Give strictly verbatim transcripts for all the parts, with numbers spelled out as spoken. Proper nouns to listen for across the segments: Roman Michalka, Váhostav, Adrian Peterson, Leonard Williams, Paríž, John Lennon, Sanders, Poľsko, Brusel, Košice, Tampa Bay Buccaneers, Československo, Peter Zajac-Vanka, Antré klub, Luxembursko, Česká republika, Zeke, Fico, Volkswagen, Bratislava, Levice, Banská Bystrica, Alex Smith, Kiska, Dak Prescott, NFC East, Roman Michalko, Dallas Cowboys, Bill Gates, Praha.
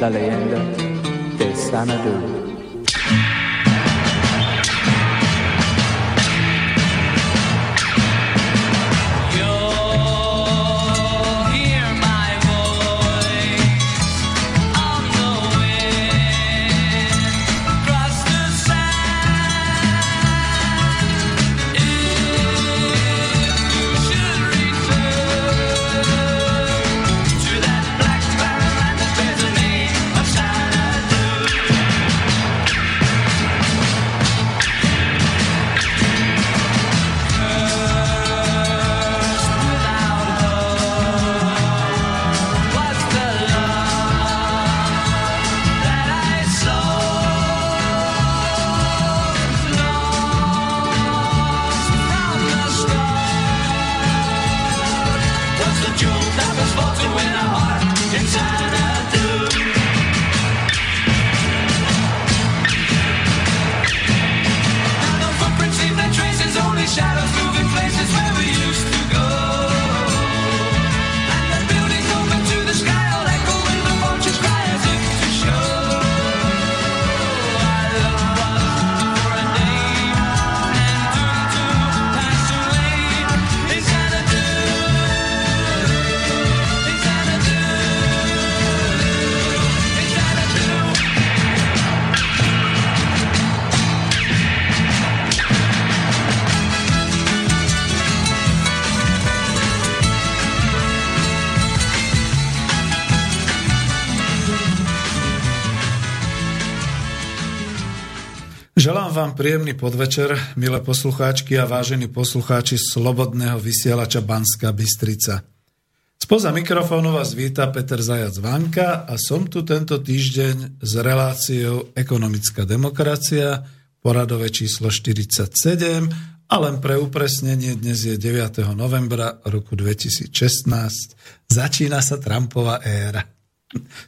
la leyenda de Xanadu. Želám vám príjemný podvečer, milé poslucháčky a vážení poslucháči Slobodného vysielača Banská Bystrica. Spoza mikrofónu vás víta Peter Zajac-Vanka a som tu tento týždeň s reláciou Ekonomická demokracia, poradové číslo štyridsaťsedem, a len pre upresnenie dnes je deviateho novembra roku dvetisícšestnásť. Začína sa Trumpova éra.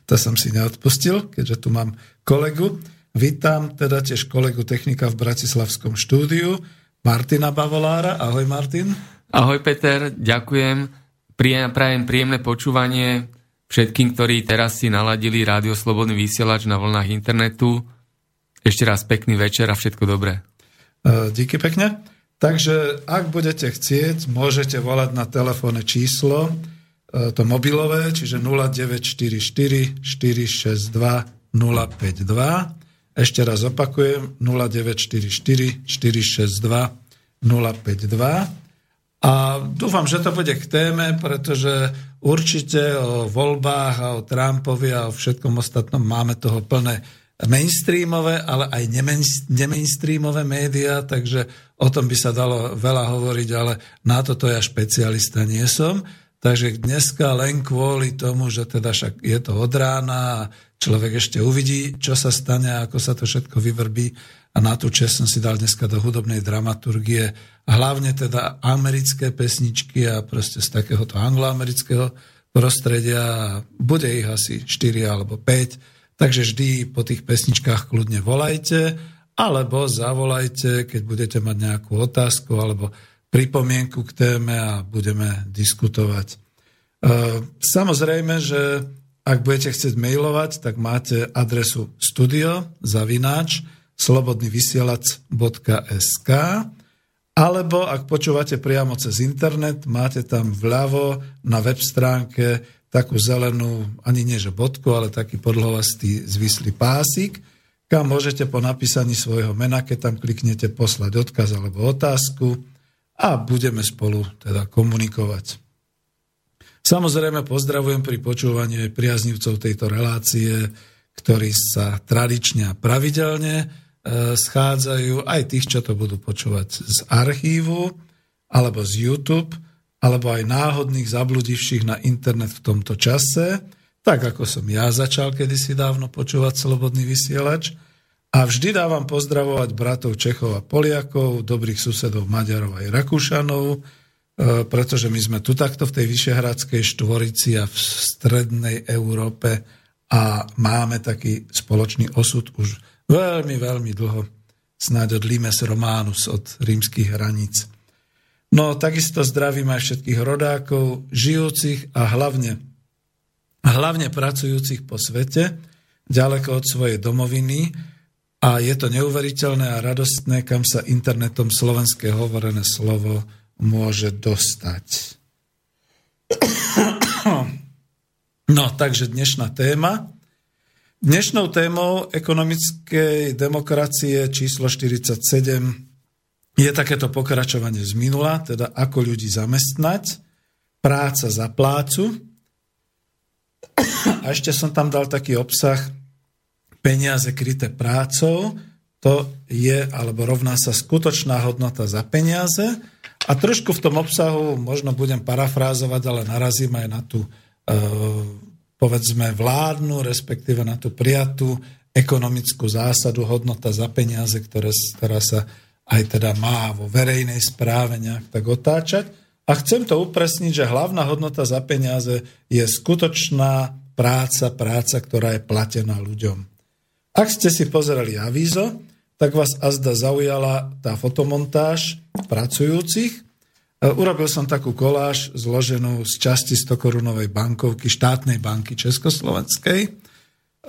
To som si neodpustil, keďže tu mám kolegu. Vítam teda tiež kolegu technika v bratislavskom štúdiu, Martina Bavolára. Ahoj, Martin. Ahoj, Peter, ďakujem. Prajem príjemné počúvanie všetkým, ktorí teraz si naladili rádio Slobodný vysielač na vlnách internetu. Ešte raz pekný večer a všetko dobré. E, díky pekne. Takže ak budete chcieť, môžete volať na telefónne číslo, e, to mobilové, čiže nula deväť štyri štyri štyri šesť dva nula päť dva. Ešte raz opakujem, nula deväť štyri štyri štyri šesť dva nula päť dva. A dúfam, že to bude k téme, pretože určite o voľbách a o Trumpovi a o všetkom ostatnom máme toho plné mainstreamové, ale aj nemainstreamové médiá, takže o tom by sa dalo veľa hovoriť, ale na toto ja špecialista nie som. Takže dneska len kvôli tomu, že teda však je to od rána a človek ešte uvidí, čo sa stane, ako sa to všetko vyvrbí. A na tú časť som si dal dneska do hudobnej dramaturgie hlavne teda americké pesničky a proste z takéhoto angloamerického prostredia. Bude ich asi štyri alebo päť, takže vždy po tých pesničkách kľudne volajte alebo zavolajte, keď budete mať nejakú otázku alebo pripomienku k téme a budeme diskutovať. Samozrejme, že ak budete chcieť mailovať, tak máte adresu studio zavináč slobodnyvysielac bodka es ká, alebo ak počúvate priamo cez internet, máte tam vľavo na web stránke takú zelenú, ani nie že bodku, ale taký podlhovastý zvislý pásik, kam môžete po napísaní svojho mena, keď tam kliknete poslať odkaz alebo otázku, a budeme spolu teda komunikovať. Samozrejme pozdravujem pri počúvaní priaznivcov tejto relácie, ktorí sa tradične a pravidelne schádzajú, aj tých, čo to budú počúvať z archívu, alebo z YouTube, alebo aj náhodných zabludivších na internet v tomto čase, tak ako som ja začal kedysi dávno počúvať Slobodný vysielač. A vždy dávam pozdravovať bratov Čechov a Poliakov, dobrých susedov Maďarov aj Rakúšanov, pretože my sme tu takto v tej vyšehradskej štvorici a v strednej Európe a máme taký spoločný osud už veľmi, veľmi dlho. Snáď od Limes Románus, od rímskych hraníc. No takisto zdravím aj všetkých rodákov, žijúcich a hlavne, hlavne pracujúcich po svete, ďaleko od svojej domoviny a je to neuveriteľné a radostné, kam sa internetom slovenské hovorené slovo môže dostať. No, takže dnešná téma. Dnešnou témou ekonomickej demokracie číslo štyridsaťsedem je takéto pokračovanie z minula, teda ako ľudí zamestnať, práca za plácu. A ešte som tam dal taký obsah peniaze kryté prácou, to je, alebo rovná sa skutočná hodnota za peniaze. A trošku v tom obsahu, možno budem parafrázovať, ale narazím aj na tú e- povedzme vládnu, respektíve na tú prijatú ekonomickú zásadu hodnota za peniaze, ktoré, ktorá sa aj teda má vo verejnej správe nejak tak otáčať. A chcem to upresniť, že hlavná hodnota za peniaze je skutočná práca, práca, ktorá je platená ľuďom. Ak ste si pozerali avízo, tak vás azda zaujala tá fotomontáž pracujúcich. Urobil som takú koláž zloženú z časti stokorunovej bankovky, štátnej banky Československej,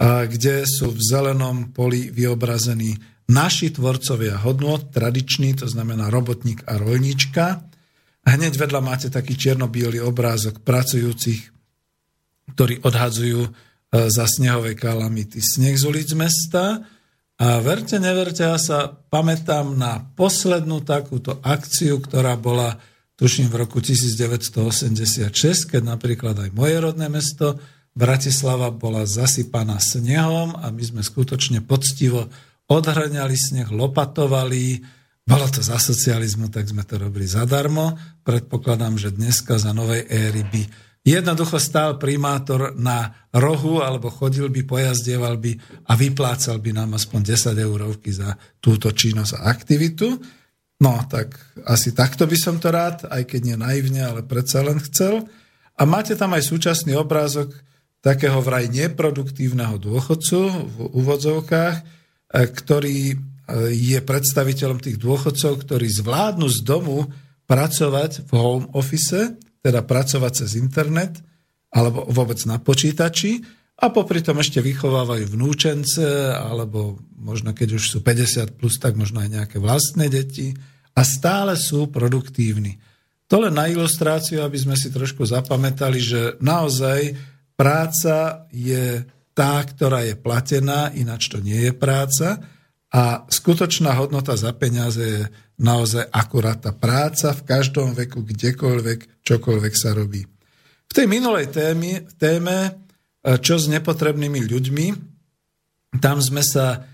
kde sú v zelenom poli vyobrazení naši tvorcovia hodnôt, tradiční, to znamená robotník a roľnička. Hneď vedľa máte taký čierno-biely obrázok pracujúcich, ktorí odhadzujú za snehovej kalamity sneh z ulic mesta. A verte, neverte, ja sa pamätám na poslednú takúto akciu, ktorá bola tuším v roku devätnásťstoosemdesiatšesť, keď napríklad aj moje rodné mesto Bratislava bola zasypaná snehom a my sme skutočne poctivo odhrňali sneh, lopatovali. Bolo to za socializmu, tak sme to robili zadarmo. Predpokladám, že dneska za novej éry by jednoducho stál primátor na rohu alebo chodil by, pojazdieval by a vyplácal by nám aspoň desať eurovky za túto činnosť a aktivitu. No, tak asi takto by som to rád, aj keď nie naivne, ale predsa len chcel. A máte tam aj súčasný obrázok takého vraj neproduktívneho dôchodcu v úvodzovkách, ktorý je predstaviteľom tých dôchodcov, ktorí zvládnu z domu pracovať v home office, teda pracovať cez internet, alebo vôbec na počítači, a popri tom ešte vychovávajú vnúčence, alebo možno keď už sú päťdesiat plus, tak možno aj nejaké vlastné deti. A stále sú produktívni. To len na ilustráciu, aby sme si trošku zapamätali, že naozaj práca je tá, ktorá je platená, ináč to nie je práca. A skutočná hodnota za peniaze je naozaj akurát tá práca v každom veku, kdekoľvek, čokoľvek sa robí. V tej minulej téme, téme čo s nepotrebnými ľuďmi, tam sme sa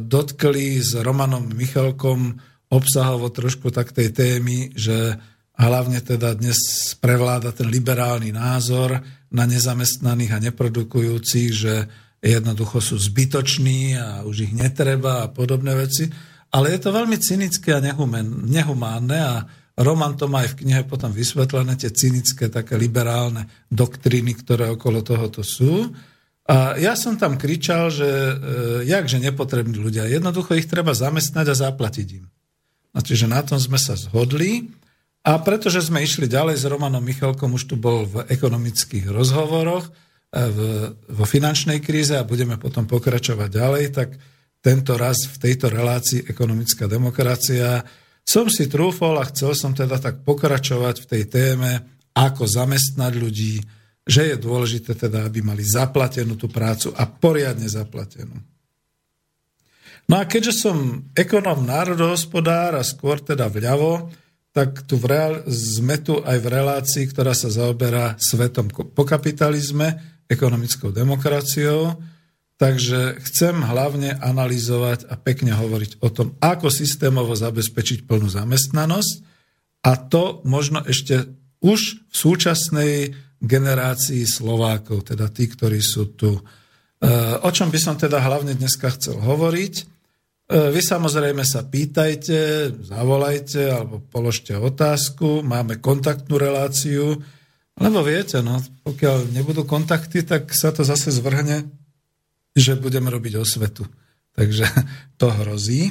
dotkli s Romanom Michalkom obsahovo trošku tak tej témy, že hlavne teda dnes prevláda ten liberálny názor na nezamestnaných a neprodukujúcich, že jednoducho sú zbytoční a už ich netreba a podobné veci. Ale je to veľmi cynické a nehumánne a Roman to má aj v knihe potom vysvetlené, tie cynické, také liberálne doktríny, ktoré okolo tohoto sú. A ja som tam kričal, že e, jakže nepotrební ľudia, jednoducho ich treba zamestnať a zaplatiť im. Čiže na tom sme sa zhodli a pretože sme išli ďalej s Romanom Michalkom, už tu bol v ekonomických rozhovoroch, v, vo finančnej kríze a budeme potom pokračovať ďalej, tak tento raz v tejto relácii ekonomická demokracia som si trúfol a chcel som teda tak pokračovať v tej téme, ako zamestnať ľudí, že je dôležité teda, aby mali zaplatenú tú prácu a poriadne zaplatenú. No a keďže som ekonom národohospodár a skôr teda vľavo, tak tu v reál- sme tu aj v relácii, ktorá sa zaoberá svetom po kapitalizme, ekonomickou demokraciou, takže chcem hlavne analyzovať a pekne hovoriť o tom, ako systémovo zabezpečiť plnú zamestnanosť a to možno ešte už v súčasnej generácii Slovákov, teda tí, ktorí sú tu. O čom by som teda hlavne dneska chcel hovoriť? Vy samozrejme sa pýtajte, zavolajte alebo položte otázku, máme kontaktnú reláciu, lebo viete, no, pokiaľ nebudú kontakty, tak sa to zase zvrhne, že budem robiť osvetu. Takže to hrozí.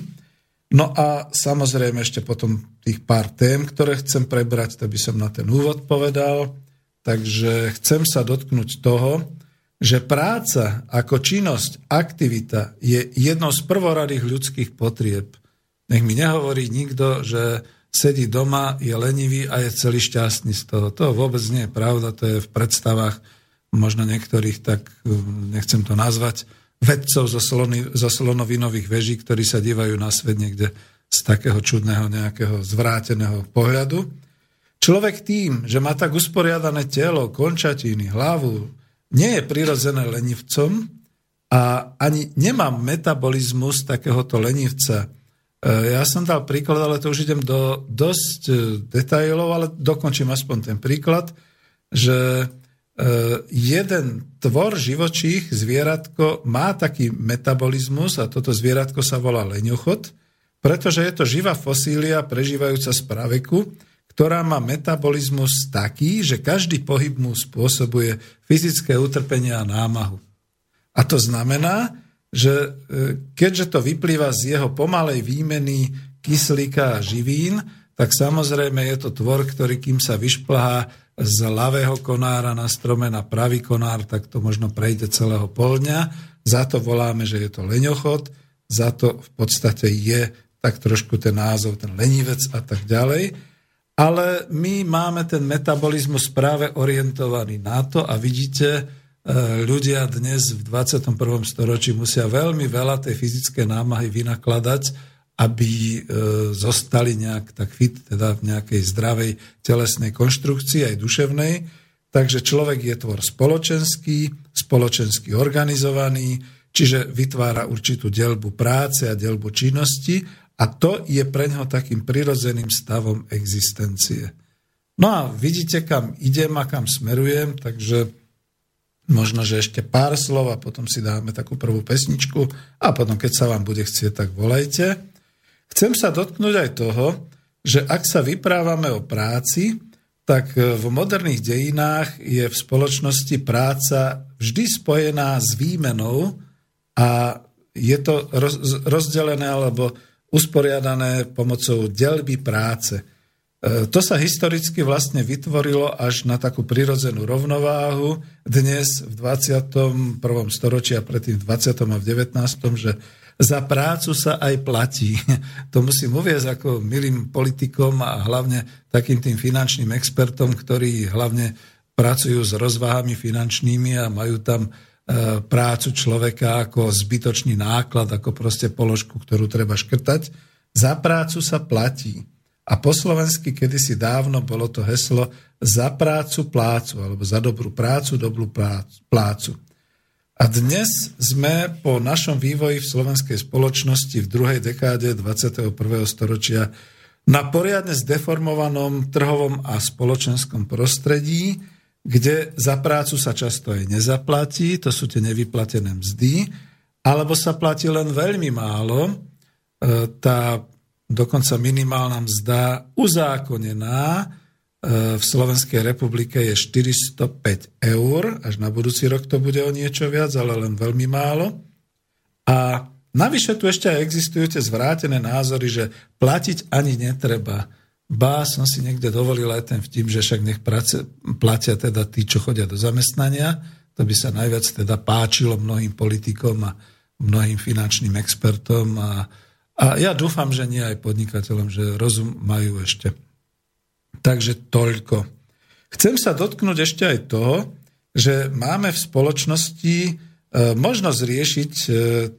No a samozrejme ešte potom tých pár tém, ktoré chcem prebrať, to by som na ten úvod povedal. Takže chcem sa dotknúť toho, že práca ako činnosť, aktivita je jednou z prvoradých ľudských potrieb. Nech mi nehovorí nikto, že sedí doma, je lenivý a je celý šťastný z toho. To vôbec nie je pravda, to je v predstavách možno niektorých, tak nechcem to nazvať, vedcov zo, slony, zo slonovinových veží, ktorí sa dívajú na svet niekde z takého čudného nejakého zvráteného pohľadu. Človek tým, že má tak usporiadané telo, končatiny, hlavu, nie je prirodzené lenivcom a ani nemá metabolizmus takéhoto lenivca. Ja som dal príklad, ale to už idem do dosť detailov, ale dokončím aspoň ten príklad, že jeden tvor živočích, zvieratko, má taký metabolizmus a toto zvieratko sa volá leňochod, pretože je to živá fosília prežívajúca z praveku, ktorá má metabolizmus taký, že každý pohyb mu spôsobuje fyzické utrpenie a námahu. A to znamená, že keďže to vyplýva z jeho pomalej výmeny kyslíka a živín, tak samozrejme je to tvor, ktorý kým sa vyšplhá z ľavého konára na strome na pravý konár, tak to možno prejde celého pol dňa. Za to voláme, že je to leňochod, za to v podstate je tak trošku ten názov, ten lenivec a tak ďalej. Ale my máme ten metabolizmus práve orientovaný na to a vidíte, ľudia dnes v dvadsiatom prvom storočí musia veľmi veľa tej fyzické námahy vynakladať, aby e, zostali nejak tak fit, teda v nejakej zdravej telesnej konštrukcii, aj duševnej. Takže človek je tvor spoločenský, spoločensky organizovaný, čiže vytvára určitú deľbu práce a deľbu činnosti a to je pre ňoho takým prirodzeným stavom existencie. No a vidíte, kam idem a kam smerujem, takže možno, že ešte pár slov a potom si dáme takú prvú pesničku a potom, keď sa vám bude chcieť, tak volajte. Chcem sa dotknúť aj toho, že ak sa vyprávame o práci, tak v moderných dejinách je v spoločnosti práca vždy spojená s výmenou a je to rozdelené alebo usporiadané pomocou deľby práce. To sa historicky vlastne vytvorilo až na takú prirodzenú rovnováhu dnes v dvadsiatom prvom storočí a predtým v dvadsiatom a v devätnástom, že za prácu sa aj platí. To musím uviesť ako milým politikom a hlavne takým tým finančným expertom, ktorí hlavne pracujú s rozvahami finančnými a majú tam prácu človeka ako zbytočný náklad, ako proste položku, ktorú treba škrtať. Za prácu sa platí. A po slovensky kedysi dávno bolo to heslo za prácu plácu, alebo za dobrú prácu, dobrú plácu. A dnes sme po našom vývoji v slovenskej spoločnosti v druhej dekáde dvadsiateho prvého storočia na poriadne zdeformovanom trhovom a spoločenskom prostredí, kde za prácu sa často aj nezaplatí, to sú tie nevyplatené mzdy, alebo sa platí len veľmi málo, tá dokonca minimálna mzda uzákonená v Slovenskej republike je štyristopäť eur, až na budúci rok to bude o niečo viac, ale len veľmi málo. A navyše tu ešte aj existujú tie zvrátené názory, že platiť ani netreba. Bá, som si niekde dovolil aj ten vtip, že však nech práce, platia teda tí, čo chodia do zamestnania. To by sa najviac teda páčilo mnohým politikom a mnohým finančným expertom. A, a ja dúfam, že nie aj podnikateľom, že rozum majú ešte. Takže toľko. Chcem sa dotknúť ešte aj toho, že máme v spoločnosti možnosť riešiť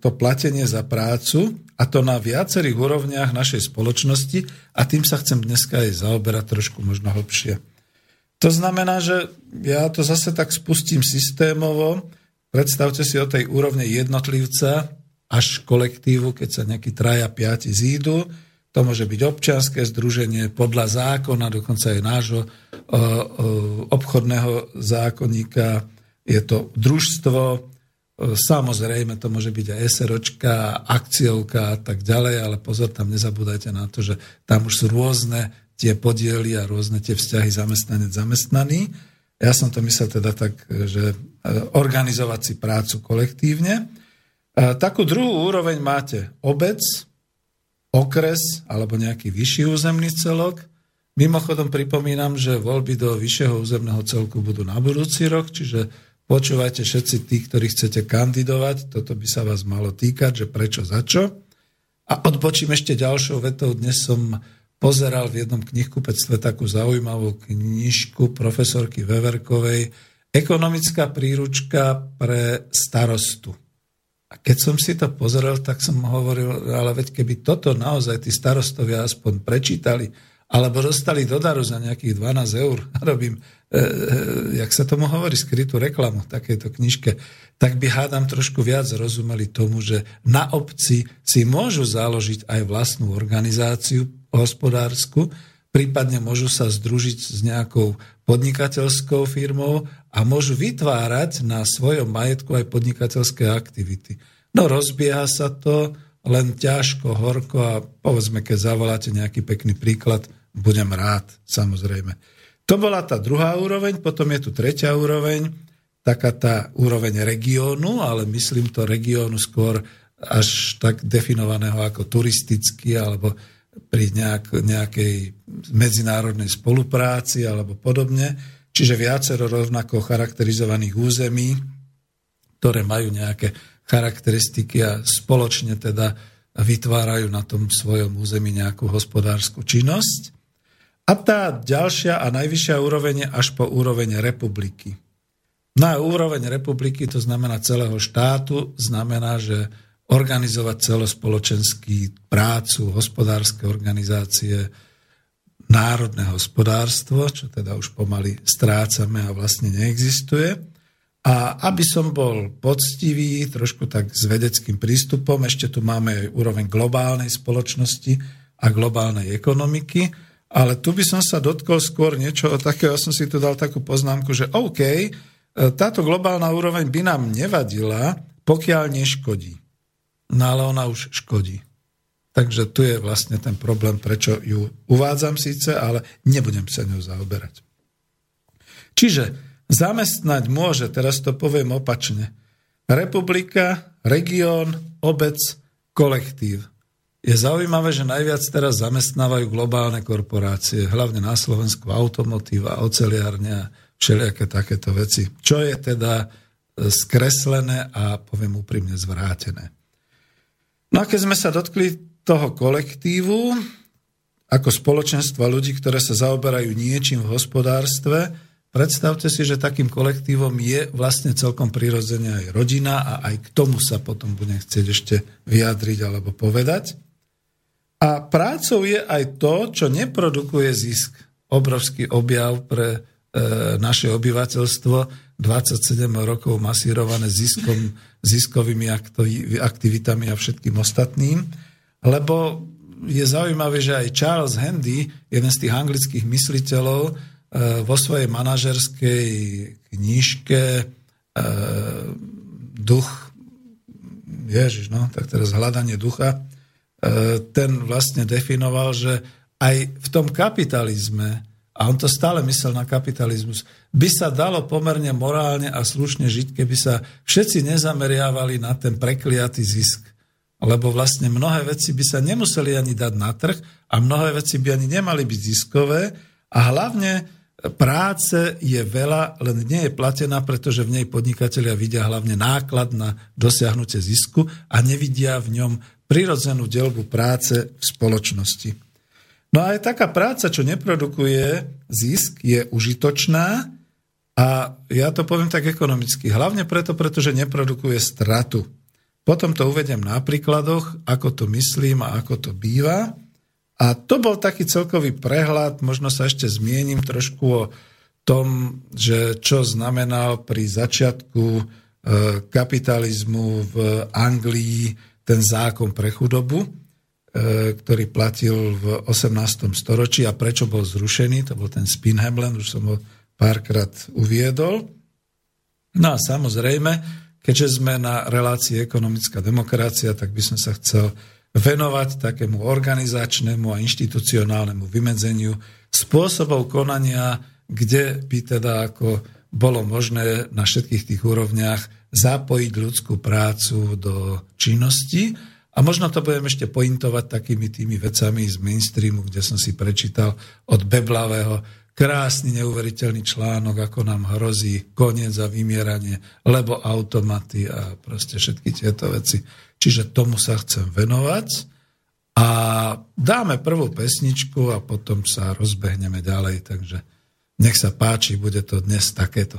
to platenie za prácu a to na viacerých úrovniach našej spoločnosti a tým sa chcem dneska aj zaoberať trošku možno hlbšie. To znamená, že ja to zase tak spustím systémovo. Predstavte si o tej úrovne jednotlivca až kolektívu, keď sa nejakí traja, piati zídu. To môže byť občianske združenie podľa zákona, dokonca aj nášho obchodného zákonníka. Je to družstvo, samozrejme to môže byť aj SROčka, akciovka a tak ďalej, ale pozor, tam nezabúdajte na to, že tam už sú rôzne tie podiely a rôzne tie vzťahy zamestnanec zamestnaný. Ja som to myslel teda tak, že organizovať si prácu kolektívne. Takú druhú úroveň máte obec, okres alebo nejaký vyšší územný celok. Mimochodom pripomínam, že voľby do vyššieho územného celku budú na budúci rok, čiže Počúvajte všetci tí, ktorí chcete kandidovať, toto by sa vás malo týkať, že prečo, za čo. A odbočím ešte ďalšou vetou. Dnes som pozeral v jednom knihkupectve takú zaujímavú knižku profesorky Veverkovej Ekonomická príručka pre starostu. A keď som si to pozrel, tak som hovoril, ale veď keby toto naozaj tí starostovia aspoň prečítali, alebo dostali do daru za nejakých dvanásť eur, robím, e, e, jak sa tomu hovorí, skrytú reklamu v takejto knižke, tak by hádam trošku viac rozumeli tomu, že na obci si môžu založiť aj vlastnú organizáciu hospodársku, prípadne môžu sa združiť s nejakou podnikateľskou firmou a môžu vytvárať na svojom majetku aj podnikateľské aktivity. No rozbieha sa to, len ťažko, horko a povedzme, keď zavoláte nejaký pekný príklad, budem rád, samozrejme. To bola tá druhá úroveň, potom je tu tretia úroveň, taká tá úroveň regiónu, ale myslím to regiónu skôr až tak definovaného ako turistický alebo pri nejak, nejakej medzinárodnej spolupráci alebo podobne, čiže viacero rovnako charakterizovaných území, ktoré majú nejaké charakteristiky a spoločne teda vytvárajú na tom svojom území nejakú hospodársku činnosť. A tá ďalšia a najvyššia úroveň je až po úroveň republiky. Na úroveň republiky, to znamená celého štátu, znamená, že organizovať celospoločenský prácu, hospodárske organizácie, národné hospodárstvo, čo teda už pomaly strácame a vlastne neexistuje. A aby som bol poctivý, trošku tak s vedeckým prístupom, ešte tu máme aj úroveň globálnej spoločnosti a globálnej ekonomiky, ale tu by som sa dotkol skôr niečo takého, ja som si tu dal takú poznámku, že OK, táto globálna úroveň by nám nevadila, pokiaľ neškodí. No ale ona už škodí. Takže tu je vlastne ten problém, prečo ju uvádzam síce, ale nebudem sa ňou zaoberať. Čiže zamestnať môže, teraz to poviem opačne, republika, región, obec, kolektív. Je zaujímavé, že najviac teraz zamestnávajú globálne korporácie, hlavne na Slovensku automotíva, oceliárne a všelijaké takéto veci. Čo je teda skreslené a poviem úprimne zvrátené. No a keď sme sa dotkli toho kolektívu, ako spoločenstva ľudí, ktoré sa zaoberajú niečím v hospodárstve, predstavte si, že takým kolektívom je vlastne celkom prirodzene aj rodina a aj k tomu sa potom budem chcieť ešte vyjadriť alebo povedať. A prácou je aj to, čo neprodukuje zisk. Obrovský objav pre e, naše obyvateľstvo, dvadsaťsedem rokov masírované ziskom, ziskovými aktivitami a všetkým ostatným, lebo je zaujímavé, že aj Charles Handy, jeden z tých anglických mysliteľov, vo svojej manažerskej knižke e, Duch, ježiš, no, tak teraz hľadanie ducha, e, ten vlastne definoval, že aj v tom kapitalizme, a on to stále myslel na kapitalizmus, by sa dalo pomerne morálne a slušne žiť, keby sa všetci nezameriavali na ten prekliatý zisk. Lebo vlastne mnohé veci by sa nemuseli ani dať na trh a mnohé veci by ani nemali byť ziskové a hlavne práce je veľa, len nie je platená, pretože v nej podnikatelia vidia hlavne náklad na dosiahnutie zisku a nevidia v ňom prirodzenú deľbu práce v spoločnosti. No a aj taká práca, čo neprodukuje zisk, je užitočná a ja to poviem tak ekonomicky. Hlavne preto, pretože neprodukuje stratu. Potom to uvediem na príkladoch, ako to myslím a ako to býva. A to bol taký celkový prehľad, možno sa ešte zmiením trošku o tom, že čo znamenal pri začiatku kapitalizmu v Anglii ten zákon pre chudobu, ktorý platil v osemnástom storočí a prečo bol zrušený, to bol ten Speenhamland, už som ho párkrát uviedol. No a samozrejme, keďže sme na relácii ekonomická demokracia, tak by som sa chcel venovať takému organizačnému a inštitucionálnemu vymedzeniu spôsobov konania, kde by teda ako bolo možné na všetkých tých úrovniach zapojiť ľudskú prácu do činnosti. A možno to budem ešte pointovať takými tými vecami z mainstreamu, kde som si prečítal od Beblavého, krásny, neuveriteľný článok, ako nám hrozí koniec a vymieranie, lebo automaty a proste všetky tieto veci. Čiže tomu sa chcem venovať. A dáme prvú pesničku a potom sa rozbehneme ďalej. Takže nech sa páči, bude to dnes takéto.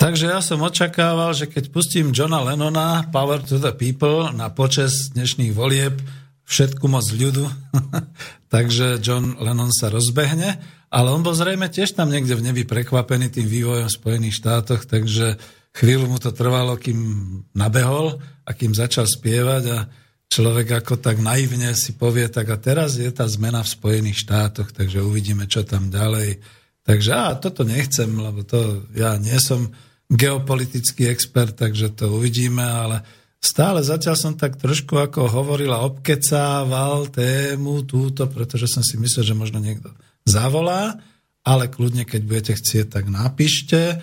Takže ja som očakával, že keď pustím Johna Lennona, Power to the People, na počesť dnešných volieb, všetku moc ľudu, takže John Lennon sa rozbehne, ale on bol zrejme tiež tam niekde v nebi prekvapený tým vývojom v Spojených štátoch, takže chvíľu mu to trvalo, kým nabehol a kým začal spievať a človek ako tak naivne si povie, tak a teraz je tá zmena v Spojených štátoch, takže uvidíme, čo tam ďalej. Takže á, toto nechcem, lebo to ja nie som geopolitický expert, takže to uvidíme, ale stále zatiaľ som tak trošku, ako hovorila, obkecával tému túto, pretože som si myslel, že možno niekto zavolá, ale kľudne, keď budete chcieť, tak napíšte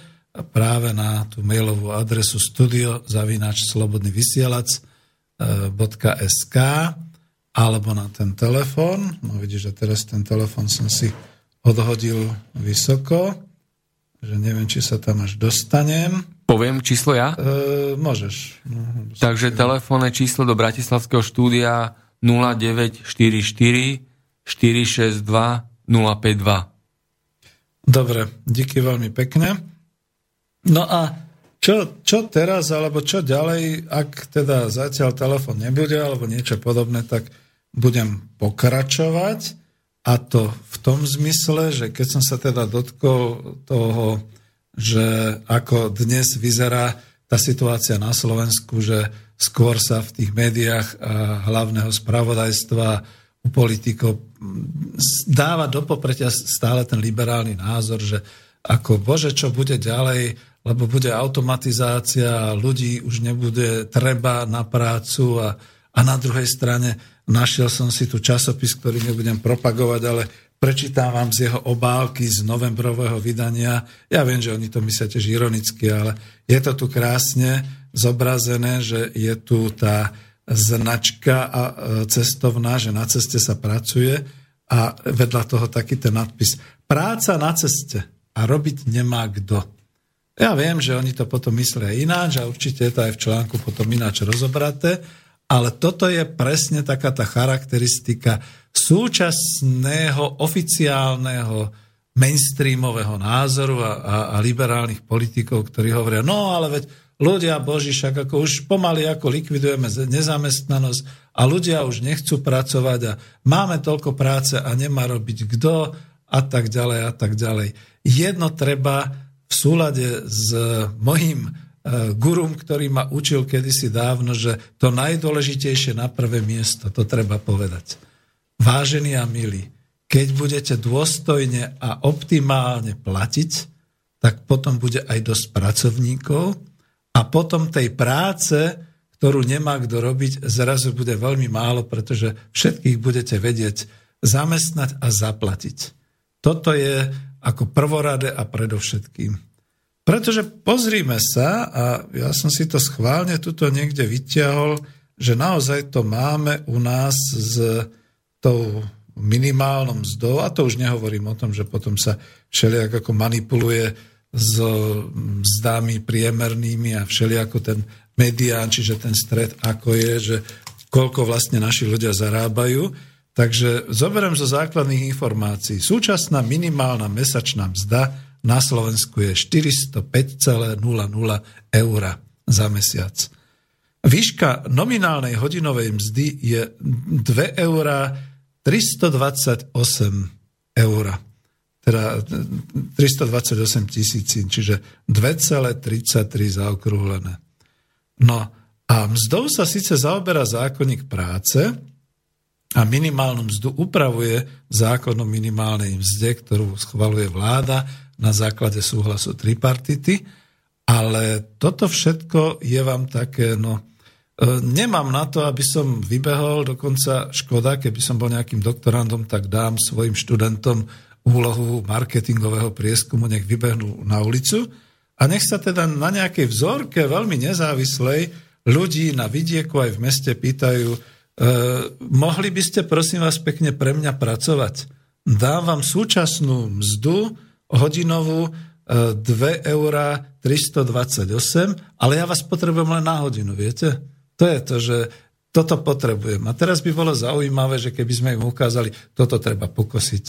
práve na tú mailovú adresu studio zavináč slobodný vysielač bodka es ká alebo na ten telefón. No vidíš, že teraz ten telefón som si odhodil vysoko, že neviem, či sa tam až dostanem. Poviem číslo ja? E, môžeš. No, takže telefónne číslo do bratislavského štúdia nula deväť štyri štyri štyri šesť dva nula päť dva. Dobre, díky veľmi pekne. No a čo, čo teraz, alebo čo ďalej, ak teda zatiaľ telefón nebude, alebo niečo podobné, tak budem pokračovať. A to v tom zmysle, že keď som sa teda dotkol toho, že ako dnes vyzerá tá situácia na Slovensku, že skôr sa v tých médiách hlavného spravodajstva u politikov dáva do popretia stále ten liberálny názor, že ako bože, čo bude ďalej, lebo bude automatizácia, ľudí už nebude treba na prácu a, a na druhej strane našiel som si tu časopis, ktorý nebudem propagovať, ale prečítam vám z jeho obálky z novembrového vydania. Ja viem, že oni to myslia tiež ironicky, ale je to tu krásne zobrazené, že je tu tá značka a cestovná, že na ceste sa pracuje a vedľa toho taký ten nadpis. Práca na ceste a robiť nemá kto. Ja viem, že oni to potom myslia ináč a určite je to aj v článku potom ináč rozobraté, ale toto je presne taká tá charakteristika súčasného oficiálneho mainstreamového názoru a, a, a liberálnych politikov, ktorí hovoria, no ale veď ľudia boží, však ako už pomaly ako likvidujeme nezamestnanosť a ľudia už nechcú pracovať a máme toľko práce a nemá robiť kto a tak ďalej a tak ďalej. Jedno treba v súlade s mojím gurum, ktorý ma učil kedysi dávno, že to najdôležitejšie na prvé miesto, to treba povedať. Vážení a milí, keď budete dôstojne a optimálne platiť, tak potom bude aj dosť pracovníkov a potom tej práce, ktorú nemá kto robiť, zrazu bude veľmi málo, pretože všetkých budete vedieť zamestnať a zaplatiť. Toto je ako prvorade a predovšetkým. Pretože pozrime sa, a ja som si to schválne tuto niekde vyťahol, že naozaj to máme u nás s tou minimálnou mzdou, a to už nehovorím o tom, že potom sa všelijak ako manipuluje s mzdami priemernými a všelijako ten medián, čiže ten stred, ako je, že koľko vlastne naši ľudia zarábajú. Takže zoberiem zo základných informácií. Súčasná minimálna mesačná mzda na Slovensku je štyristopäť nula nula eur za mesiac. Výška nominálnej hodinovej mzdy je dva eur tristodvadsaťosem eur. Teda tristodvadsaťosem tisícin, čiže dva celé tridsaťtri zaokrúhlené. No a mzdou sa síce zaoberá zákonník práce, a minimálnu mzdu upravuje zákon o minimálnej mzde, ktorú schvaľuje vláda na základe súhlasu tripartity, ale toto všetko je vám také, no, nemám na to, aby som vybehol, dokonca škoda, keby som bol nejakým doktorandom, tak dám svojim študentom úlohu marketingového prieskumu, nech vybehnú na ulicu a nech sa teda na nejakej vzorke veľmi nezávislej ľudí na vidieku aj v meste pýtajú, Uh, mohli by ste, prosím vás, pekne pre mňa pracovať. Dám vám súčasnú mzdu hodinovú uh, dva eur tristodvadsaťosem, ale ja vás potrebujem len na hodinu, viete? To je to, že toto potrebujem. A teraz by bolo zaujímavé, že keby sme im ukázali, toto treba pokosiť,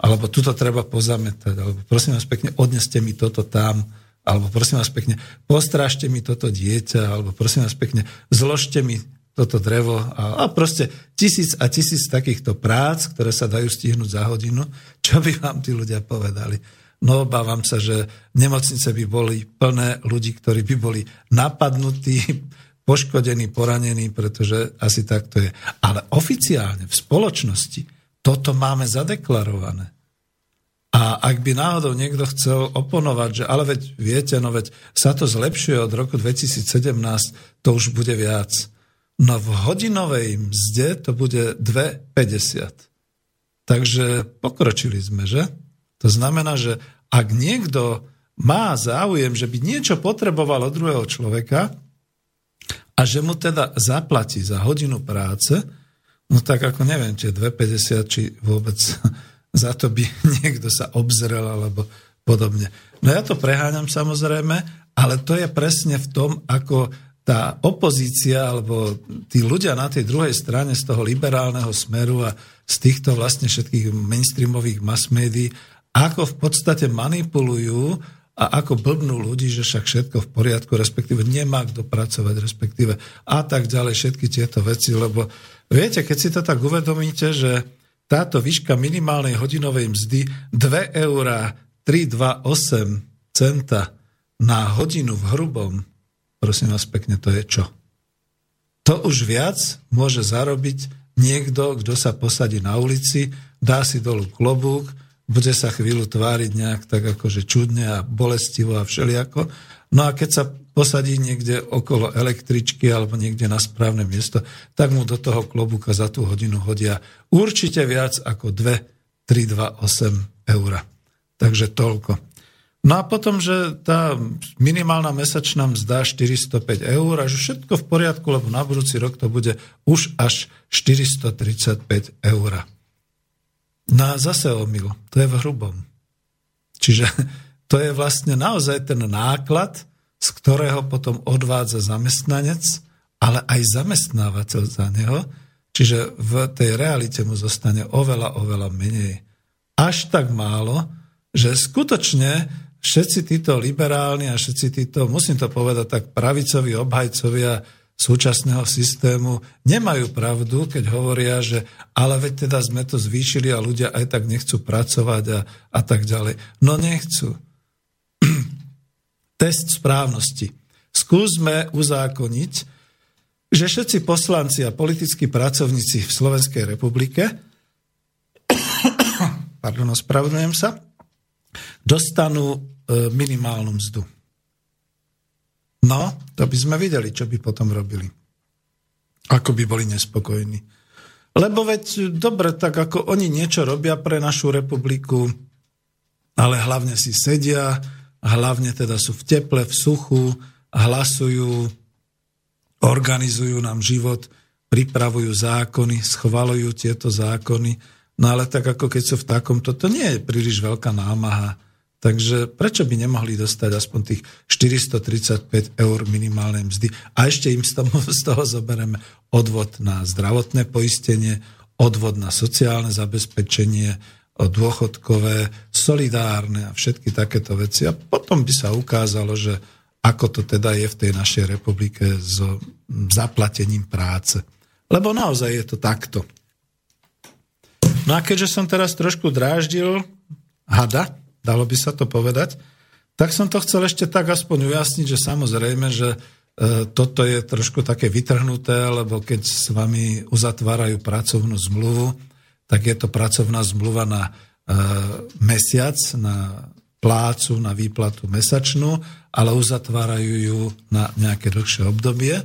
alebo tuto treba pozametať, alebo prosím vás pekne, odneste mi toto tam, alebo prosím vás pekne, postrážte mi toto dieťa, alebo prosím vás pekne, zložte mi toto drevo a, a proste tisíc a tisíc takýchto prác, ktoré sa dajú stihnúť za hodinu, čo by vám tí ľudia povedali. No obávam sa, že nemocnice by boli plné ľudí, ktorí by boli napadnutí, poškodení, poranení, pretože asi tak to je. Ale oficiálne v spoločnosti toto máme zadeklarované. A ak by náhodou niekto chcel oponovať, že ale veď viete, no veď sa to zlepšuje od roku dvetisícsedemnásť, to už bude viac. No v hodinovej mzde to bude dva päťdesiat. Takže pokročili sme, že? To znamená, že ak niekto má záujem, že by niečo potreboval od druhého človeka a že mu teda zaplatí za hodinu práce, no tak ako neviem, tie dva päťdesiat, či vôbec za to by niekto sa obzrel alebo podobne. No ja to preháňam samozrejme, ale to je presne v tom, ako tá opozícia, alebo tí ľudia na tej druhej strane z toho liberálneho smeru a z týchto vlastne všetkých mainstreamových mass médií, ako v podstate manipulujú a ako blbnú ľudí, že však všetko v poriadku, respektíve nemá kto pracovať, respektíve a tak ďalej, všetky tieto veci, lebo viete, keď si to tak uvedomíte, že táto výška minimálnej hodinovej mzdy dva eur tridsaťdvaosem centa na hodinu v hrubom, prosím vás pekne, to je čo? To už viac môže zarobiť niekto, kto sa posadí na ulici, dá si dolu klobúk, bude sa chvíľu tváriť nejak tak akože čudne a bolestivo a všelijako. No a keď sa posadí niekde okolo električky alebo niekde na správne miesto, tak mu do toho klobúka za tú hodinu hodia určite viac ako dva tri dva osem eura. Takže toľko. No a potom, že tá minimálna mesačná mzda štyristopäť eur, až všetko v poriadku, lebo na budúci rok to bude už až štyristo tridsaťpäť eur. No a zase omyl, to je v hrubom. Čiže to je vlastne naozaj ten náklad, z ktorého potom odvádza zamestnanec, ale aj zamestnávateľ za neho, čiže v tej realite mu zostane oveľa, oveľa menej. Až tak málo, že skutočne všetci títo liberálni a všetci títo, musím to povedať tak, pravicoví obhajcovia súčasného systému nemajú pravdu, keď hovoria, že ale veď teda sme to zvýšili a ľudia aj tak nechcú pracovať a, a tak ďalej. No nechcú. Test správnosti. Skúsme uzákoniť, že všetci poslanci a politickí pracovníci v Slovenskej republike pardon, ospravedlňujem sa, dostanú minimálnu mzdu. No, to by sme videli, čo by potom robili. Ako by boli nespokojní. Lebo veď, dobre, tak ako oni niečo robia pre našu republiku, ale hlavne si sedia, hlavne teda sú v teple, v suchu, hlasujú, organizujú nám život, pripravujú zákony, schvaľujú tieto zákony. No ale tak ako keď sú v takomto, to nie je príliš veľká námaha. Takže prečo by nemohli dostať aspoň tých štyristo tridsaťpäť eur minimálnej mzdy? A ešte im z toho, z toho zobereme odvod na zdravotné poistenie, odvod na sociálne zabezpečenie, dôchodkové, solidárne a všetky takéto veci. A potom by sa ukázalo, že ako to teda je v tej našej republike s zaplatením práce. Lebo naozaj je to takto. No a keďže som teraz trošku dráždil hada, dalo by sa to povedať, tak som to chcel ešte tak aspoň ujasniť, že samozrejme, že e, toto je trošku také vytrhnuté, lebo keď s vami uzatvárajú pracovnú zmluvu, tak je to pracovná zmluva na e, mesiac, na plácu, na výplatu mesačnú, ale uzatvárajú ju na nejaké dlhšie obdobie.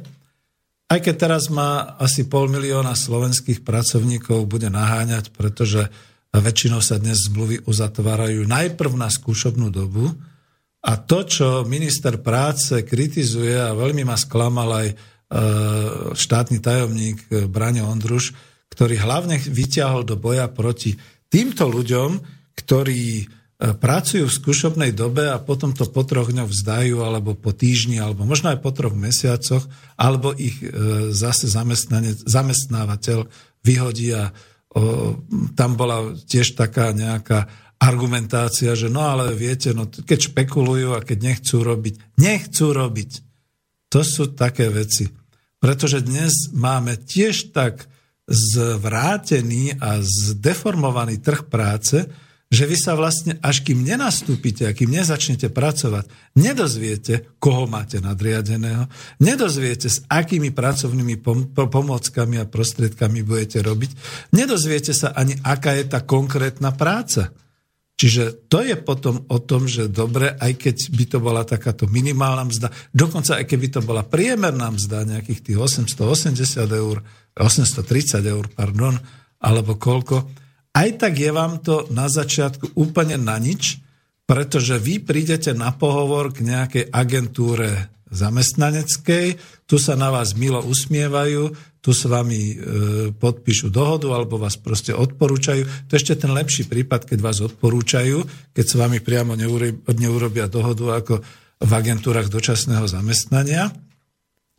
Aj keď teraz má asi pol milióna slovenských pracovníkov, bude naháňať, pretože väčšinou sa dnes zmluvy uzatvárajú najprv na skúšobnú dobu a to, čo minister práce kritizuje a veľmi ma sklamal aj štátny tajomník Braňo Ondruš, ktorý hlavne vyťahol do boja proti týmto ľuďom, ktorí pracujú v skúšobnej dobe a potom to po troch dňoch vzdajú alebo po týždni, alebo možno aj po troch mesiacoch, alebo ich zase zamestnávateľ vyhodí a O, tam bola tiež taká nejaká argumentácia, že no ale viete, no, keď špekulujú a keď nechcú robiť, nechcú robiť. To sú také veci. Pretože dnes máme tiež tak zvrátený a zdeformovaný trh práce, že vy sa vlastne, až kým nenastúpite a kým nezačnete pracovať, nedozviete, koho máte nadriadeného, nedozviete, s akými pracovnými pom- pomôckami a prostriedkami budete robiť, nedozviete sa ani, aká je tá konkrétna práca. Čiže to je potom o tom, že dobre, aj keď by to bola takáto minimálna mzda, dokonca aj keby to bola priemerná mzda nejakých tých osemsto osemdesiat eur, osemstotridsať eur, pardon, alebo koľko, aj tak je vám to na začiatku úplne na nič, pretože vy prídete na pohovor k nejakej agentúre zamestnaneckej, tu sa na vás milo usmievajú, tu s vami e, podpíšu dohodu alebo vás proste odporúčajú. To je ešte ten lepší prípad, keď vás odporúčajú, keď s vami priamo neurobia dohodu ako v agentúrach dočasného zamestnania,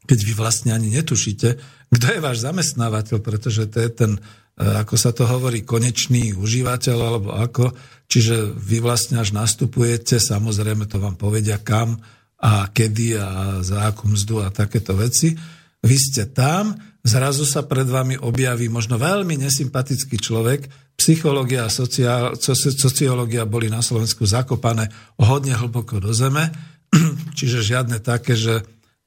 keď vy vlastne ani netušíte, kto je váš zamestnávateľ, pretože to je ten, ako sa to hovorí, konečný užívateľ alebo ako, čiže vy vlastne až nastupujete, samozrejme to vám povedia kam a kedy a za akú mzdu a takéto veci. Vy ste tam, zrazu sa pred vami objaví možno veľmi nesympatický človek, psychológia a sociál, sociológia boli na Slovensku zakopané hodne hlboko do zeme, čiže žiadne také, že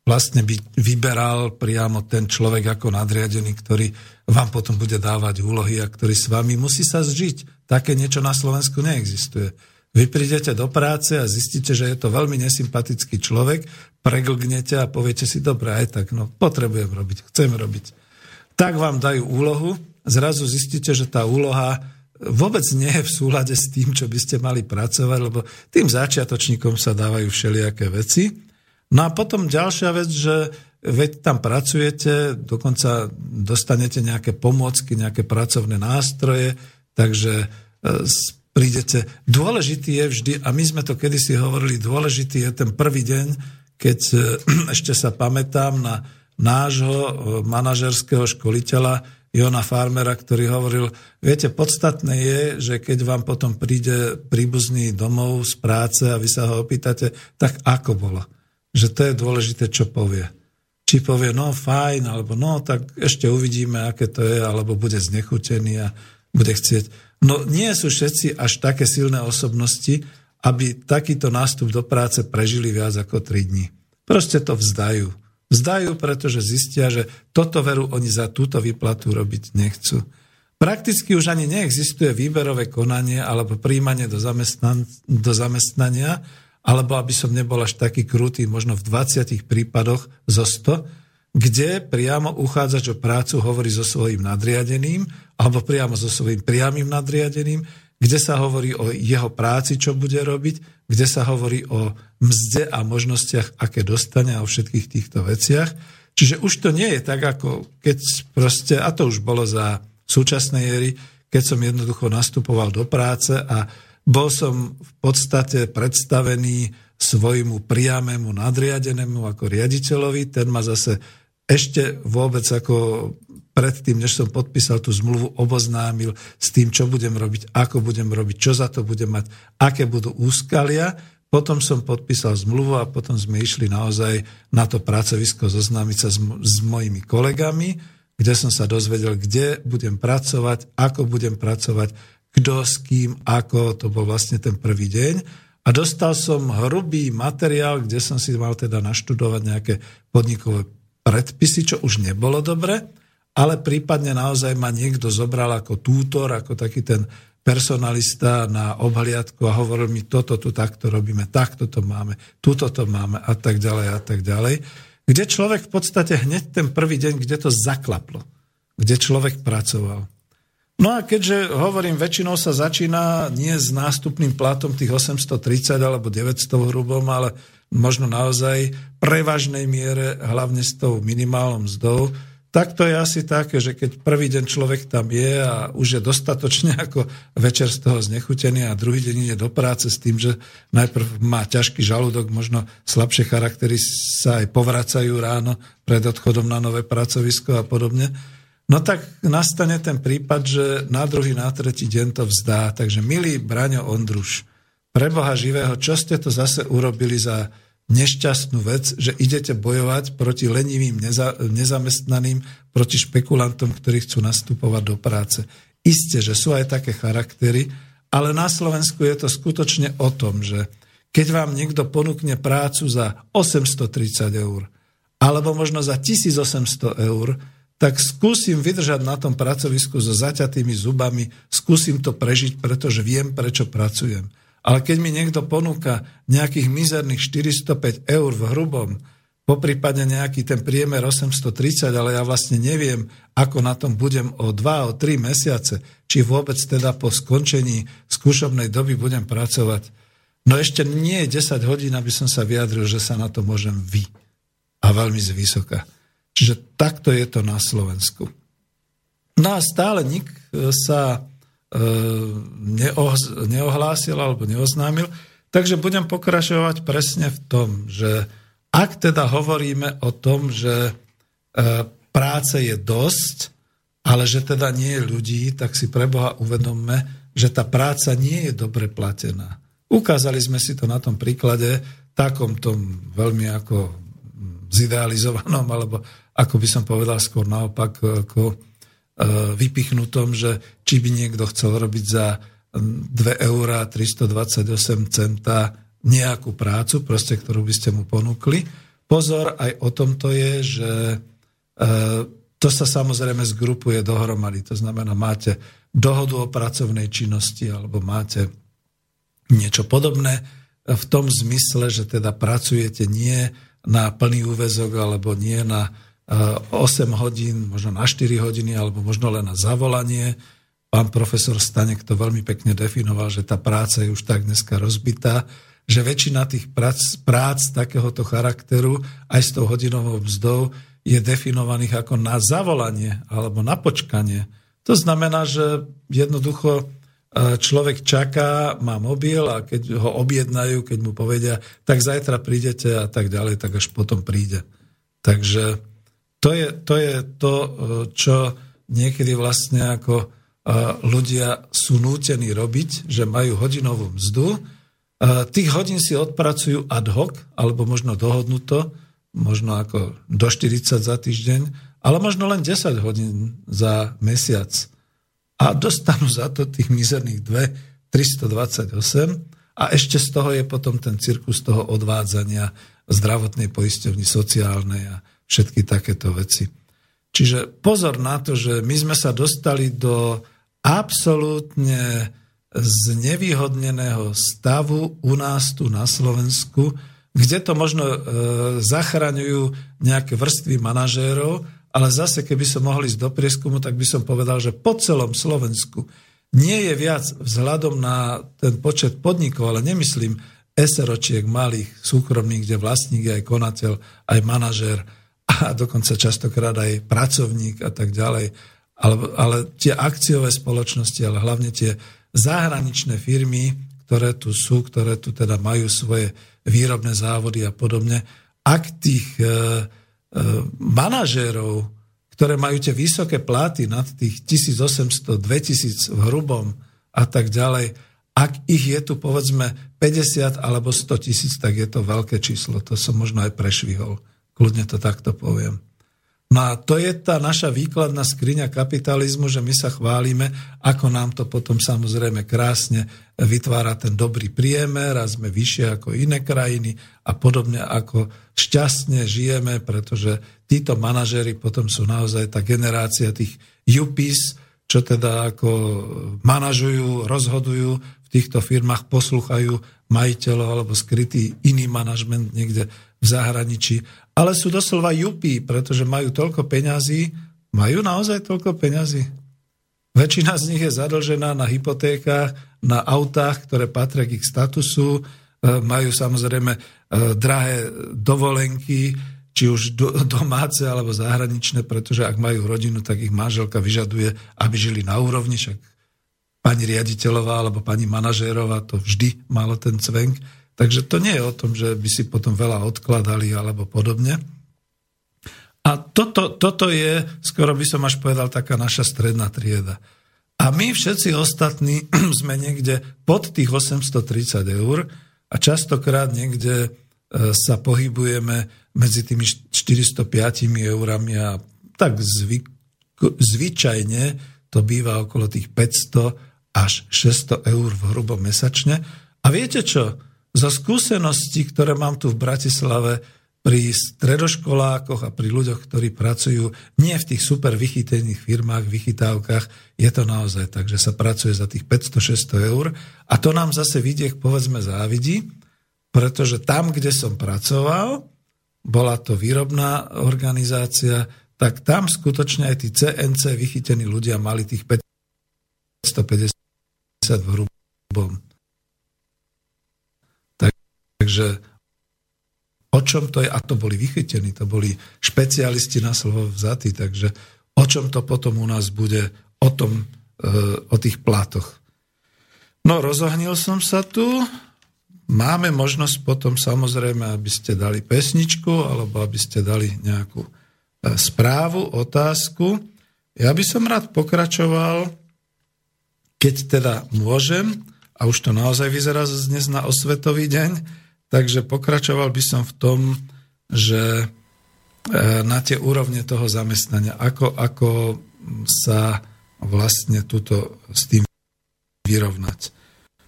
vlastne by vyberal priamo ten človek ako nadriadený, ktorý vám potom bude dávať úlohy a ktorý s vami musí sa zžiť. Také niečo na Slovensku neexistuje. Vy prídete do práce a zistíte, že je to veľmi nesympatický človek, preglgnete a poviete si, dobre, aj tak, no potrebujem robiť, chcem robiť. Tak vám dajú úlohu, zrazu zistíte, že tá úloha vôbec nie je v súlade s tým, čo by ste mali pracovať, lebo tým začiatočníkom sa dávajú všelijaké veci. No a potom ďalšia vec, že veď tam pracujete, dokonca dostanete nejaké pomôcky, nejaké pracovné nástroje, takže prídete. Dôležitý je vždy, a my sme to kedysi hovorili, dôležitý je ten prvý deň, keď ešte sa pamätám na nášho manažerského školiteľa, Jona Farmera, ktorý hovoril, viete, podstatné je, že keď vám potom príde príbuzný domov z práce a vy sa ho opýtate, tak ako bolo? Že to je dôležité, čo povie. Či povie, no fajn, alebo no, tak ešte uvidíme, aké to je, alebo bude znechutený a bude chcieť. No nie sú všetci až také silné osobnosti, aby takýto nástup do práce prežili viac ako tri dni. Proste to vzdajú. Vzdajú, pretože zistia, že toto veru oni za túto výplatu robiť nechcú. Prakticky už ani neexistuje výberové konanie alebo príjmanie do, zamestnan- do zamestnania, alebo aby som nebol až taký krutý, možno v dvadsiatich prípadoch zo sto, kde priamo uchádzač o prácu hovorí so svojím nadriadeným alebo priamo so svojím priamým nadriadeným, kde sa hovorí o jeho práci, čo bude robiť, kde sa hovorí o mzde a možnostiach, aké dostane, a o všetkých týchto veciach. Čiže už to nie je tak, ako keď proste, a to už bolo za súčasnej éry, keď som jednoducho nastupoval do práce a bol som v podstate predstavený svojmu priamému nadriadenému ako riaditeľovi, ten ma zase ešte vôbec ako predtým, než som podpísal tú zmluvu, oboznámil s tým, čo budem robiť, ako budem robiť, čo za to budem mať, aké budú úskalia. Potom som podpísal zmluvu a potom sme išli naozaj na to pracovisko zoznámiť sa s, m- s mojimi kolegami, kde som sa dozvedel, kde budem pracovať, ako budem pracovať, kto s kým, ako. To bol vlastne ten prvý deň. A dostal som hrubý materiál, kde som si mal teda naštudovať nejaké podnikové predpisy, čo už nebolo dobre, ale prípadne naozaj ma niekto zobral ako tútor, ako taký ten personalista na obhliadku a hovoril mi, toto tu takto robíme, takto to máme, túto to máme a tak ďalej a tak ďalej. Kde človek v podstate hneď ten prvý deň, kde to zaklaplo, kde človek pracoval. No a keďže hovorím, väčšinou sa začína nie s nástupným platom tých osemstotridsať alebo deväťsto hrubom, ale možno naozaj prevažnej miere, hlavne s tou minimálnou mzdou. Tak to je asi také, že keď prvý deň človek tam je a už je dostatočne ako večer z toho znechutený a druhý deň ide do práce s tým, že najprv má ťažký žalúdok, možno slabšie charaktery sa aj povracajú ráno pred odchodom na nové pracovisko a podobne. No tak nastane ten prípad, že na druhý, na tretí deň to vzdá. Takže milý Braňo Ondruš, pre Boha živého, čo ste to zase urobili za nešťastnú vec, že idete bojovať proti lenivým neza, nezamestnaným, proti špekulantom, ktorí chcú nastupovať do práce. Isté, že sú aj také charaktery, ale na Slovensku je to skutočne o tom, že keď vám niekto ponúkne prácu za osemstotridsať eur, alebo možno za tisícosemsto eur, tak skúsim vydržať na tom pracovisku so zaťatými zubami, skúsim to prežiť, pretože viem, prečo pracujem. Ale keď mi niekto ponúka nejakých mizerných štyristopäť eur v hrubom, poprípadne nejaký ten priemer osemstotridsať, ale ja vlastne neviem, ako na tom budem o dva, o tri mesiace, či vôbec teda po skončení skúšobnej doby budem pracovať. No ešte nie je desať hodín, aby som sa vyjadril, že sa na to môžem vy. A veľmi zvysoka. Čiže takto je to na Slovensku. No a stále nik sa neohlásil alebo neoznámil. Takže budem pokračovať presne v tom, že ak teda hovoríme o tom, že práce je dosť, ale že teda nie je ľudí, tak si pre Boha uvedomme, že tá práca nie je dobre platená. Ukázali sme si to na tom príklade, takom tom veľmi ako zidealizovanom, alebo ako by som povedal skôr naopak, ako vypichnutom, že či by niekto chcel robiť za dve eurá tridsaťdvaťosem centa nejakú prácu, proste, ktorú by ste mu ponúkli, Pozor, aj o tomto je, že to sa samozrejme zgrupuje dohromady. To znamená, máte dohodu o pracovnej činnosti alebo máte niečo podobné v tom zmysle, že teda pracujete nie na plný úväzok alebo nie na osem hodín, možno na štyri hodiny alebo možno len na zavolanie. Pán profesor Stanek to veľmi pekne definoval, že tá práca je už tak dneska rozbitá, že väčšina tých prác, prác takéhoto charakteru aj s tou hodinovou mzdou je definovaných ako na zavolanie alebo na počkanie. To znamená, že jednoducho človek čaká, má mobil a keď ho objednajú, keď mu povedia, tak zajtra prídete a tak ďalej, tak až potom príde. Takže to je to, je to čo niekedy vlastne ako ľudia sú nútení robiť, že majú hodinovú mzdu. Tých hodín si odpracujú ad hoc, alebo možno dohodnuto, možno ako do štyridsať za týždeň, ale možno len desať hodín za mesiac. A dostanú za to tých mizerných dvetisíctristodvadsaťosem a ešte z toho je potom ten cirkus toho odvádzania zdravotnej poisťovni, sociálnej a všetky takéto veci. Čiže pozor na to, že my sme sa dostali do absolútne znevýhodneného stavu u nás tu na Slovensku, kde to možno e, zachraňujú nejaké vrstvy manažérov, ale zase, keby som mohol ísť do prieskumu, tak by som povedal, že po celom Slovensku nie je viac vzhľadom na ten počet podnikov, ale nemyslím eseročiek malých, súkromných, kde vlastník je aj konateľ, aj manažér a dokonca častokrát aj pracovník a tak ďalej. Ale, ale tie akciové spoločnosti, ale hlavne tie zahraničné firmy, ktoré tu sú, ktoré tu teda majú svoje výrobné závody a podobne, ak tých e, e, manažérov, ktoré majú tie vysoké platy nad tých tisícosemsto, dvetisíc v hrubom a tak ďalej, ak ich je tu povedzme päťdesiat alebo stotisíc, tak je to veľké číslo. To som možno aj prešvihol. Kľudne to takto poviem. No a to je tá naša výkladná skriňa kapitalizmu, že my sa chválime, ako nám to potom samozrejme krásne vytvára ten dobrý priemer a sme vyššie ako iné krajiny a podobne ako šťastne žijeme, pretože títo manažéri potom sú naozaj tá generácia tých yuppies, čo teda ako manažujú, rozhodujú v týchto firmách, poslúchajú majiteľov alebo skrytý iný manažment niekde v zahraničí, ale sú doslova jupí, pretože majú toľko peňazí, majú naozaj toľko peňazí. Väčšina z nich je zadlžená na hypotékách, na autách, ktoré patria k ich statusu, majú samozrejme drahé dovolenky, či už domáce alebo zahraničné, pretože ak majú rodinu, tak ich manželka vyžaduje, aby žili na úrovni, však pani riaditeľová alebo pani manažérová to vždy malo ten cvenk. Takže to nie je o tom, že by si potom veľa odkladali alebo podobne. A toto, toto je, skoro by som až povedal, taká naša stredná trieda. A my všetci ostatní sme niekde pod tých osemstotridsať eur a častokrát niekde sa pohybujeme medzi tými štyristopäť eurami a tak zvy, zvyčajne to býva okolo tých päťsto až šesťsto eur v hrubo mesačne. A viete čo? Zo skúseností, ktoré mám tu v Bratislave pri stredoškolákoch a pri ľuďoch, ktorí pracujú nie v tých super vychytených firmách, vychytávkach, je to naozaj tak, že sa pracuje za tých päťsto šesťsto eur a to nám zase vidiek povedzme závidí, pretože tam, kde som pracoval, bola to výrobná organizácia, tak tam skutočne aj tí cé en cé vychytení ľudia mali tých päťstopäťdesiat v hrubom. Takže o čom to je, a to boli vychytení, to boli špecialisti na slovo vzatí, takže o čom to potom u nás bude, o tom, e, o tých platoch. No, rozohnil som sa tu, máme možnosť potom samozrejme, aby ste dali pesničku, alebo aby ste dali nejakú e, správu, otázku. Ja by som rád pokračoval, keď teda môžem, a už to naozaj vyzerá dnes na osvetový deň, takže pokračoval by som v tom, že na tie úrovne toho zamestnania, ako, ako sa vlastne tuto s tým vyrovnať.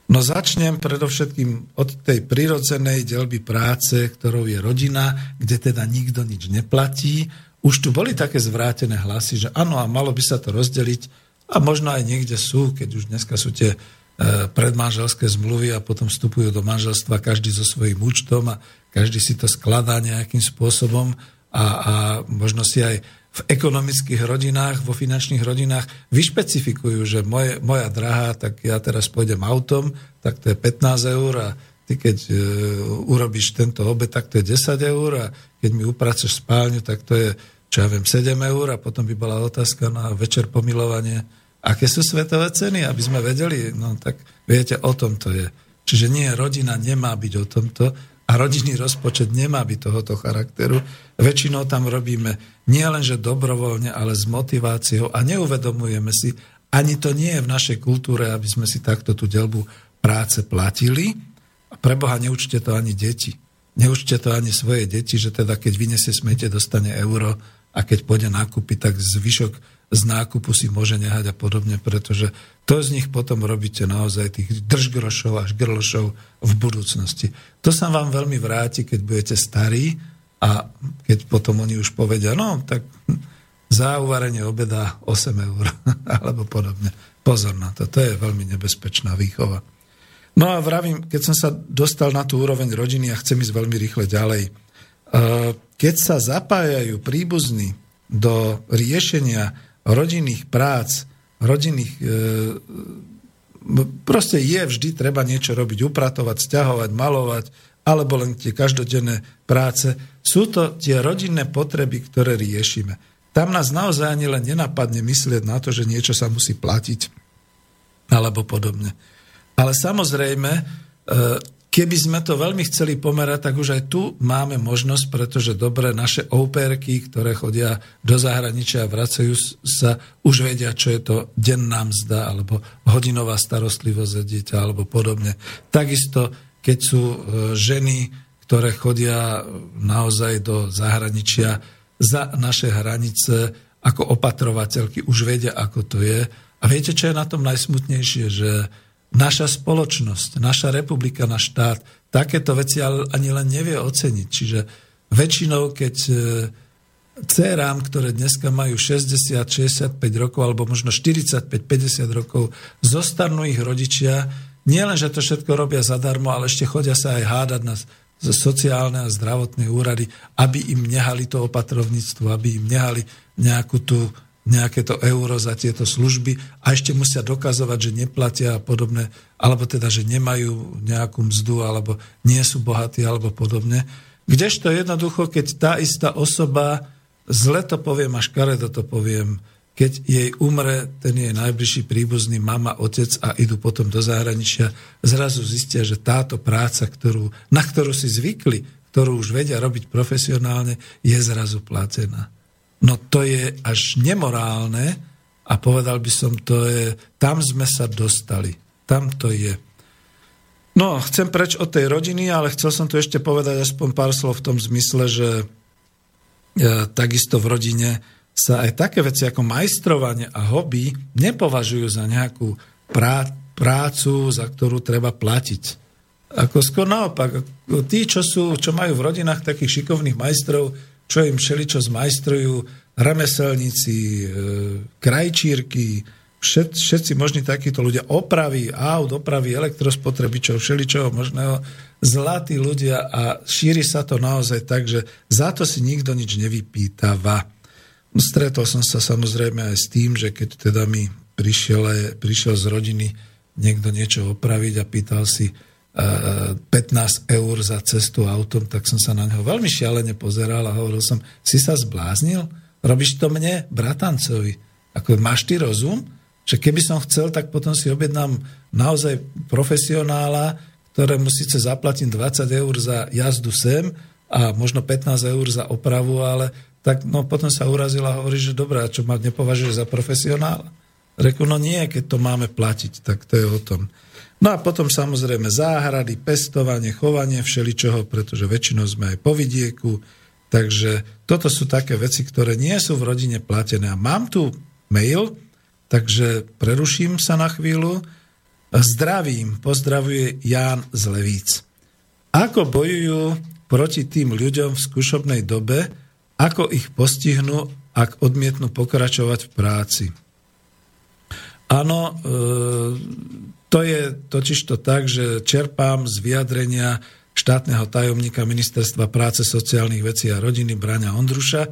No začnem predovšetkým od tej prirodzenej deľby práce, ktorou je rodina, kde teda nikto nič neplatí. Už tu boli také zvrátené hlasy, že áno, a malo by sa to rozdeliť a možno aj niekde sú, keď už dneska sú tie e, predmanželské zmluvy a potom vstupujú do manželstva každý so svojím účtom a každý si to skladá nejakým spôsobom a, a možno si aj v ekonomických rodinách, vo finančných rodinách vyšpecifikujú, že moje, moja drahá, tak ja teraz pôjdem autom, tak to je pätnásť eur a ty keď e, urobíš tento obed, tak to je desať eur a keď mi upraceš spálňu, tak to je, čo ja viem, sedem eur a potom by bola otázka na večer pomilovanie, aké sú svetové ceny, aby sme vedeli, no tak viete, o tom to je. Čiže nie, rodina nemá byť o tomto, a rodinný rozpočet nemá byť tohoto charakteru. Väčšinou tam robíme nie lenže dobrovoľne, ale s motiváciou a neuvedomujeme si, ani to nie je v našej kultúre, aby sme si takto tú deľbu práce platili. A preboha, neučte to ani deti. Neučte to ani svoje deti, že teda keď vyniesie smete, dostane euro a keď pôjde nákupy, tak zvyšok z nákupu si môže nehať a podobne, pretože to z nich potom robíte naozaj tých držgrošov až grlošov v budúcnosti. To sa vám veľmi vráti, keď budete starí a keď potom oni už povedia, no tak za uvarenie obeda osem eur alebo podobne. Pozor na to, to je veľmi nebezpečná výchova. No a vravím, keď som sa dostal na tú úroveň rodiny a chcem ísť veľmi rýchle ďalej, keď sa zapájajú príbuzní do riešenia rodinných prác, rodinných... Proste je vždy treba niečo robiť, upratovať, sťahovať, malovať, alebo len tie každodenné práce. Sú to tie rodinné potreby, ktoré riešime. Tam nás naozaj ani len nenapadne myslieť na to, že niečo sa musí platiť, alebo podobne. Ale samozrejme, keby sme to veľmi chceli pomerať, tak už aj tu máme možnosť, pretože dobre, naše oupérky, ktoré chodia do zahraničia a vracajú sa, už vedia, čo je to denná mzda, alebo hodinová starostlivosť za dieťa, alebo podobne. Takisto, keď sú ženy, ktoré chodia naozaj do zahraničia za naše hranice ako opatrovateľky, už vedia, ako to je. A viete, čo je na tom najsmutnejšie, že naša spoločnosť, naša republika, náš štát, takéto veci ani len nevie oceniť. Čiže väčšinou, keď dcerám, ktoré dneska majú šesťdesiat, šesťdesiatpäť rokov, alebo možno štyridsaťpäť, päťdesiat rokov, zostarnú ich rodičia, nielenže to všetko robia zadarmo, ale ešte chodia sa aj hádať na sociálne a zdravotné úrady, aby im nehali to opatrovníctvo, aby im nehali nejakú tú nejaké to euro za tieto služby a ešte musia dokazovať, že neplatia a podobne, alebo teda, že nemajú nejakú mzdu, alebo nie sú bohatí, alebo podobne. Kdežto jednoducho, keď tá istá osoba, zle to poviem a škaredo to poviem, keď jej umre ten jej najbližší príbuzný, mama, otec a idú potom do zahraničia, zrazu zistia, že táto práca, ktorú, na ktorú si zvykli, ktorú už vedia robiť profesionálne, je zrazu platená. No to je až nemorálne a povedal by som, to je, tam sme sa dostali. Tam to je. No, chcem preč od tej rodiny, ale chcel som tu ešte povedať aspoň pár slov v tom zmysle, že e, takisto v rodine sa aj také veci ako majstrovanie a hobby nepovažujú za nejakú prá, prácu, za ktorú treba platiť. Ako skôr naopak, tí, čo sú, čo majú v rodinách takých šikovných majstrov, čo im všeličo zmajstrujú, remeselníci, krajčírky, všet, všetci možní takíto ľudia, opravy aut, opravy elektrospotrebičov, všeličoho možného, zlatí ľudia a šíri sa to naozaj tak, že za to si nikto nič nevypýtava. Stretol som sa samozrejme aj s tým, že keď teda mi prišiel, prišiel z rodiny niekto niečo opraviť a pýtal si pätnásť eur za cestu autom, tak som sa na neho veľmi šialene pozeral a hovoril som, si sa zbláznil? Robíš to mne, bratancovi? Ako, máš ty rozum? Že keby som chcel, tak potom si objednám naozaj profesionála, ktorému síce zaplatím dvadsať eur za jazdu sem a možno pätnásť eur za opravu, ale tak no, potom sa urazil a hovorí, že dobrá, čo ma nepovažuje za profesionála? Reku, no nie, keď to máme platiť, tak to je o tom. No a potom samozrejme záhrady, pestovanie, chovanie všeličoho, pretože väčšinou sme aj po vidieku. Takže toto sú také veci, ktoré nie sú v rodine platené. A mám tu mail, takže preruším sa na chvíľu. Zdravím, pozdravuje Ján z Levíc. Ako bojujú proti tým ľuďom v skúšobnej dobe, ako ich postihnú, ak odmietnú pokračovať v práci? Áno, to je totižto tak, že čerpám z vyjadrenia štátneho tajomníka Ministerstva práce, sociálnych vecí a rodiny Braňa Ondruša,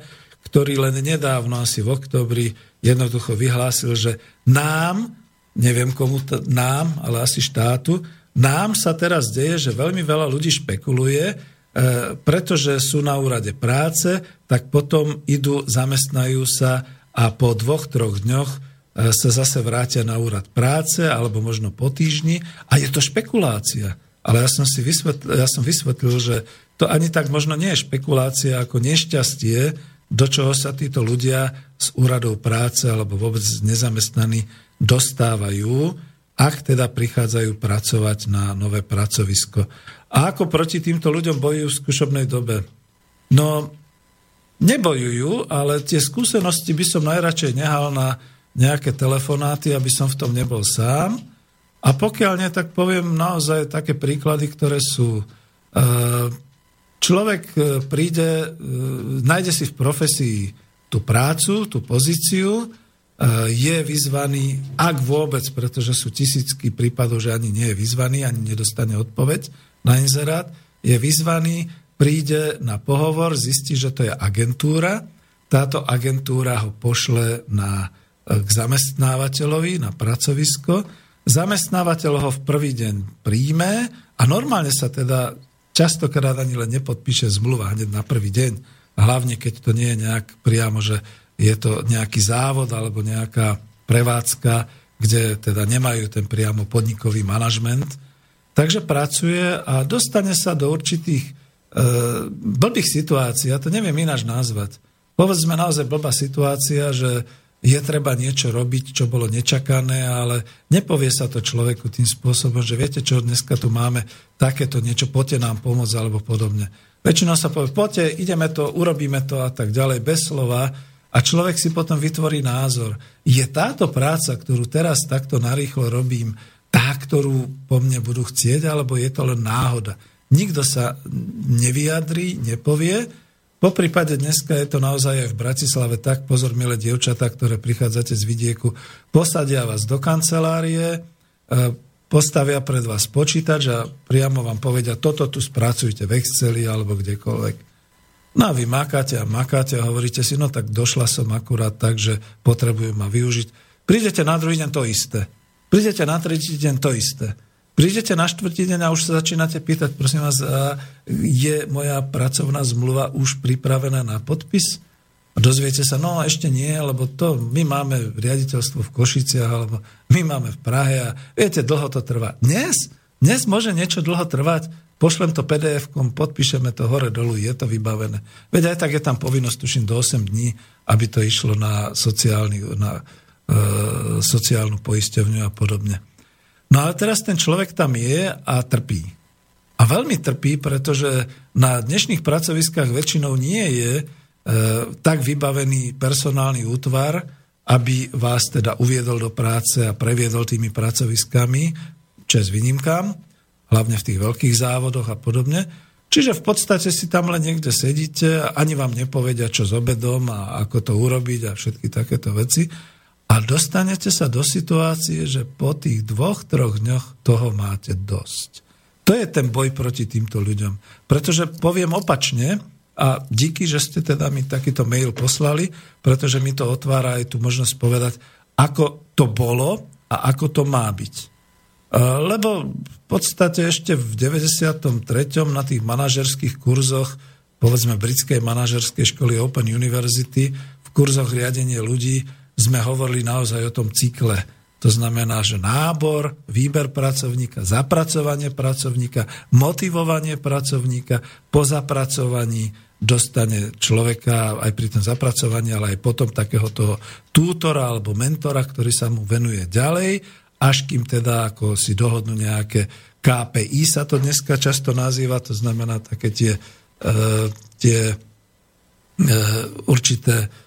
ktorý len nedávno, asi v októbri, jednoducho vyhlásil, že nám, neviem komu, t- nám, ale asi štátu, nám sa teraz deje, že veľmi veľa ľudí špekuluje, e, pretože sú na úrade práce, tak potom idú, zamestnajú sa a po dvoch, troch dňoch sa zase vrátia na úrad práce, alebo možno po týždni, a je to špekulácia. Ale ja som si vysvetlil, ja som vysvetlil, že to ani tak možno nie je špekulácia ako nešťastie, do čoho sa títo ľudia z úradov práce alebo vôbec nezamestnaní dostávajú, ak teda prichádzajú pracovať na nové pracovisko. A ako proti týmto ľuďom bojujú v skúšobnej dobe? No, nebojujú, ale tie skúsenosti by som najradšej nehal na nejaké telefonáty, aby som v tom nebol sám. A pokiaľ nie, tak poviem naozaj také príklady, ktoré sú... Človek príde, nájde si v profesii tú prácu, tú pozíciu, je vyzvaný, ak vôbec, pretože sú tisícky prípadov, že ani nie je vyzvaný, ani nedostane odpoveď na inzerát, je vyzvaný, príde na pohovor, zistí, že to je agentúra, táto agentúra ho pošle na... k zamestnávateľovi na pracovisko. Zamestnávateľ ho v prvý deň príjme a normálne sa teda častokrát ani len nepodpíše zmluva hneď na prvý deň. Hlavne, keď to nie je nejak priamo, že je to nejaký závod alebo nejaká prevádzka, kde teda nemajú ten priamo podnikový manažment. Takže pracuje a dostane sa do určitých e, blbých situácií. Ja to neviem ináč nazvať. Povedzme naozaj blbá situácia, že je treba niečo robiť, čo bolo nečakané, ale nepovie sa to človeku tým spôsobom, že viete čo, dneska tu máme takéto niečo, poďte nám pomôcť alebo podobne. Väčšinou sa povie, poďte, ideme to, urobíme to a tak ďalej, bez slova, a človek si potom vytvorí názor. Je táto práca, ktorú teraz takto narýchlo robím, tá, ktorú po mne budú chcieť, alebo je to len náhoda? Nikto sa nevyjadrí, nepovie. Po prípade dneska je to naozaj aj v Bratislave tak, pozor, milé dievčatá, ktoré prichádzate z vidieku, posadia vás do kancelárie, postavia pred vás počítač a priamo vám povedia, toto tu spracujte v Exceli alebo kdekoľvek. No a vy makáte a makáte a hovoríte si, no tak došla som akurát tak, že potrebujem ma využiť. Prídete na druhý deň to isté. Prídete na tretí deň to isté. Prídete na štvrtý deň a už sa začínate pýtať, prosím vás, je moja pracovná zmluva už pripravená na podpis? A dozviete sa, no ešte nie, lebo to my máme riaditeľstvo v Košiciach, alebo my máme v Prahe a viete, dlho to trvá. Dnes? Dnes môže niečo dlho trvať. Pošlem to pé dé efkom, podpíšeme to hore dolu, je to vybavené. Veď aj tak je tam povinnosť, tuším, do osem dní, aby to išlo na, sociálny, na e, sociálnu poisťovňu a podobne. No ale teraz ten človek tam je a trpí. A veľmi trpí, pretože na dnešných pracoviskách väčšinou nie je e, tak vybavený personálny útvar, aby vás teda uviedol do práce a previedol tými pracoviskami, česť výnimkám, hlavne v tých veľkých závodoch a podobne. Čiže v podstate si tam len niekde sedíte a ani vám nepovedia, čo s obedom a ako to urobiť a všetky takéto veci. A dostanete sa do situácie, že po tých dvoch, troch dňoch toho máte dosť. To je ten boj proti týmto ľuďom. Pretože poviem opačne, a díky, že ste teda mi takýto mail poslali, pretože mi to otvára aj tú možnosť povedať, ako to bolo a ako to má byť. Lebo v podstate ešte v deväťdesiatom treťom na tých manažerských kurzoch, povedzme britskej manažerskej školy Open University, v kurzoch riadenie ľudí, sme hovorili naozaj o tom cykle. To znamená, že nábor, výber pracovníka, zapracovanie pracovníka, motivovanie pracovníka, po zapracovaní dostane človeka aj pri tom zapracovaní, ale aj potom takého toho tútora alebo mentora, ktorý sa mu venuje ďalej, až kým teda ako si dohodnú nejaké ká pé í, sa to dneska často nazýva, to znamená také tie, uh, tie uh, určité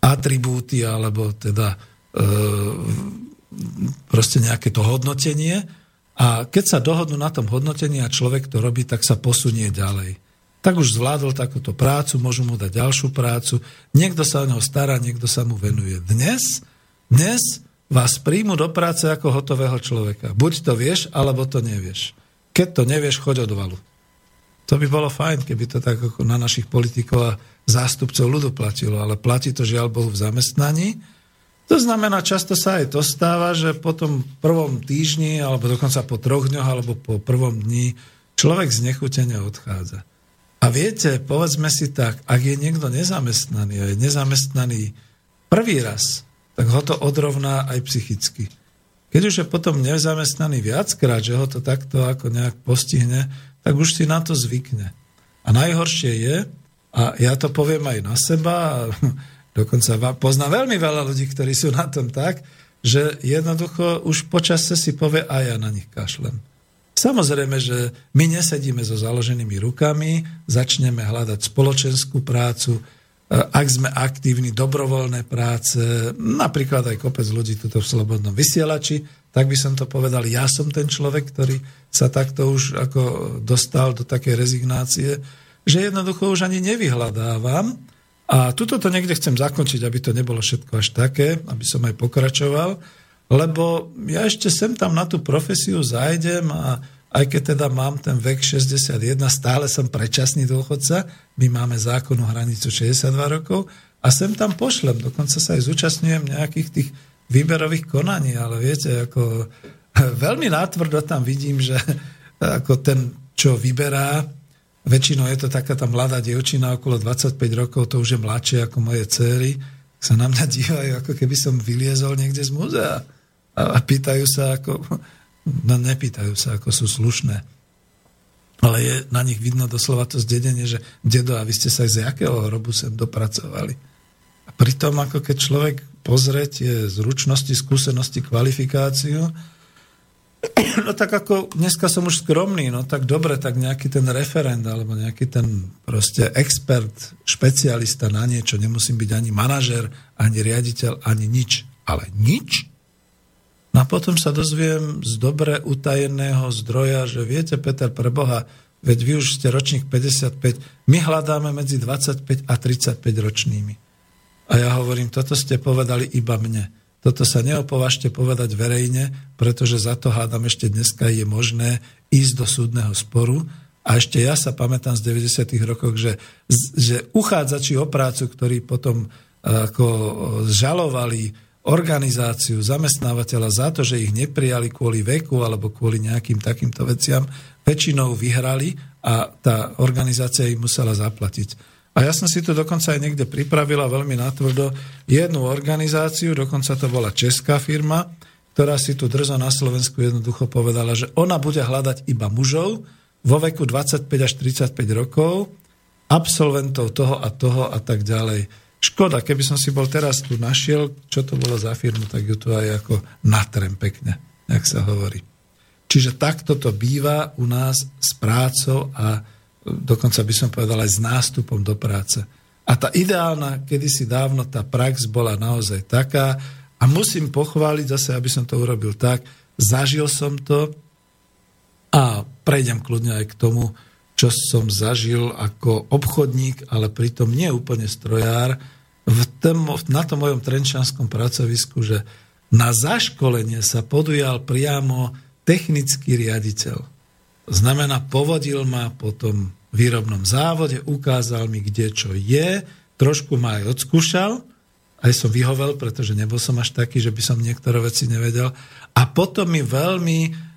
atribúty alebo teda e, proste nejaké to hodnotenie a keď sa dohodnú na tom hodnotení a človek to robí, tak sa posunie ďalej. Tak už zvládol takúto prácu, môžu mu dať ďalšiu prácu, niekto sa o neho stará, niekto sa mu venuje. Dnes, dnes vás príjmu do práce ako hotového človeka. Buď to vieš, alebo to nevieš. Keď to nevieš, choď od valu. To by bolo fajn, keby to tak na našich politikov a zástupcov ľudu platilo, ale platí to žiaľ Bohu v zamestnaní. To znamená, často sa aj to stáva, že po tom prvom týždni, alebo dokonca po troch dňoch, alebo po prvom dni človek znechutene odchádza. A viete, povedzme si tak, ak je niekto nezamestnaný a je nezamestnaný prvý raz, tak ho to odrovná aj psychicky. Keď už je potom nezamestnaný viackrát, že ho to takto ako nejak postihne, tak už si na to zvykne. A najhoršie je, a ja to poviem aj na seba, a dokonca poznám veľmi veľa ľudí, ktorí sú na tom tak, že jednoducho už počase si povie, a ja na nich kašlem. Samozrejme, že my nesedíme so založenými rukami, začneme hľadať spoločenskú prácu, ak sme aktívni, dobrovoľné práce, napríklad aj kopec ľudí tuto v Slobodnom vysielači, tak by som to povedal, ja som ten človek, ktorý sa takto už ako dostal do takej rezignácie, že jednoducho už ani nevyhľadávam. A tuto to niekde chcem zakončiť, aby to nebolo všetko až také, aby som aj pokračoval, lebo ja ešte sem tam na tú profesiu zájdem a aj keď teda mám ten vek šesťdesiatjeden, stále som predčasný dôchodca, my máme zákonnú hranicu šesťdesiatdva rokov a sem tam pošlem, dokonca sa aj zúčastňujem nejakých tých výberových konaní, ale viete, ako veľmi nátvrdo tam vidím, že ako ten, čo vyberá, väčšinou je to taká tá mladá dievčina, okolo dvadsaťpäť rokov, to už je mladšie ako moje dcery, sa na mňa dívajú, ako keby som vyliezol niekde z múzea a pýtajú sa, ako... No nepýtajú sa, ako sú slušné. Ale je na nich vidno doslova to zdedenie, že dedo, a vy ste sa z jakého hrobu sem dopracovali. A pritom, ako keď človek pozrie tie zručnosti, skúsenosti, kvalifikáciu, no tak ako dneska som už skromný, no tak dobre, tak nejaký ten referent, alebo nejaký ten proste expert, špecialista na niečo, nemusím byť ani manažer, ani riaditeľ, ani nič. Ale nič? A potom sa dozviem z dobre utajeného zdroja, že viete, Peter, pre Boha, veď vy už ste ročník päťdesiatpäť, my hľadáme medzi dvadsaťpäť a tridsaťpäť ročnými. A ja hovorím, toto ste povedali iba mne. Toto sa neopovažte povedať verejne, pretože za to hádam ešte dneska je možné ísť do súdneho sporu. A ešte ja sa pamätám z deväťdesiatych rokov, že, že uchádzači o prácu, ktorí potom ako žalovali organizáciu, zamestnávateľa za to, že ich neprijali kvôli veku alebo kvôli nejakým takýmto veciam, väčšinou vyhrali a tá organizácia ich musela zaplatiť. A ja som si to dokonca aj niekde pripravila veľmi natvrdo jednu organizáciu, dokonca to bola česká firma, ktorá si tu drzo na Slovensku jednoducho povedala, že ona bude hľadať iba mužov vo veku dvadsaťpäť až tridsaťpäť rokov, absolventov toho a toho a tak ďalej. Škoda, keby som si bol teraz tu našiel, čo to bolo za firmu, tak ju tu aj ako natrem pekne, jak sa hovorí. Čiže takto to býva u nás s prácou a dokonca by som povedal aj s nástupom do práce. A tá ideálna, kedysi dávno tá prax bola naozaj taká a musím pochváliť zase, aby som to urobil tak, zažil som to a prejdem kľudne aj k tomu, čo som zažil ako obchodník, ale pritom nie úplne strojár, v tom, na tom mojom trenčianskom pracovisku, že na zaškolenie sa podujal priamo technický riaditeľ. Znamená, povodil ma po tom výrobnom závode, ukázal mi, kde čo je, trošku ma aj odskúšal, aj som vyhovel, pretože nebol som až taký, že by som niektoré veci nevedel. A potom mi veľmi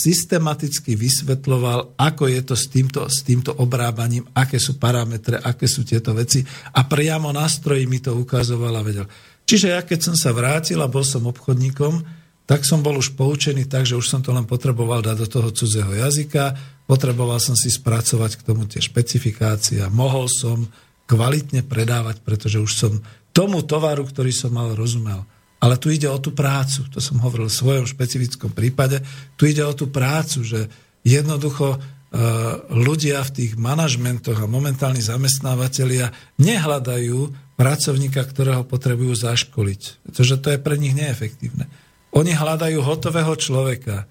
systematicky vysvetľoval, ako je to s týmto, s týmto obrábaním, aké sú parametre, aké sú tieto veci a priamo na stroji mi to ukazoval a vedel. Čiže ja, keď som sa vrátil a bol som obchodníkom, tak som bol už poučený tak, že už som to len potreboval dať do toho cudzého jazyka, potreboval som si spracovať k tomu tie špecifikácie a mohol som kvalitne predávať, pretože už som tomu tovaru, ktorý som mal, rozumel. Ale tu ide o tú prácu, to som hovoril v svojom špecifickom prípade, tu ide o tú prácu, že jednoducho e, ľudia v tých manažmentoch a momentálni zamestnávateľia nehľadajú pracovníka, ktorého potrebujú zaškoliť, pretože to je pre nich neefektívne. Oni hľadajú hotového človeka.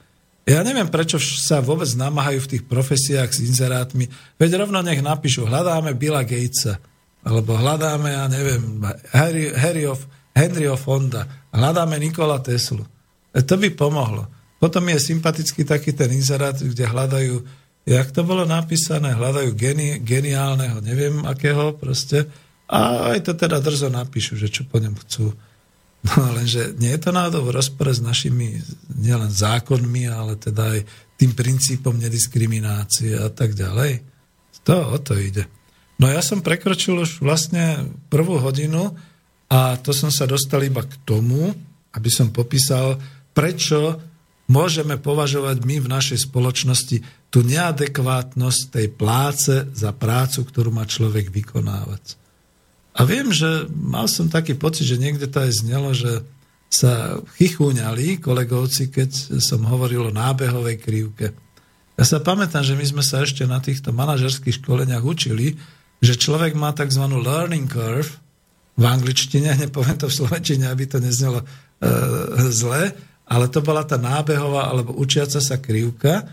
Ja neviem, prečo sa vôbec namáhajú v tých profesiách s inzerátmi. Veď rovno nech napíšu, hľadáme Billa Gatesa, alebo hľadáme, ja neviem, Harry, Harry of, Henryho Fonda, hľadáme Nikola Teslu. E, to by pomohlo. Potom je sympatický taký ten inzerát, kde hľadajú, jak to bolo napísané, hľadajú geni, geniálneho, neviem akého proste, a aj to teda drzo napíšu, že čo po ňom chcú. No lenže nie je to náhodou v rozpore s našimi nielen zákonmi, ale teda aj tým princípom nediskriminácie a tak ďalej. To o to ide. No ja som prekročil už vlastne prvú hodinu a to som sa dostal iba k tomu, aby som popísal, prečo môžeme považovať my v našej spoločnosti tú neadekvátnosť tej pláce za prácu, ktorú má človek vykonávať. A viem, že mal som taký pocit, že niekde to aj znelo, že sa chichúňali kolegovci, keď som hovoril o nábehovej krivke. Ja sa pamätám, že my sme sa ešte na týchto manažerských školeniach učili, že človek má tzv. Learning curve v angličtine, nepoviem to v slovenčine, aby to neznelo e, zle, ale to bola tá nábehová alebo učiaca sa krivka,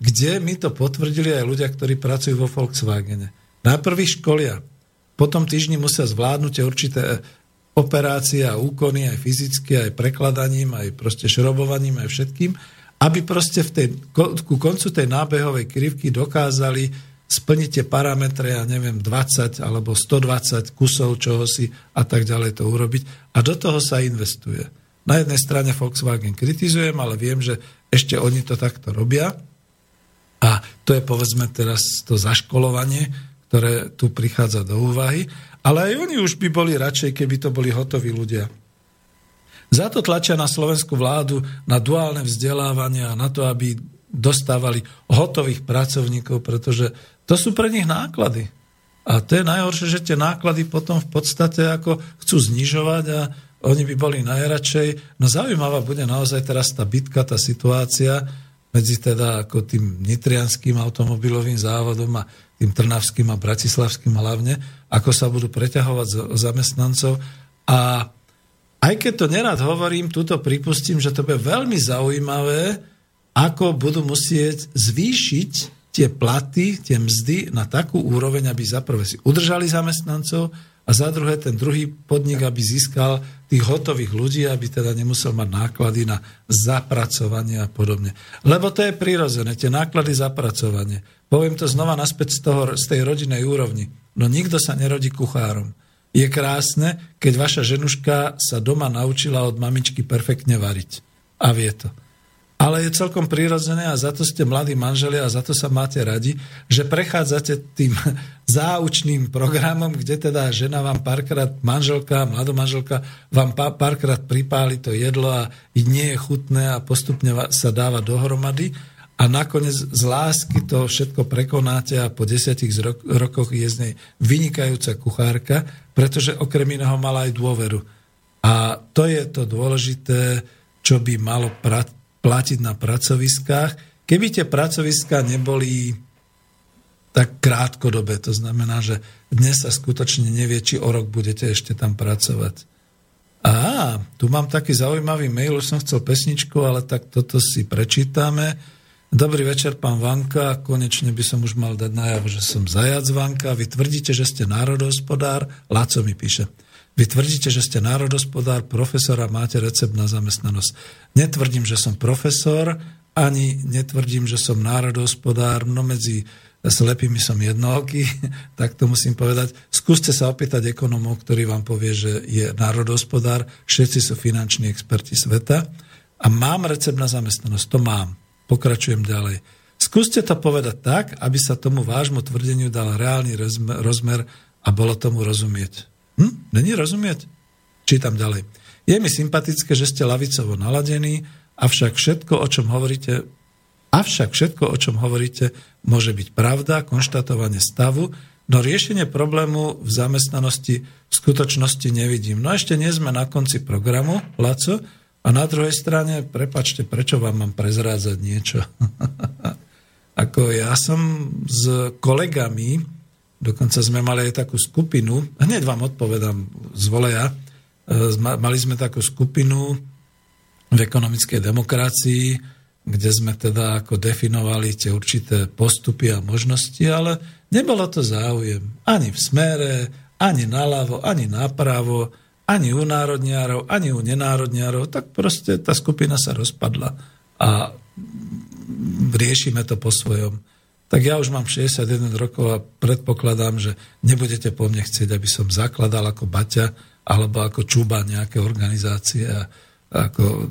kde mi to potvrdili aj ľudia, ktorí pracujú vo Volkswagene. Najprv ich školia. Po tom týždni musia zvládnuť určité operácie a úkony, aj fyzicky, aj prekladaním, aj proste šrobovaním, aj všetkým, aby proste v tej, ku koncu tej nábehovej krivky dokázali splniť tie parametre, ja neviem, dvadsať alebo stodvadsať kusov čohosi a tak ďalej to urobiť. A do toho sa investuje. Na jednej strane Volkswagen kritizujem, ale viem, že ešte oni to takto robia. A to je, povedzme, teraz to zaškolovanie, ktoré tu prichádza do úvahy, ale aj oni už by boli radšej, keby to boli hotoví ľudia. Za to tlačia na slovenskú vládu na duálne vzdelávanie a na to, aby dostávali hotových pracovníkov, pretože to sú pre nich náklady. A to je najhoršie, že tie náklady potom v podstate ako chcú znižovať a oni by boli najradšej. No zaujímavá bude naozaj teraz tá bitka, tá situácia medzi teda ako tým nitrianským automobilovým závodom a tým trnavským a bratislavským hlavne, ako sa budú preťahovať zamestnancov. A aj keď to nerad hovorím, tuto pripustím, že to bude veľmi zaujímavé, ako budú musieť zvýšiť tie platy, tie mzdy na takú úroveň, aby za prvé si udržali zamestnancov a za druhé ten druhý podnik, aby získal tých hotových ľudí, aby teda nemusel mať náklady na zapracovanie a podobne. Lebo to je prirodzené, tie náklady zapracovanie. Poviem to znova naspäť z, toho, z tej rodinnej úrovni. No nikto sa nerodí kuchárom. Je krásne, keď vaša ženuška sa doma naučila od mamičky perfektne variť. A vie to. Ale je celkom prirodzené a za to ste mladí manželia a za to sa máte radi, že prechádzate tým záučným programom, kde teda žena vám párkrát, manželka, mladomanželka vám párkrát pripáli to jedlo a nie je chutné a postupne sa dáva dohromady a nakoniec z lásky to všetko prekonáte a po desiatich rokoch je z nej vynikajúca kuchárka, pretože okrem iného mala aj dôveru. A to je to dôležité, čo by malo prať platiť na pracoviskách, keby tie pracoviská neboli tak krátkodobé. To znamená, že dnes sa skutočne nevie, či o rok budete ešte tam pracovať. Á, tu mám taký zaujímavý mail, už som chcel pesničku, ale tak toto si prečítame. Dobrý večer, pán Vanka, konečne by som už mal dať najavo, že som Zajac-Vanka. Vy tvrdíte, že ste národohospodár? Laco mi píše. Vy tvrdíte, že ste národohospodár, profesor a máte recept na zamestnanosť. Netvrdím, že som profesor, ani netvrdím, že som národohospodár, no medzi slepými som jednooký, tak to musím povedať. Skúste sa opýtať ekonomov, ktorý vám povie, že je národohospodár, všetci sú finanční experti sveta a mám recept na zamestnanosť, to mám. Pokračujem ďalej. Skúste to povedať tak, aby sa tomu vášmu tvrdeniu dal reálny rozmer a bolo tomu rozumieť. Hm? Není rozumieť? Čítam ďalej. Je mi sympatické, že ste lavicovo naladení, avšak všetko, o čom hovoríte, avšak všetko, o čom hovoríte, môže byť pravda, konštatovanie stavu, no riešenie problému v zamestnanosti v skutočnosti nevidím. No ešte nie sme na konci programu, Laco, a na druhej strane, prepáčte, prečo vám mám prezrádzať niečo? Ako ja som s kolegami, dokonca sme mali aj takú skupinu, hneď vám odpovedám z voleja, mali sme takú skupinu v ekonomickej demokracii, kde sme teda ako definovali tie určité postupy a možnosti, ale nebolo to záujem ani v smere, ani naľavo, ani napravo, ani u národniarov, ani u nenárodniarov, tak proste tá skupina sa rozpadla a riešime to po svojom. Tak ja už mám šesťdesiatjeden rokov a predpokladám, že nebudete po mne chcieť, aby som zakladal ako Baťa alebo ako Čuba nejaké organizácie a ako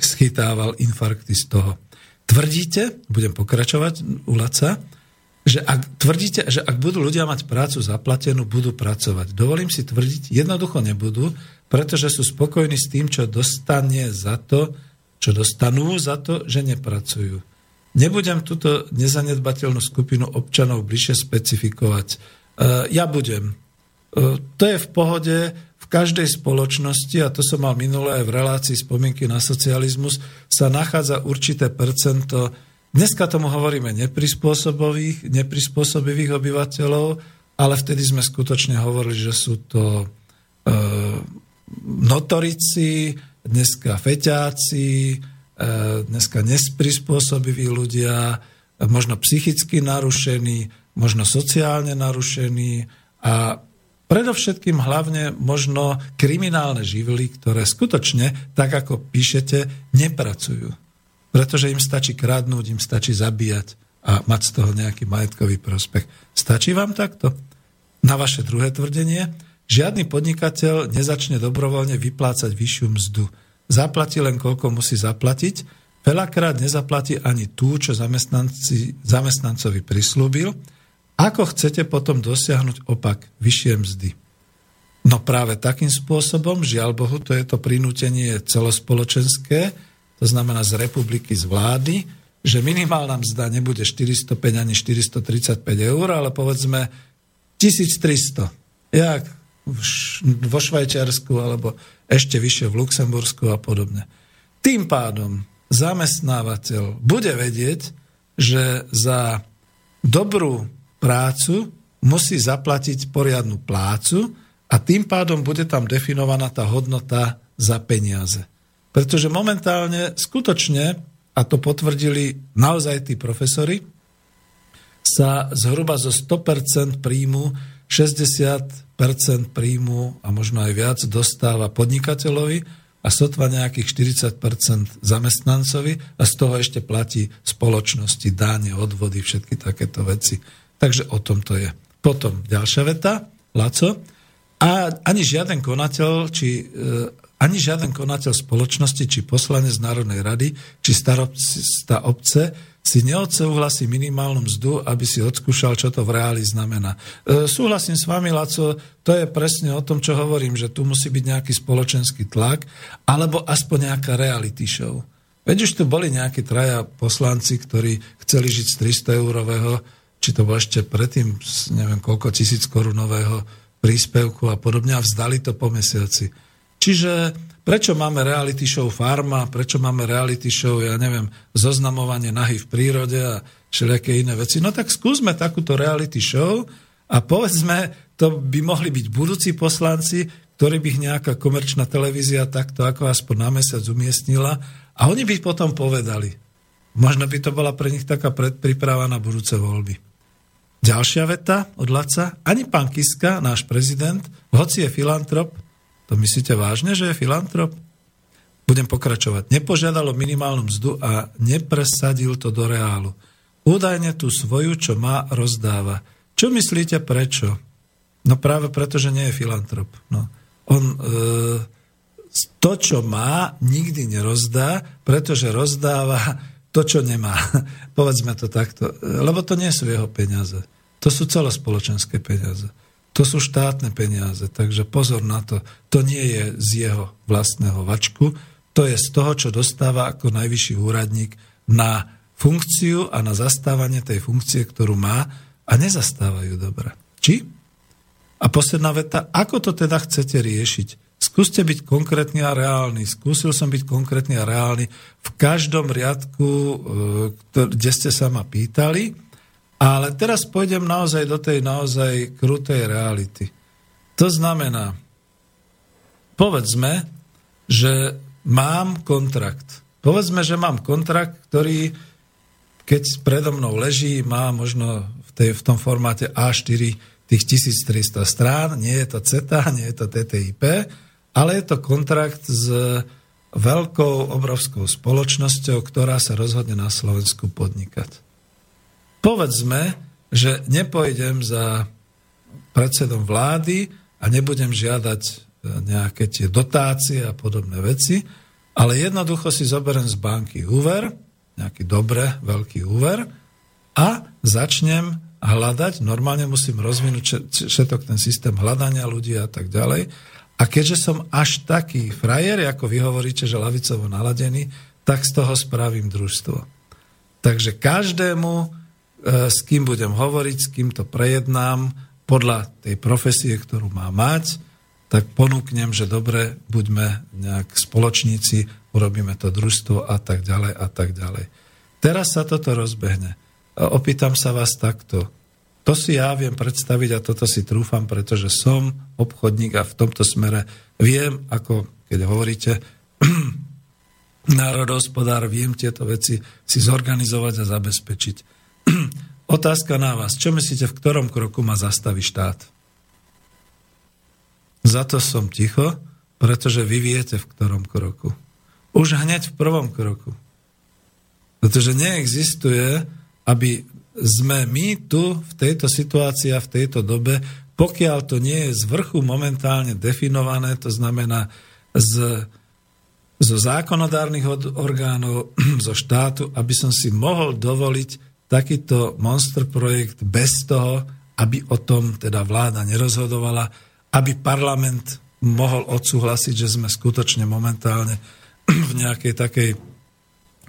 schytával infarkty z toho. Tvrdíte, budem pokračovať u Laca, že ak, tvrdíte, že ak budú ľudia mať prácu zaplatenú, budú pracovať. Dovolím si tvrdiť, jednoducho nebudú, pretože sú spokojní s tým, čo dostane za to, čo dostanú za to, že nepracujú. Nebudem túto nezanedbateľnú skupinu občanov bližšie specifikovať. Ja budem. To je v pohode v každej spoločnosti, a to som mal minulé aj v relácii spomienky na socializmus, sa nachádza určité percento, dneska tomu hovoríme neprispôsobových, neprispôsobivých obyvateľov, ale vtedy sme skutočne hovorili, že sú to e, notorici, dneska feťáci, dneska nesprispôsobiví ľudia, možno psychicky narušení, možno sociálne narušení a predovšetkým hlavne možno kriminálne živly, ktoré skutočne, tak ako píšete, nepracujú. Pretože im stačí kradnúť, im stačí zabíjať a mať z toho nejaký majetkový prospech. Stačí vám takto? Na vaše druhé tvrdenie, žiadny podnikateľ nezačne dobrovoľne vyplácať vyššiu mzdu. Zaplatí len, koľko musí zaplatiť. Veľakrát nezaplatí ani tú, čo zamestnancovi prislúbil. Ako chcete potom dosiahnuť opak, vyššie mzdy? No práve takým spôsobom, žiaľ Bohu, to je to prinútenie celospoločenské, to znamená z republiky, z vlády, že minimálna mzda nebude štyristopäť ani štyristotridsaťpäť eur, ale povedzme tisíctristo. Jak vo Švajčiarsku alebo ešte vyššie v Luxembursku a podobne. Tým pádom zamestnávateľ bude vedieť, že za dobrú prácu musí zaplatiť poriadnu plácu a tým pádom bude tam definovaná tá hodnota za peniaze. Pretože momentálne skutočne, a to potvrdili naozaj tí profesori, sa zhruba zo sto percent príjmu šesťdesiat percent príjmu a možno aj viac dostáva podnikateľovi a sotva nejakých štyridsať percent zamestnancovi a z toho ešte platí spoločnosti, dáne, odvody, všetky takéto veci. Takže o tom to je. Potom ďalšia veta, Laco. A ani žiaden konateľ, či, ani žiaden konateľ spoločnosti, či poslanec Národnej rady, či starosta obce si neodsúhlasí minimálnu mzdu, aby si odskúšal, čo to v reáli znamená. E, súhlasím s vami, Laco, to je presne o tom, čo hovorím, že tu musí byť nejaký spoločenský tlak, alebo aspoň nejaká reality show. Veď už tu boli nejakí traja poslanci, ktorí chceli žiť z tristo eurového, či to bolo ešte predtým, neviem koľko, tisíc korunového príspevku a podobne, a vzdali to po mesiaci. Čiže prečo máme reality show Farma, prečo máme reality show, ja neviem, zoznamovanie nahy v prírode a všelijaké iné veci. No tak skúsme takúto reality show a povedzme, to by mohli byť budúci poslanci, ktorí by ich nejaká komerčná televízia takto ako aspoň na mesiac umiestnila a oni by potom povedali. Možno by to bola pre nich taká predpríprava na budúce voľby. Ďalšia veta od Laca. Ani pán Kiska, náš prezident, hoci je filantrop, to myslíte vážne, že je filantrop? Budem pokračovať. Nepožiadalo minimálnu mzdu a nepresadil to do reálu. Údajne tú svoju, čo má, rozdáva. Čo myslíte, prečo? No práve preto, že nie je filantrop. No. On e, to, čo má, nikdy nerozdá, pretože rozdáva to, čo nemá. Povedzme to takto. Lebo to nie sú jeho peniaze. To sú celospoločenské peniaze. To sú štátne peniaze, takže pozor na to. To nie je z jeho vlastného vačku, to je z toho, čo dostáva ako najvyšší úradník na funkciu a na zastávanie tej funkcie, ktorú má a nezastávajú dobre. Či? A posledná veta, ako to teda chcete riešiť? Skúste byť konkrétny a reálny. Skúsil som byť konkrétny a reálny v každom riadku, kde ste sa ma pýtali. Ale teraz pôjdem naozaj do tej naozaj krutej reality. To znamená, povedzme, že mám kontrakt. Povedzme, že mám kontrakt, ktorý, keď predo mnou leží, má možno v, tej, v tom formáte á štyri tých tisíctristo strán, nie je to CETA, nie je to té té í pé, ale je to kontrakt s veľkou, obrovskou spoločnosťou, ktorá sa rozhodne na Slovensku podnikať. Povedzme, že nepôjdem za predsedom vlády a nebudem žiadať nejaké tie dotácie a podobné veci, ale jednoducho si zoberiem z banky úver, nejaký dobre veľký úver a začnem hľadať, normálne musím rozvinúť všetok ten systém hľadania ľudí a tak ďalej. A keďže som až taký frajer, ako vy hovoríte, že lavicovo naladený, tak z toho spravím družstvo. Takže každému, s kým budem hovoriť, s kým to prejednám, podľa tej profesie, ktorú má mať, tak ponúknem, že dobre, buďme nejak spoločníci, urobíme to družstvo a tak ďalej a tak ďalej. Teraz sa toto rozbehne. Opýtam sa vás takto. To si ja viem predstaviť a toto si trúfam, pretože som obchodník a v tomto smere viem, ako keď hovoríte národohospodár, viem tieto veci si zorganizovať a zabezpečiť. Otázka na vás. Čo myslíte, v ktorom kroku ma zastaví štát? Za to som ticho, pretože vy viete, v ktorom kroku. Už hneď v prvom kroku. Pretože neexistuje, aby sme my tu, v tejto situácii a v tejto dobe, pokiaľ to nie je z vrchu momentálne definované, to znamená z, zo zákonodárnych orgánov, zo štátu, aby som si mohol dovoliť takýto monster projekt bez toho, aby o tom teda vláda nerozhodovala, aby parlament mohol odsúhlasiť, že sme skutočne momentálne v nejakej takej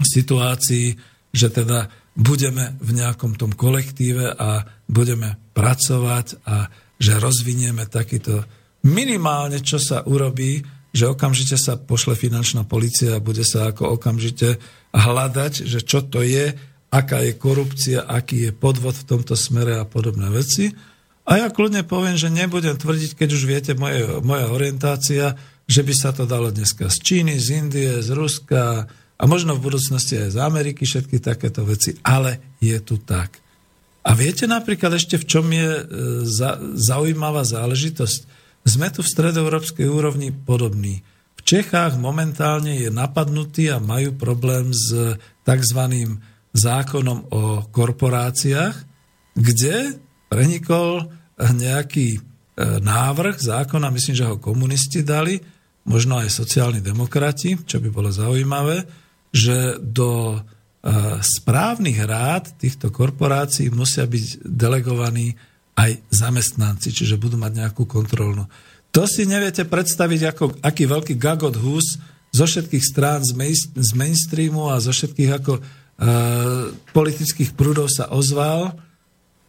situácii, že teda budeme v nejakom tom kolektíve a budeme pracovať a že rozvinieme takýto minimálne, čo sa urobí, že okamžite sa pošle finančná polícia a bude sa ako okamžite hľadať, že čo to je, aká je korupcia, aký je podvod v tomto smere a podobné veci. A ja kľudne poviem, že nebudem tvrdiť, keď už viete moje, moja orientácia, že by sa to dalo dneska z Číny, z Indie, z Ruska, a možno v budúcnosti aj z Ameriky, všetky takéto veci, ale je tu tak. A viete napríklad ešte, v čom je zaujímavá záležitosť? Sme tu v stredoeurópskej úrovni podobní. V Čechách momentálne je napadnutý a majú problém s tzv. Zákonom o korporáciách, kde prenikol nejaký návrh zákona, myslím, že ho komunisti dali, možno aj sociálni demokrati, čo by bolo zaujímavé, že do správnych rád týchto korporácií musia byť delegovaní aj zamestnanci, čiže budú mať nejakú kontrolnú. To si neviete predstaviť, ako, aký veľký gagot hús zo všetkých strán, z, main, z mainstreamu a zo všetkých ako, e, politických prúdov sa ozval,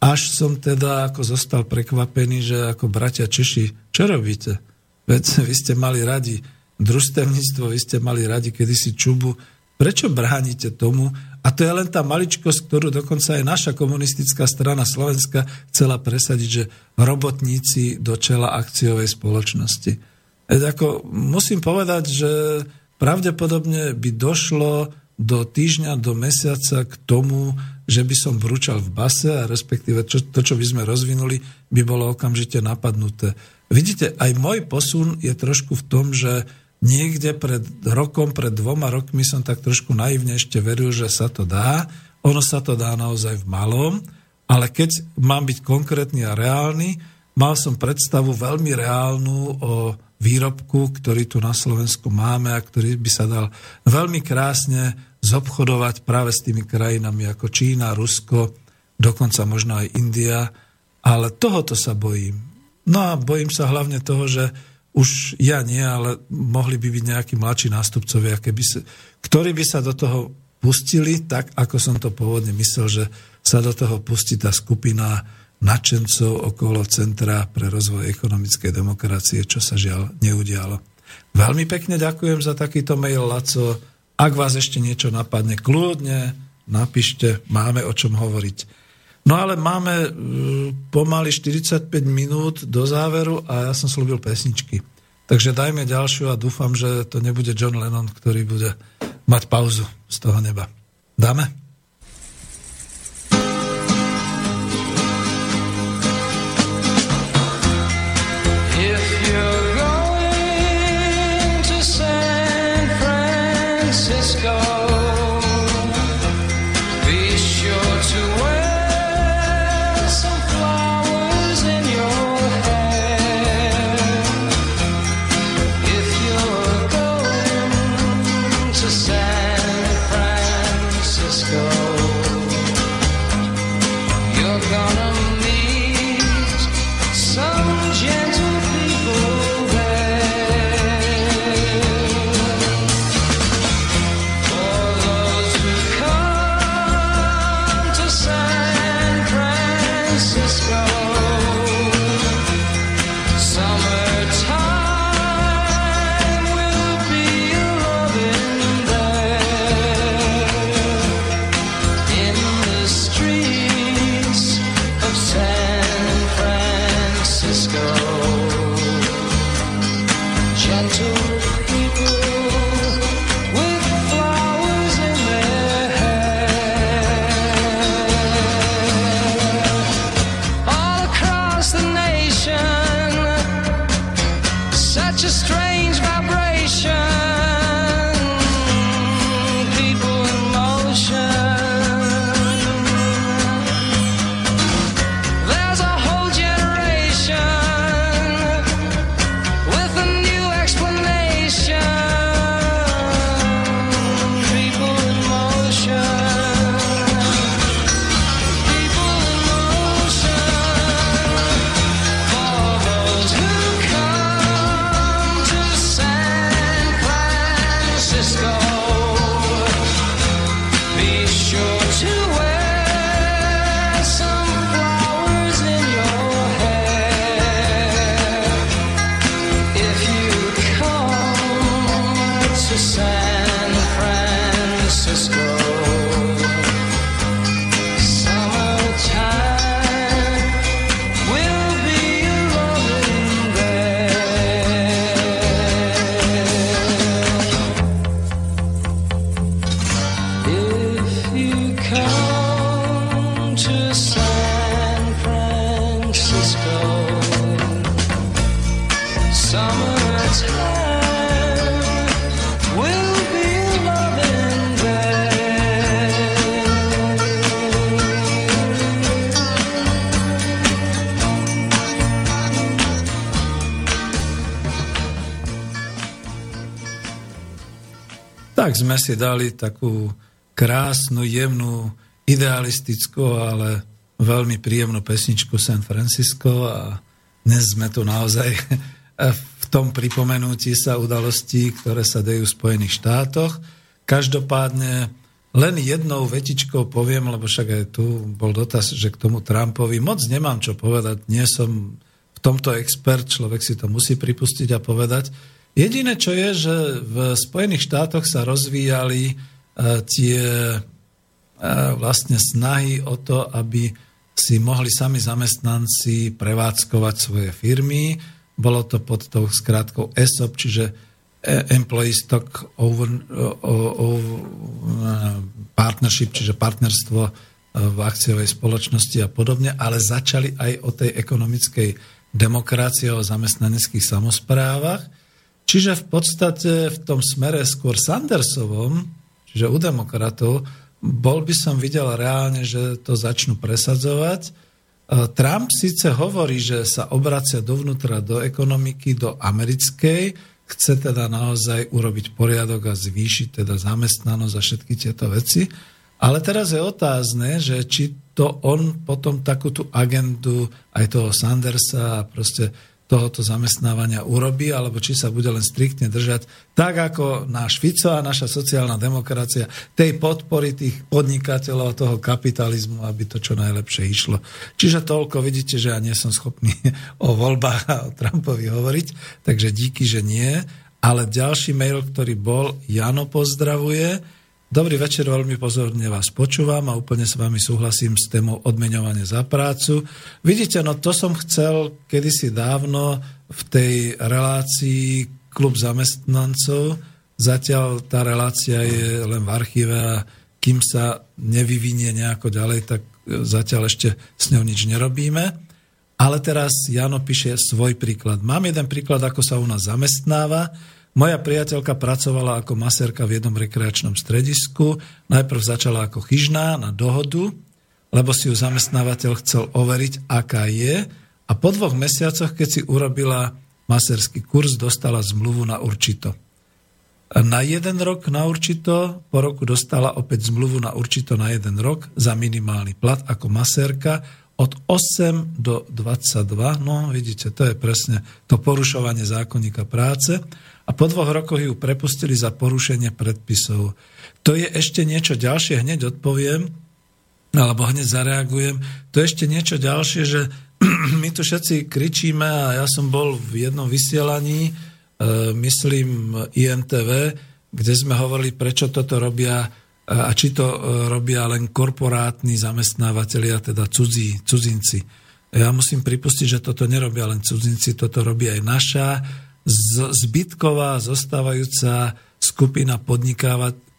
až som teda ako zostal prekvapený, že ako bratia Češi, čo robíte? Veď vy ste mali radi družstevníctvo, vy ste mali radi kedysi čubu, prečo bránite tomu? A to je len tá maličkosť, ktorú dokonca aj naša komunistická strana Slovenska chcela presadiť, že robotníci do čela akciovej spoločnosti. Ako, musím povedať, že pravdepodobne by došlo do týždňa, do mesiaca k tomu, že by som brúčal v base a respektíve to, to, čo by sme rozvinuli, by bolo okamžite napadnuté. Vidíte, aj môj posun je trošku v tom, že niekde pred rokom, pred dvoma rokmi som tak trošku naivne ešte veril, že sa to dá. Ono sa to dá naozaj v malom, ale keď mám byť konkrétny a reálny, mal som predstavu veľmi reálnu o výrobku, ktorý tu na Slovensku máme a ktorý by sa dal veľmi krásne zobchodovať práve s tými krajinami ako Čína, Rusko, dokonca možno aj India, ale tohoto sa bojím. No a bojím sa hlavne toho, že už ja nie, ale mohli by byť nejakí mladší nástupcovia, keby sa, ktorí by sa do toho pustili, tak ako som to pôvodne myslel, že sa do toho pustí tá skupina nadšencov okolo Centra pre rozvoj ekonomickej demokracie, čo sa žiaľ neudialo. Veľmi pekne ďakujem za takýto mail, Laco. Ak vás ešte niečo napadne, kľudne napíšte, máme o čom hovoriť. No ale máme pomaly štyridsaťpäť minút do záveru a ja som slúbil pesničky. Takže dajme ďalšiu a dúfam, že to nebude John Lennon, ktorý bude mať pauzu z toho neba. Dáme? Tak sme si dali takú krásnu, jemnú, idealistickú, ale veľmi príjemnú pesničku San Francisco a dnes sme tu naozaj v tom pripomenutí sa udalostí, ktoré sa dejú v Spojených štátoch. Každopádne len jednou vetičkou poviem, lebo však aj tu bol dotaz, že k tomu Trumpovi moc nemám čo povedať, nie som v tomto expert, človek si to musí pripustiť a povedať. Jediné, čo je, že v Spojených štátoch sa rozvíjali tie vlastne snahy o to, aby si mohli sami zamestnanci prevádzkovať svoje firmy. Bolo to pod tou skrátkou E S O P, čiže Employee Stock Partnership, čiže partnerstvo v akciovej spoločnosti a podobne, ale začali aj o tej ekonomickej demokracii, o zamestnaneckých samosprávach. Čiže v podstate v tom smere skôr Sandersovom, čiže u demokratov, bol by som videl reálne, že to začnú presadzovať. Trump síce hovorí, že sa obracia dovnútra do ekonomiky, do americkej, chce teda naozaj urobiť poriadok a zvýšiť teda zamestnanosť a všetky tieto veci. Ale teraz je otázne, že či to on potom takúto agendu aj toho Sandersa a proste tohoto zamestnávania urobí, alebo či sa bude len striktne držať, tak ako náš Fico a naša sociálna demokracia, tej podpory tých podnikateľov a toho kapitalizmu, aby to čo najlepšie išlo. Čiže toľko, vidíte, že ja nie som schopný o voľbách a o Trumpovi hovoriť, takže díky, že nie. Ale ďalší mail, ktorý bol, Jano pozdravuje, Dobrý večer, veľmi pozorne vás počúvam a úplne s vami súhlasím s témou odmeňovanie za prácu. Vidíte, no to som chcel kedysi dávno v tej relácii klub zamestnancov. Zatiaľ tá relácia je len v archíve a kým sa nevyvinie nejako ďalej, tak zatiaľ ešte s ňou nič nerobíme. Ale teraz Jano píše svoj príklad. Mám jeden príklad, ako sa u nás zamestnáva. Moja priateľka pracovala ako masérka v jednom rekreačnom stredisku. Najprv začala ako chyžná na dohodu, lebo si ju zamestnávateľ chcel overiť, aká je. A po dvoch mesiacoch, keď si urobila masérsky kurz, dostala zmluvu na určito. Na jeden rok na určito, po roku dostala opäť zmluvu na určito na jeden rok za minimálny plat ako masérka od osem do dvadsaťdva. No, vidíte, to je presne to porušovanie zákonníka práce. A po dvoch rokoch ju prepustili za porušenie predpisov. To je ešte niečo ďalšie, hneď odpoviem, alebo hneď zareagujem. To je ešte niečo ďalšie, že my tu všetci kričíme a ja som bol v jednom vysielaní, myslím I M T V, kde sme hovorili, prečo toto robia a či to robia len korporátni zamestnávateľia, teda cudzí, cudzinci. Ja musím pripustiť, že toto nerobia len cudzinci, toto robia aj naša zbytková, zostávajúca skupina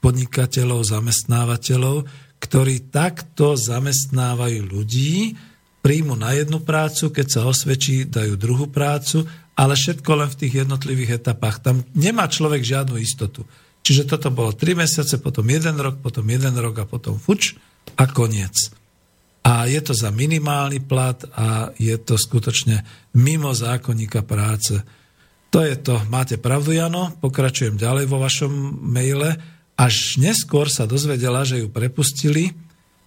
podnikateľov, zamestnávateľov, ktorí takto zamestnávajú ľudí, príjmu na jednu prácu, keď sa osvedčí, dajú druhú prácu, ale všetko len v tých jednotlivých etapách. Tam nemá človek žiadnu istotu. Čiže toto bolo tri mesiace, potom jeden rok, potom jeden rok a potom fuč a koniec. A je to za minimálny plat a je to skutočne mimo zákonníka práce. To je to. Máte pravdu, Jano. Pokračujem ďalej vo vašom maile. Až neskôr sa dozvedela, že ju prepustili,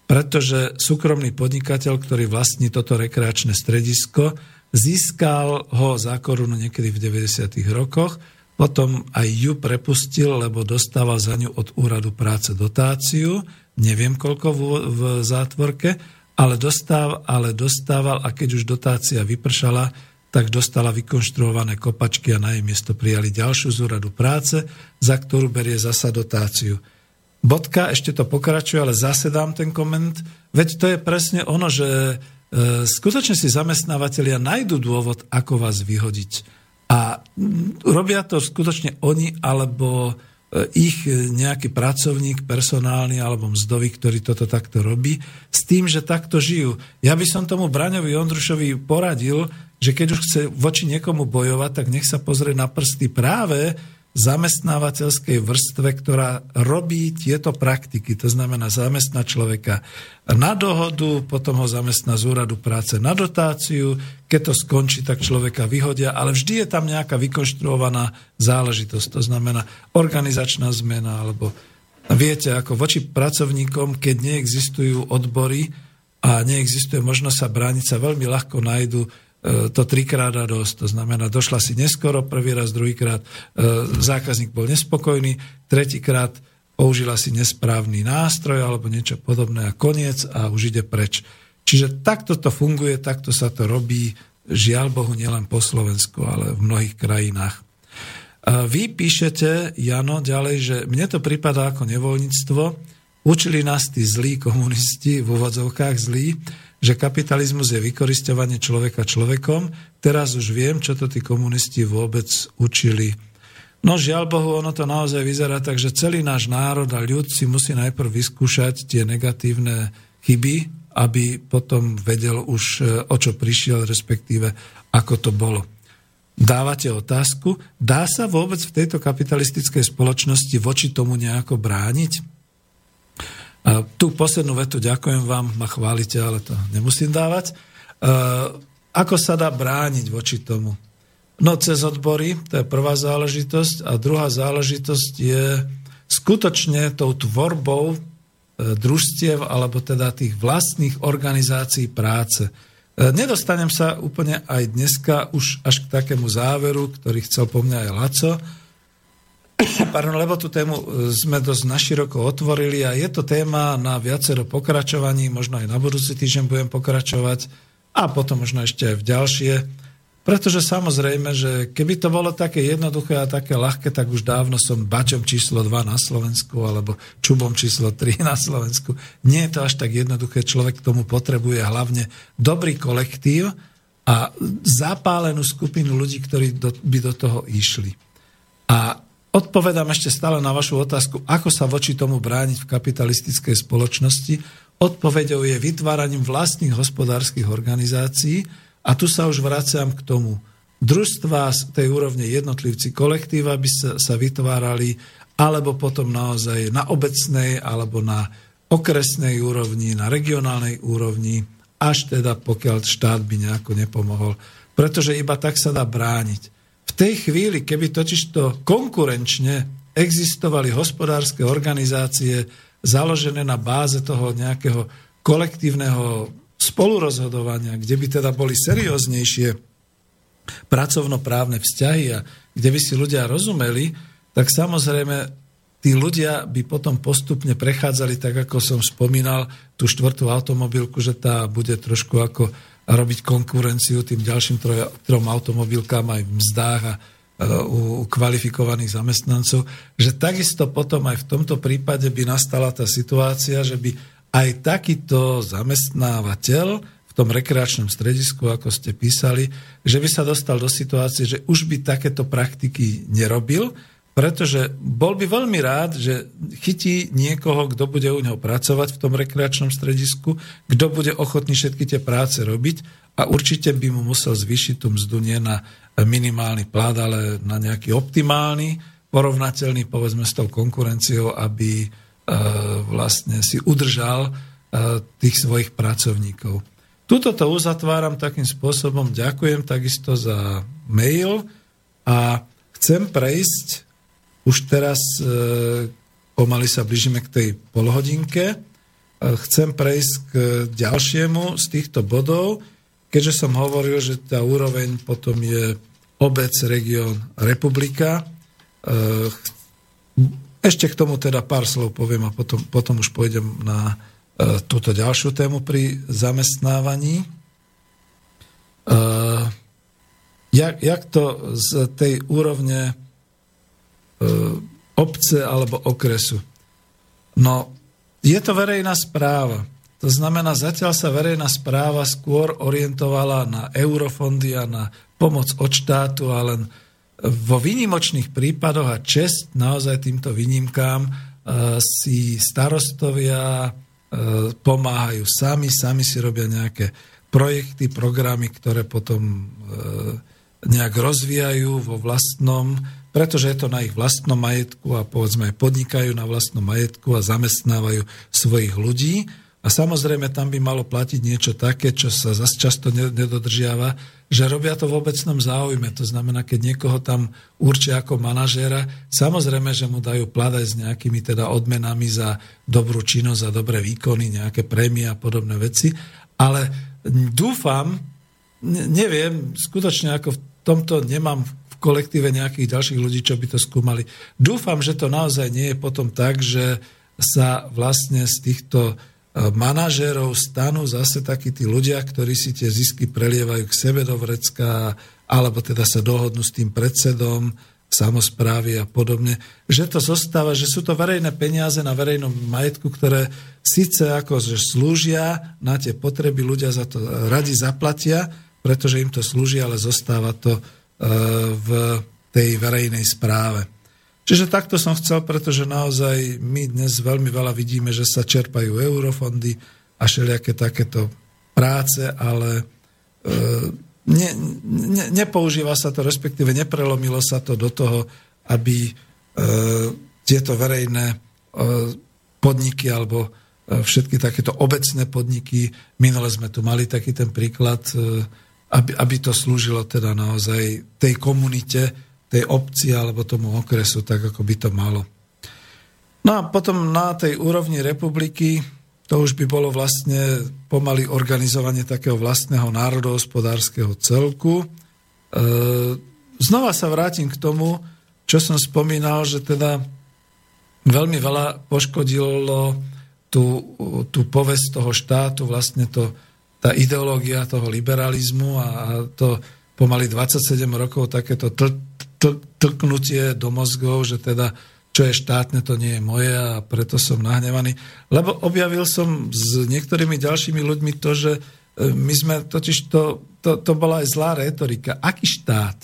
pretože súkromný podnikateľ, ktorý vlastní toto rekreačné stredisko, získal ho za korunu niekedy v deväťdesiatych rokoch. Potom aj ju prepustil, lebo dostával za ňu od úradu práce dotáciu. Neviem, koľko v zátvorke, ale dostával, ale dostával a keď už dotácia vypršala, tak dostala vykonštruované kopačky a na jej miesto prijali ďalšiu z úradu práce, za ktorú berie zasa dotáciu. Bodka, ešte to pokračuje, ale zase dám ten koment. Veď to je presne ono, že e, skutočne si zamestnávateľia nájdu dôvod, ako vás vyhodiť. A robia to skutočne oni, alebo e, ich nejaký pracovník, personálny alebo mzdový, ktorý toto takto robí, s tým, že takto žijú. Ja by som tomu Braňovi Ondrušovi poradil, že keď už chce voči niekomu bojovať, tak nech sa pozrie na prsty práve zamestnávateľskej vrstve, ktorá robí tieto praktiky. To znamená zamestná človeka na dohodu, potom ho zamestná z úradu práce na dotáciu, keď to skončí, tak človeka vyhodia, ale vždy je tam nejaká vykonštruovaná záležitosť. To znamená organizačná zmena, alebo viete, ako voči pracovníkom, keď neexistujú odbory a neexistuje možnosť sa brániť, sa veľmi ľahko nájdu to trikrát a dosť. To znamená, došla si neskoro, prvý raz, druhýkrát zákazník bol nespokojný, tretíkrát použila si nesprávny nástroj alebo niečo podobné a koniec a už ide preč. Čiže takto to funguje, takto sa to robí, žiaľ Bohu, nielen po Slovensku, ale v mnohých krajinách. Vy píšete, Jano, ďalej, že mne to pripadá ako nevoľníctvo, učili nás tí zlí komunisti, v úvodzovkách zlí, že kapitalizmus je vykorisťovanie človeka človekom. Teraz už viem, čo to tí komunisti vôbec učili. No žiaľ Bohu, ono to naozaj vyzerá tak, že celý náš národ a ľud si musí najprv vyskúšať tie negatívne chyby, aby potom vedel už, o čo prišiel, respektíve ako to bolo. Dávate otázku, dá sa vôbec v tejto kapitalistickej spoločnosti voči tomu nejako brániť? A tú poslednú vetu, ďakujem vám, ma chválite, ale to nemusím dávať. E, ako sa dá brániť voči tomu? No cez odbory, to je prvá záležitosť. A druhá záležitosť je skutočne tou tvorbou e, družstiev, alebo teda tých vlastných organizácií práce. E, nedostanem sa úplne aj dneska už až k takému záveru, ktorý chcel po mňa aj Laco, Pardon, lebo tú tému sme dosť naširoko otvorili a je to téma na viacero pokračovaní, možno aj na budúci týždeň budem pokračovať a potom možno ešte aj v ďalšie. Pretože samozrejme, že keby to bolo také jednoduché a také ľahké, tak už dávno som bačom číslo dva na Slovensku alebo čubom číslo tri na Slovensku. Nie je to až tak jednoduché. Človek k tomu potrebuje hlavne dobrý kolektív a zapálenú skupinu ľudí, ktorí do, by do toho išli. A odpovedám ešte stále na vašu otázku, ako sa voči tomu brániť v kapitalistickej spoločnosti. Odpoveďou je vytváraním vlastných hospodárskych organizácií. A tu sa už vraciam k tomu. Družstva z tej úrovne jednotlivci kolektíva by sa, sa vytvárali alebo potom naozaj na obecnej alebo na okresnej úrovni, na regionálnej úrovni, až teda pokiaľ štát by nejako nepomohol. Pretože iba tak sa dá brániť. V tej chvíli, keby totižto konkurenčne existovali hospodárske organizácie založené na báze toho nejakého kolektívneho spolurozhodovania, kde by teda boli serióznejšie pracovnoprávne vzťahy a kde by si ľudia rozumeli, tak samozrejme tí ľudia by potom postupne prechádzali, tak ako som spomínal, tú štvrtú automobilku, že tá bude trošku ako robiť konkurenciu tým ďalším trom automobilkám aj v mzdách a u kvalifikovaných zamestnancov, že takisto potom aj v tomto prípade by nastala tá situácia, že by aj takýto zamestnávateľ v tom rekreačnom stredisku, ako ste písali, že by sa dostal do situácie, že už by takéto praktiky nerobil, pretože bol by veľmi rád, že chytí niekoho, kto bude u neho pracovať v tom rekreačnom stredisku, kto bude ochotný všetky tie práce robiť a určite by mu musel zvýšiť tú mzdu nie na minimálny plát, ale na nejaký optimálny, porovnateľný, povedzme, s tou konkurenciou, aby vlastne si udržal tých svojich pracovníkov. Tuto to uzatváram takým spôsobom. Ďakujem takisto za mail a chcem prejsť už teraz, pomaly sa blížime k tej polhodinke, chcem prejsť k ďalšiemu z týchto bodov, keďže som hovoril, že tá úroveň potom je obec, región, republika. Ešte k tomu teda pár slov poviem a potom, potom už pôjdem na e, túto ďalšiu tému pri zamestnávaní. E, jak, jak to z tej úrovne e, obce alebo okresu? No, je to verejná správa. To znamená, zatiaľ sa verejná správa skôr orientovala na eurofondy a na pomoc od štátu a len vo výnimočných prípadoch a čest naozaj týmto výnimkám si starostovia pomáhajú sami, sami si robia nejaké projekty, programy, ktoré potom nejak rozvíjajú vo vlastnom, pretože je to na ich vlastnom majetku a povedzme aj podnikajú na vlastnom majetku a zamestnávajú svojich ľudí. A samozrejme, tam by malo platiť niečo také, čo sa zase často nedodržiava, že robia to v obecnom záujme. To znamená, keď niekoho tam určia ako manažéra, samozrejme, že mu dajú plat aj s nejakými teda odmenami za dobrú činnosť, za dobré výkony, nejaké prémie a podobné veci. Ale dúfam, neviem, skutočne ako v tomto nemám v kolektíve nejakých ďalších ľudí, čo by to skúmali. Dúfam, že to naozaj nie je potom tak, že sa vlastne z týchto manažérov stanú zase takí tí ľudia, ktorí si tie zisky prelievajú k sebe do vrecka, alebo teda sa dohodnú s tým predsedom samosprávy a podobne. Že to zostáva, že sú to verejné peniaze na verejnom majetku, ktoré síce akože slúžia na tie potreby, ľudia za to radi zaplatia, pretože im to slúži, ale zostáva to v tej verejnej správe. Čiže takto som chcel, pretože naozaj my dnes veľmi veľa vidíme, že sa čerpajú eurofondy a všelijaké takéto práce, ale ne, ne, nepoužíva sa to, respektíve neprelomilo sa to do toho, aby tieto verejné podniky alebo všetky takéto obecné podniky, minule sme tu mali taký ten príklad, aby, aby to slúžilo teda naozaj tej komunite, tej obci alebo tomu okresu, tak ako by to malo. No a potom na tej úrovni republiky to už by bolo vlastne pomaly organizovanie takého vlastného národohospodárskeho celku. Znova sa vrátim k tomu, čo som spomínal, že teda veľmi veľa poškodilo tú, tú povesť toho štátu, vlastne to, tá ideológia toho liberalizmu a to pomaly dvadsaťsedem rokov takéto tlknutie do mozgov, že teda čo je štátne, to nie je moje a preto som nahnevaný. Lebo objavil som s niektorými ďalšími ľuďmi to, že my sme totiž, to, to, to bola aj zlá retorika. Aký štát?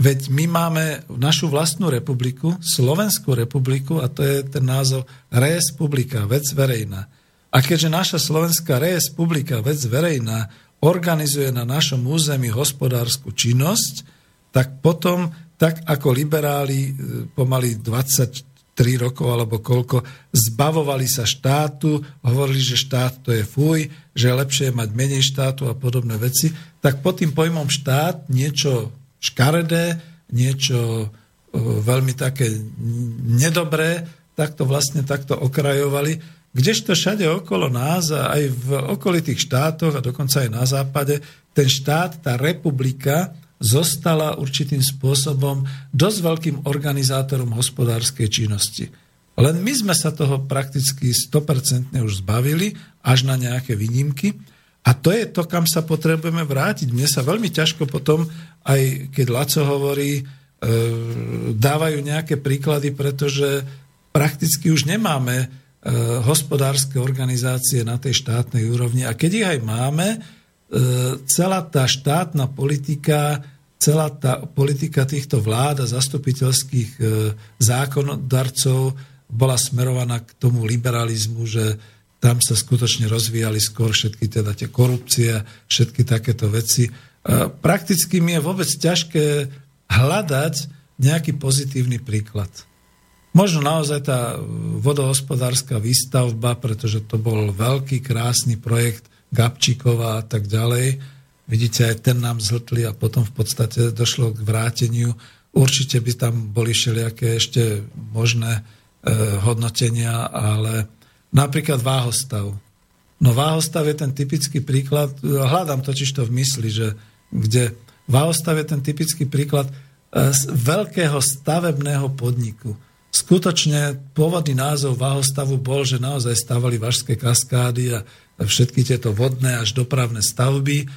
Veď my máme našu vlastnú republiku, Slovenskú republiku, a to je ten názov Res publica, vec verejná. A keďže naša slovenská Res publica, vec verejná, organizuje na našom území hospodársku činnosť, tak potom tak ako liberáli pomaly dvadsaťtri rokov alebo koľko, zbavovali sa štátu, hovorili, že štát to je fuj, že je lepšie mať menej štátu a podobné veci, tak pod tým pojmom štát niečo škaredé, niečo veľmi také nedobré, tak to vlastne takto okrajovali. Kdežto všade okolo nás a aj v okolitých štátoch a dokonca aj na západe, ten štát, tá republika zostala určitým spôsobom dosť veľkým organizátorom hospodárskej činnosti. Len my sme sa toho prakticky sto percent už zbavili, až na nejaké výnimky. A to je to, kam sa potrebujeme vrátiť. Mne sa veľmi ťažko potom, aj keď Laco hovorí, e, dávajú nejaké príklady, pretože prakticky už nemáme e, hospodárske organizácie na tej štátnej úrovni. A keď ich aj máme, celá tá štátna politika, celá tá politika týchto vlád a zastupiteľských zákonodarcov bola smerovaná k tomu liberalizmu, že tam sa skutočne rozvíjali skôr všetky teda tie korupcie, všetky takéto veci. Prakticky mi je vôbec ťažké hľadať nejaký pozitívny príklad. Možno naozaj tá vodohospodárska výstavba, pretože to bol veľký, krásny projekt Gabčíkova a tak ďalej. Vidíte, aj ten nám zhltli a potom v podstate došlo k vráteniu. Určite by tam boli všelijaké ešte možné e, hodnotenia, ale napríklad Váhostav. No Váhostav je ten typický príklad, hľadám totiž to v mysli, že kde Váhostav je ten typický príklad e, veľkého stavebného podniku. Skutočne pôvodný názov Váhostavu bol, že naozaj stavali Vážské kaskády a všetky tieto vodné až dopravné stavby.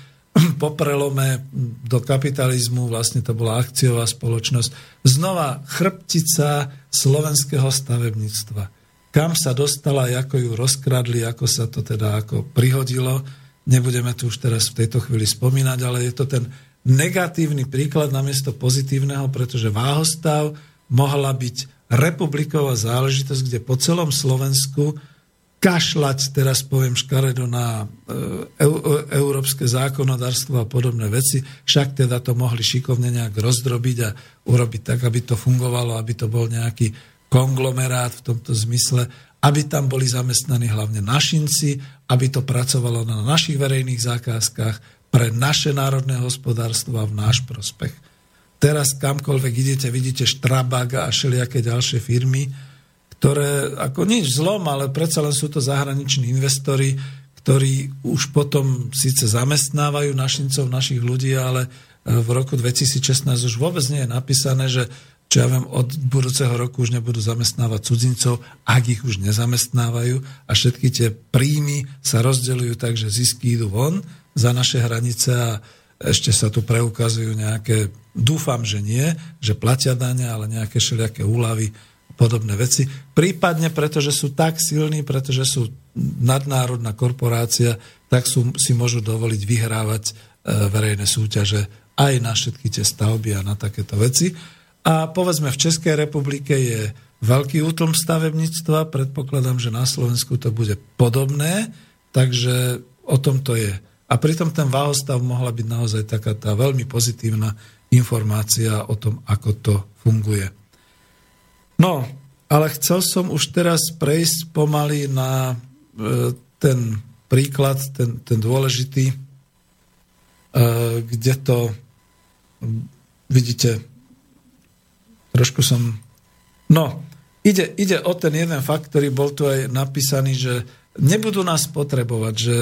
Po prelome do kapitalizmu, vlastne to bola akciová spoločnosť, znova chrbtica slovenského stavebníctva. Kam sa dostala, ako ju rozkradli, ako sa to teda ako prihodilo, nebudeme tu už teraz v tejto chvíli spomínať, ale je to ten negatívny príklad namiesto pozitívneho, pretože Váhostav mohla byť republiková záležitosť, kde po celom Slovensku kašľať, teraz poviem škaredo, na e, e, európske zákonodárstvo a podobné veci, však teda to mohli šikovne nejak rozdrobiť a urobiť tak, aby to fungovalo, aby to bol nejaký konglomerát v tomto zmysle, aby tam boli zamestnaní hlavne našinci, aby to pracovalo na našich verejných zákazkách pre naše národné hospodárstvo a v náš prospech. Teraz kamkoľvek idete, vidíte Štrabaga a všelijaké ďalšie firmy, ktoré, ako nič zlom, ale predsa len sú to zahraniční investori, ktorí už potom síce zamestnávajú našincov, našich ľudí, ale v roku dvetisícšestnásť už vôbec nie je napísané, že čo ja viem, od budúceho roku už nebudú zamestnávať cudzincov, ak ich už nezamestnávajú a všetky tie príjmy sa rozdeľujú tak, že zisky idú von za naše hranice a ešte sa tu preukazujú nejaké, dúfam, že nie, že platia dania, ale nejaké všelijaké úlavy, podobné veci, prípadne pretože sú tak silní, pretože sú nadnárodná korporácia, tak sú, si môžu dovoliť vyhrávať e, verejné súťaže aj na všetky tie stavby a na takéto veci. A povedzme, v Českej republike je veľký útlm stavebníctva, predpokladám, že na Slovensku to bude podobné, takže o tom to je. A pritom ten Váhostav mohla byť naozaj taká tá veľmi pozitívna informácia o tom, ako to funguje. No, ale chcel som už teraz prejsť pomaly na e, ten príklad, ten, ten dôležitý, e, kde to, vidíte, trošku som... No, ide, ide o ten jeden fakt, ktorý bol tu aj napísaný, že nebudú nás potrebovať, že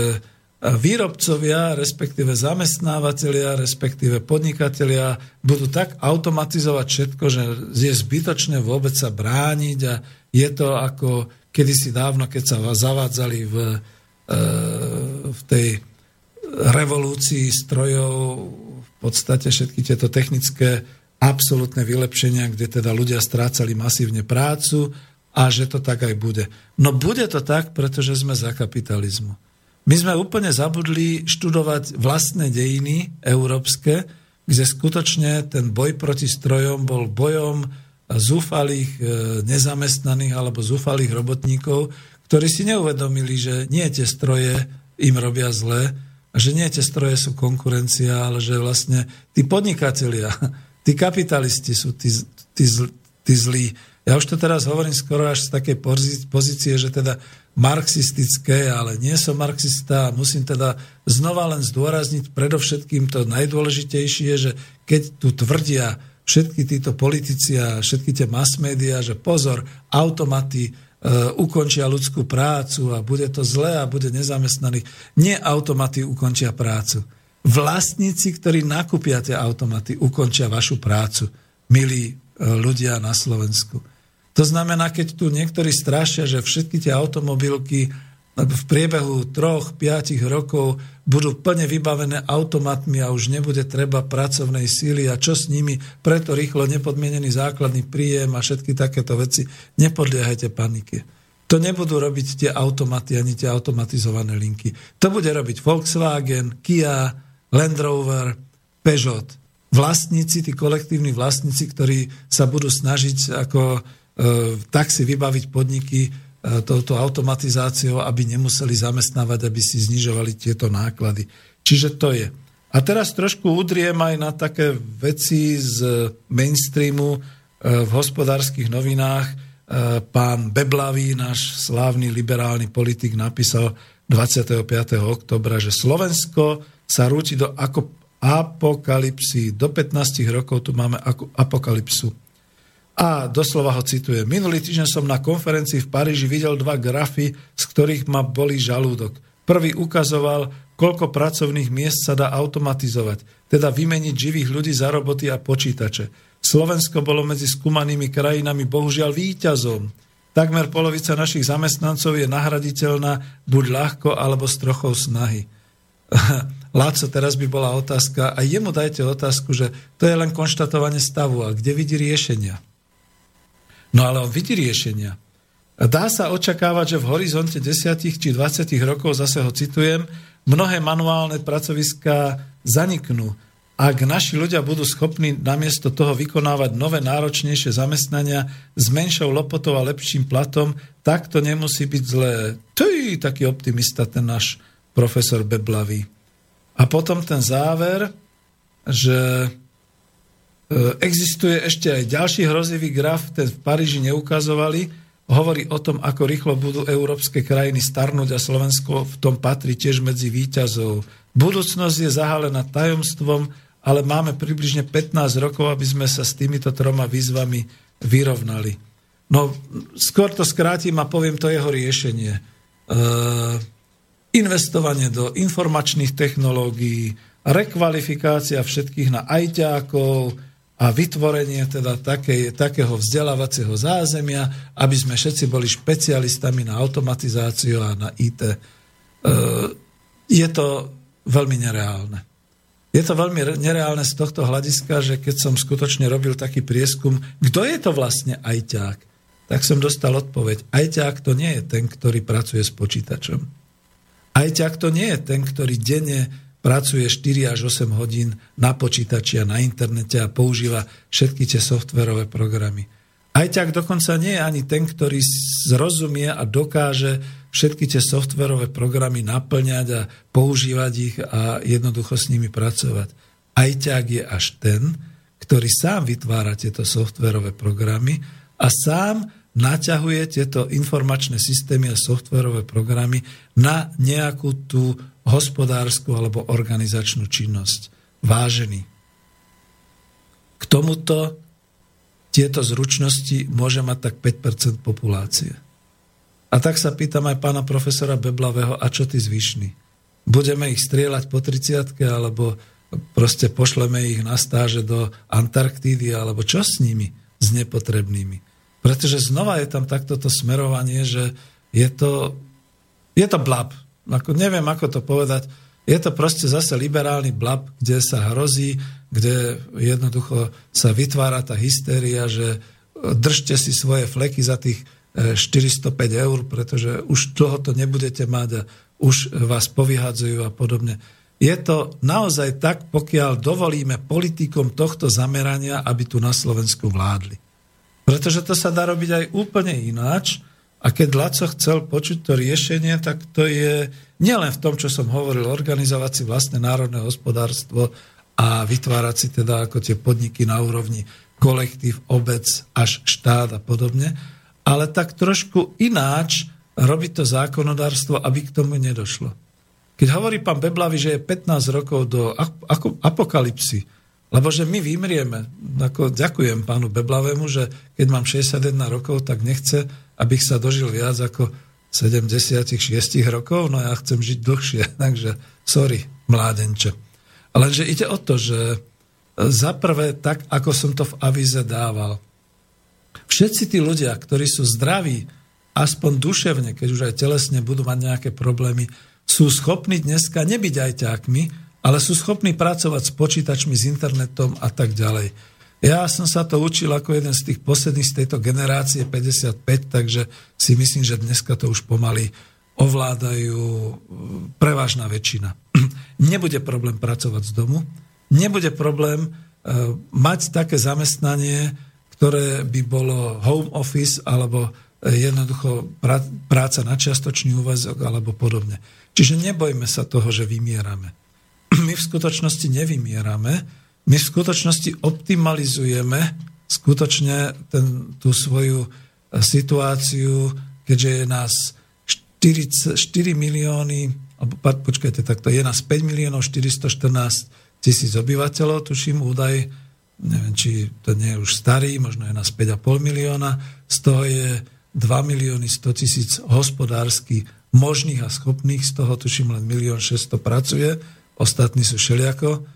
výrobcovia, respektíve zamestnávateľia, respektíve podnikatelia budú tak automatizovať všetko, že je zbytočné vôbec sa brániť a je to ako kedysi dávno, keď sa zavádzali v, v tej revolúcii strojov v podstate všetky tieto technické absolútne vylepšenia, kde teda ľudia strácali masívne prácu a že to tak aj bude. No bude to tak, pretože sme za kapitalizmu. My sme úplne zabudli študovať vlastné dejiny európske, kde skutočne ten boj proti strojom bol bojom zúfalých nezamestnaných alebo zúfalých robotníkov, ktorí si neuvedomili, že nie tie stroje im robia zle a že nie tie stroje sú konkurencia, ale že vlastne tí podnikatelia, tí kapitalisti sú tí, tí, tí zlí. Ja už to teraz hovorím skoro až z takej pozície, že teda marxistické, ale nie som marxista a musím teda znova len zdôrazniť predovšetkým to najdôležitejšie, že keď tu tvrdia všetky títo politici a všetky tie mass médiá, že pozor, automaty e, ukončia ľudskú prácu a bude to zlé a bude nezamestnaných. Nie automaty ukončia prácu. Vlastníci, ktorí nakúpia tie automaty, ukončia vašu prácu, milí e, ľudia na Slovensku. To znamená, keď tu niektorí strašia, že všetky tie automobilky v priebehu troch, piatich rokov budú plne vybavené automatmi a už nebude treba pracovnej síly a čo s nimi, preto rýchlo nepodmienený základný príjem a všetky takéto veci, nepodliehajte panike. To nebudú robiť tie automaty ani tie automatizované linky. To bude robiť Volkswagen, Kia, Land Rover, Peugeot. Vlastníci, tí kolektívni vlastníci, ktorí sa budú snažiť ako tak si vybaviť podniky touto automatizáciou, aby nemuseli zamestnávať, aby si znižovali tieto náklady. Čiže to je. A teraz trošku udriem aj na také veci z mainstreamu v Hospodárskych novinách. Pán Beblavý, náš slávny liberálny politik, napísal dvadsiateho piateho októbra, že Slovensko sa rúti do apokalypsy. Do pätnástich rokov tu máme apokalypsu. A doslova ho cituje. Minulý týždeň som na konferencii v Paríži videl dva grafy, z ktorých ma bolí žalúdok. Prvý ukazoval, koľko pracovných miest sa dá automatizovať, teda vymeniť živých ľudí za roboty a počítače. Slovensko bolo medzi skúmanými krajinami bohužiaľ víťazom. Takmer polovica našich zamestnancov je nahraditeľná buď ľahko, alebo s trochou snahy. Láco, teraz by bola otázka, a jemu dajte otázku, že to je len konštatovanie stavu, a kde vidí riešenia? No ale on vidí riešenia. Dá sa očakávať, že v horizonte desať či dvadsať rokov, zase ho citujem, mnohé manuálne pracoviská zaniknú. Ak naši ľudia budú schopní namiesto toho vykonávať nové náročnejšie zamestnania s menšou lopotou a lepším platom, tak to nemusí byť zlé. Tuj, taký optimista ten náš profesor Beblavý. A potom ten záver, že existuje ešte aj ďalší hrozivý graf, ten v Paríži neukazovali, hovorí o tom, ako rýchlo budú európske krajiny starnúť a Slovensko v tom patrí tiež medzi víťazov. Budúcnosť je zahalená tajomstvom, ale máme približne pätnásť rokov, aby sme sa s týmito troma výzvami vyrovnali. No, skôr to skrátim a poviem to jeho riešenie. Uh, investovanie do informačných technológií, rekvalifikácia všetkých na ajťákov, a vytvorenie teda také, takého vzdelávacieho zázemia, aby sme všetci boli špecialistami na automatizáciu a na í té. E, je to veľmi nereálne. Je to veľmi nereálne z tohto hľadiska, že keď som skutočne robil taký prieskum, kto je to vlastne ajťák, tak som dostal odpoveď. Ajťák to nie je ten, ktorý pracuje s počítačom. Ajťák to nie je ten, ktorý denne pracuje štyri až osem hodín na počítači a na internete a používa všetky tie softverové programy. Ajťák dokonca nie je ani ten, ktorý zrozumie a dokáže všetky tie softverové programy naplňať a používať ich a jednoducho s nimi pracovať. Ajťák je až ten, ktorý sám vytvára tieto softverové programy a sám naťahuje tieto informačné systémy a softverové programy na nejakú tú hospodársku alebo organizačnú činnosť. Vážený. K tomuto tieto zručnosti môže mať tak päť percent populácie. A tak sa pýtam aj pána profesora Beblavého, a čo tí zvyšní? Budeme ich strieľať po tridsiatke, alebo proste pošleme ich na stáže do Antarktídy, alebo čo s nimi? S nepotrebnými. Pretože znova je tam takto to smerovanie, že je to, je to blab. Ako, neviem, ako to povedať. Je to proste zase liberálny blab, kde sa hrozí, kde jednoducho sa vytvára tá hystéria, že držte si svoje fleky za tých štyristopäť eur, pretože už tohoto nebudete mať a už vás povyhádzajú a podobne. Je to naozaj tak, pokiaľ dovolíme politikom tohto zamerania, aby tu na Slovensku vládli. Pretože to sa dá robiť aj úplne ináč a keď Laco chcel počuť to riešenie, tak to je nielen v tom, čo som hovoril, organizovať si vlastné národné hospodárstvo a vytvárať si teda ako tie podniky na úrovni kolektív, obec, až štát a podobne, ale tak trošku ináč robiť to zákonodárstvo, aby k tomu nedošlo. Keď hovorí pán Beblavý, že je pätnásť rokov do apokalypsy, lebo že my vymrieme, ako ďakujem pánu Beblavému, že keď mám šesťdesiatjeden rokov, tak nechce, abych sa dožil viac ako sedemdesiatšesť rokov, no ja chcem žiť dlhšie, takže sorry, mládenče. Lenže ide o to, že zaprvé tak, ako som to v avize dával, všetci tí ľudia, ktorí sú zdraví, aspoň duševne, keď už aj telesne budú mať nejaké problémy, sú schopní dneska nebyť aj ťákmi, ale sú schopní pracovať s počítačmi, s internetom a tak ďalej. Ja som sa to učil ako jeden z tých posledných z tejto generácie päťdesiatpäť, takže si myslím, že dneska to už pomaly ovládajú prevažná väčšina. Nebude problém pracovať z domu, nebude problém uh, mať také zamestnanie, ktoré by bolo home office alebo jednoducho práca na čiastočný úväzok alebo podobne. Čiže nebojme sa toho, že vymierame. My v skutočnosti nevymierame, my v skutočnosti optimalizujeme skutočne ten, tú svoju situáciu, keďže je nás štyri milióny, počkajte, takto je nás päť miliónov štyristoštrnásť tisíc obyvateľov, tuším údaj, neviem, či to nie je už starý, možno je nás päť a pol milióna, z toho je dva milióny sto tisíc hospodársky možných a schopných, z toho tuším len milión šesťsto pracuje, ostatní sú šeliako.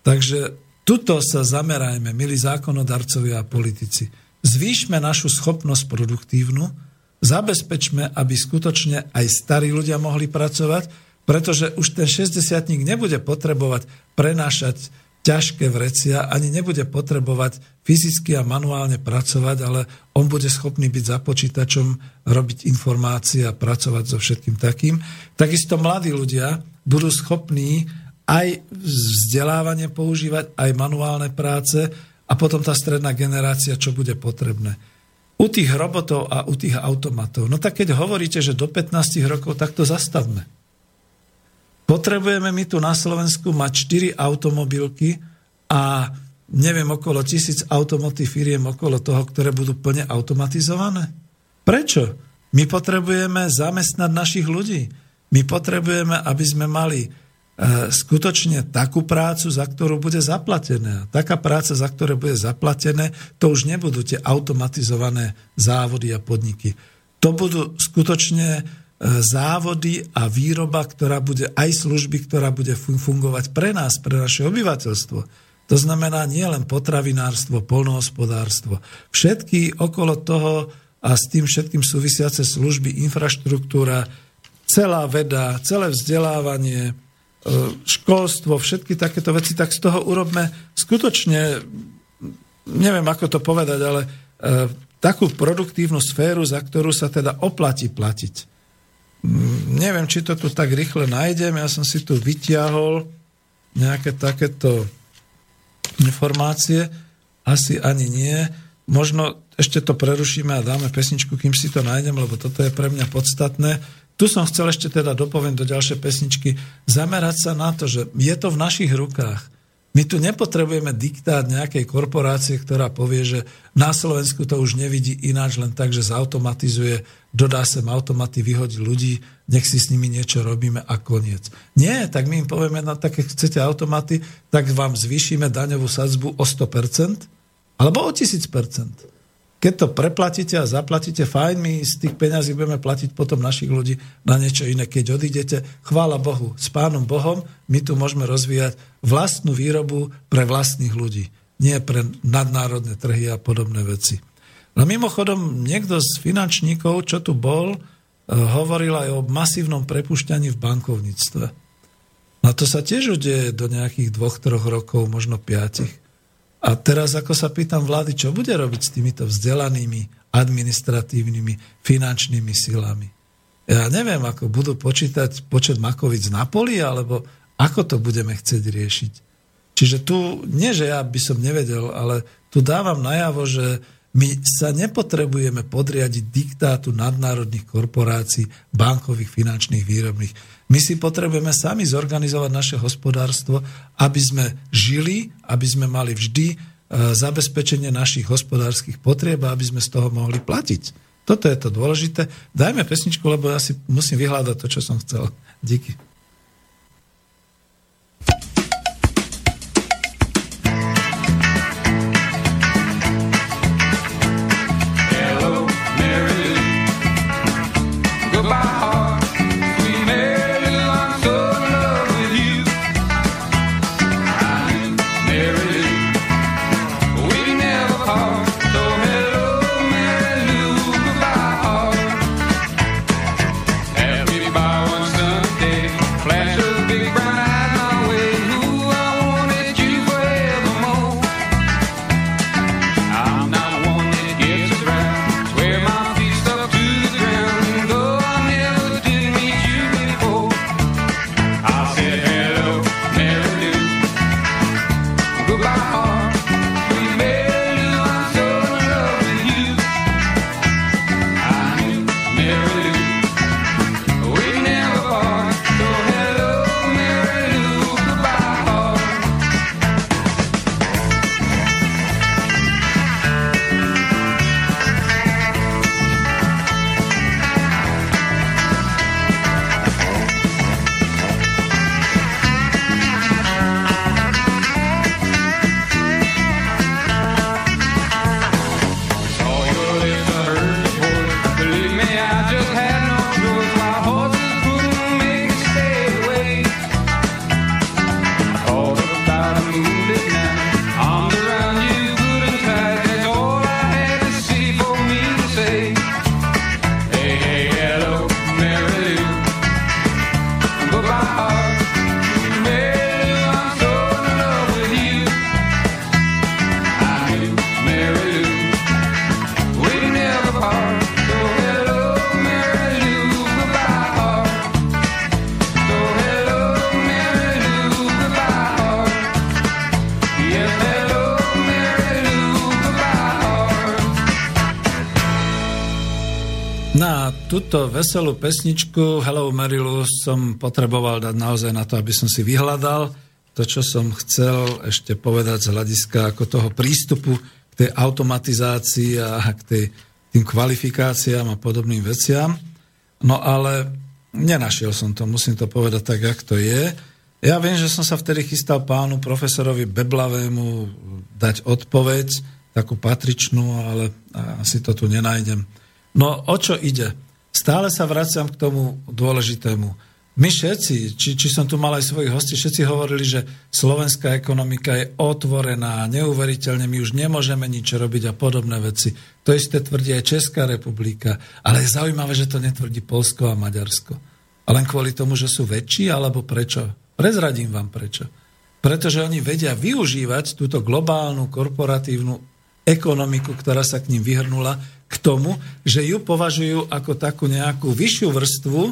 Takže tuto sa zamerajme, milí zákonodarcovia a politici. Zvýšme našu schopnosť produktívnu, zabezpečme, aby skutočne aj starí ľudia mohli pracovať, pretože už ten šesťdesiatnik nebude potrebovať prenášať ťažké vrecia, ani nebude potrebovať fyzicky a manuálne pracovať, ale on bude schopný byť za počítačom, robiť informácie a pracovať so všetkým takým. Takisto mladí ľudia budú schopní aj vzdelávanie používať, aj manuálne práce a potom tá stredná generácia, čo bude potrebné. U tých robotov a u tých automatov, no tak keď hovoríte, že do pätnásť rokov, tak to zastavme. Potrebujeme my tu na Slovensku mať štyri automobilky a neviem, okolo tisíc automotív firiem okolo toho, ktoré budú plne automatizované? Prečo? My potrebujeme zamestnať našich ľudí. My potrebujeme, aby sme mali e, skutočne takú prácu, za ktorú bude zaplatené. Taká práca, za ktoré bude zaplatené, to už nebudú tie automatizované závody a podniky. To budú skutočne závody a výroba, ktorá bude aj služby, ktorá bude fungovať pre nás, pre naše obyvateľstvo. To znamená nielen potravinárstvo, poľnohospodárstvo. Všetky okolo toho a s tým všetkým súvisiace služby, infraštruktúra, celá veda, celé vzdelávanie, školstvo, všetky takéto veci, tak z toho urobme skutočne, neviem ako to povedať, ale takú produktívnu sféru, za ktorú sa teda oplatí platiť. Neviem, či to tu tak rýchle nájdem. Ja som si tu vytiahol nejaké takéto informácie. Asi ani nie. Možno ešte to prerušíme a dáme pesničku, kým si to nájdem, lebo toto je pre mňa podstatné. Tu som chcel ešte teda dopoviem do ďalšej pesničky zamerať sa na to, že je to v našich rukách. My tu nepotrebujeme diktát nejakej korporácie, ktorá povie, že na Slovensku to už nevidí ináč, len tak, že zautomatizuje, dodá sem automaty, vyhodí ľudí, nech si s nimi niečo robíme a koniec. Nie, tak my im povieme, no tak keď chcete automaty, tak vám zvýšime daňovú sadzbu o sto percent alebo o tisíc percent. Keď to preplatíte a zaplatíte, fajn, my z tých peňazí budeme platiť potom našich ľudí na niečo iné. Keď odídete, chvála Bohu, s Pánom Bohom, my tu môžeme rozvíjať vlastnú výrobu pre vlastných ľudí, nie pre nadnárodné trhy a podobné veci. No mimochodom, niekto z finančníkov, čo tu bol, hovoril aj o masívnom prepušťaní v bankovníctve. No No to sa tiež udeje do nejakých dvoch, troch rokov, možno piatich. A teraz, ako sa pýtam vlády, čo bude robiť s týmito vzdelanými, administratívnymi, finančnými silami? Ja neviem, ako budú počítať počet makovic na poli, alebo ako to budeme chcieť riešiť. Čiže tu, nie že ja by som nevedel, ale tu dávam najavo, že my sa nepotrebujeme podriadiť diktátu nadnárodných korporácií, bankových, finančných, výrobných. My si potrebujeme sami zorganizovať naše hospodárstvo, aby sme žili, aby sme mali vždy zabezpečenie našich hospodárskych potrieb a aby sme z toho mohli platiť. Toto je to dôležité. Dajme pesničku, lebo ja si musím vyhľadať to, čo som chcel. Díky. Túto veselú pesničku Hello Mary Lou som potreboval dať naozaj na to, aby som si vyhľadal to, čo som chcel ešte povedať z hľadiska ako toho prístupu k tej automatizácii a k tej, tým kvalifikáciám a podobným veciam. No ale nenašiel som to, musím to povedať tak, jak to je. Ja viem, že som sa vtedy chystal pánu profesorovi Beblavému dať odpoveď, takú patričnú, ale asi to tu nenájdem. No o čo ide? Stále sa vraciam k tomu dôležitému. My všetci, či, či som tu mal aj svojich hostí, všetci hovorili, že slovenská ekonomika je otvorená, neuveriteľne, my už nemôžeme nič robiť a podobné veci. To isté tvrdí aj Česká republika, ale je zaujímavé, že to netvrdí Poľsko a Maďarsko. A len kvôli tomu, že sú väčší, alebo prečo? Prezradím vám prečo. Pretože oni vedia využívať túto globálnu korporatívnu ekonomiku, ktorá sa k ním vyhrnula, k tomu, že ju považujú ako takú nejakú vyššiu vrstvu,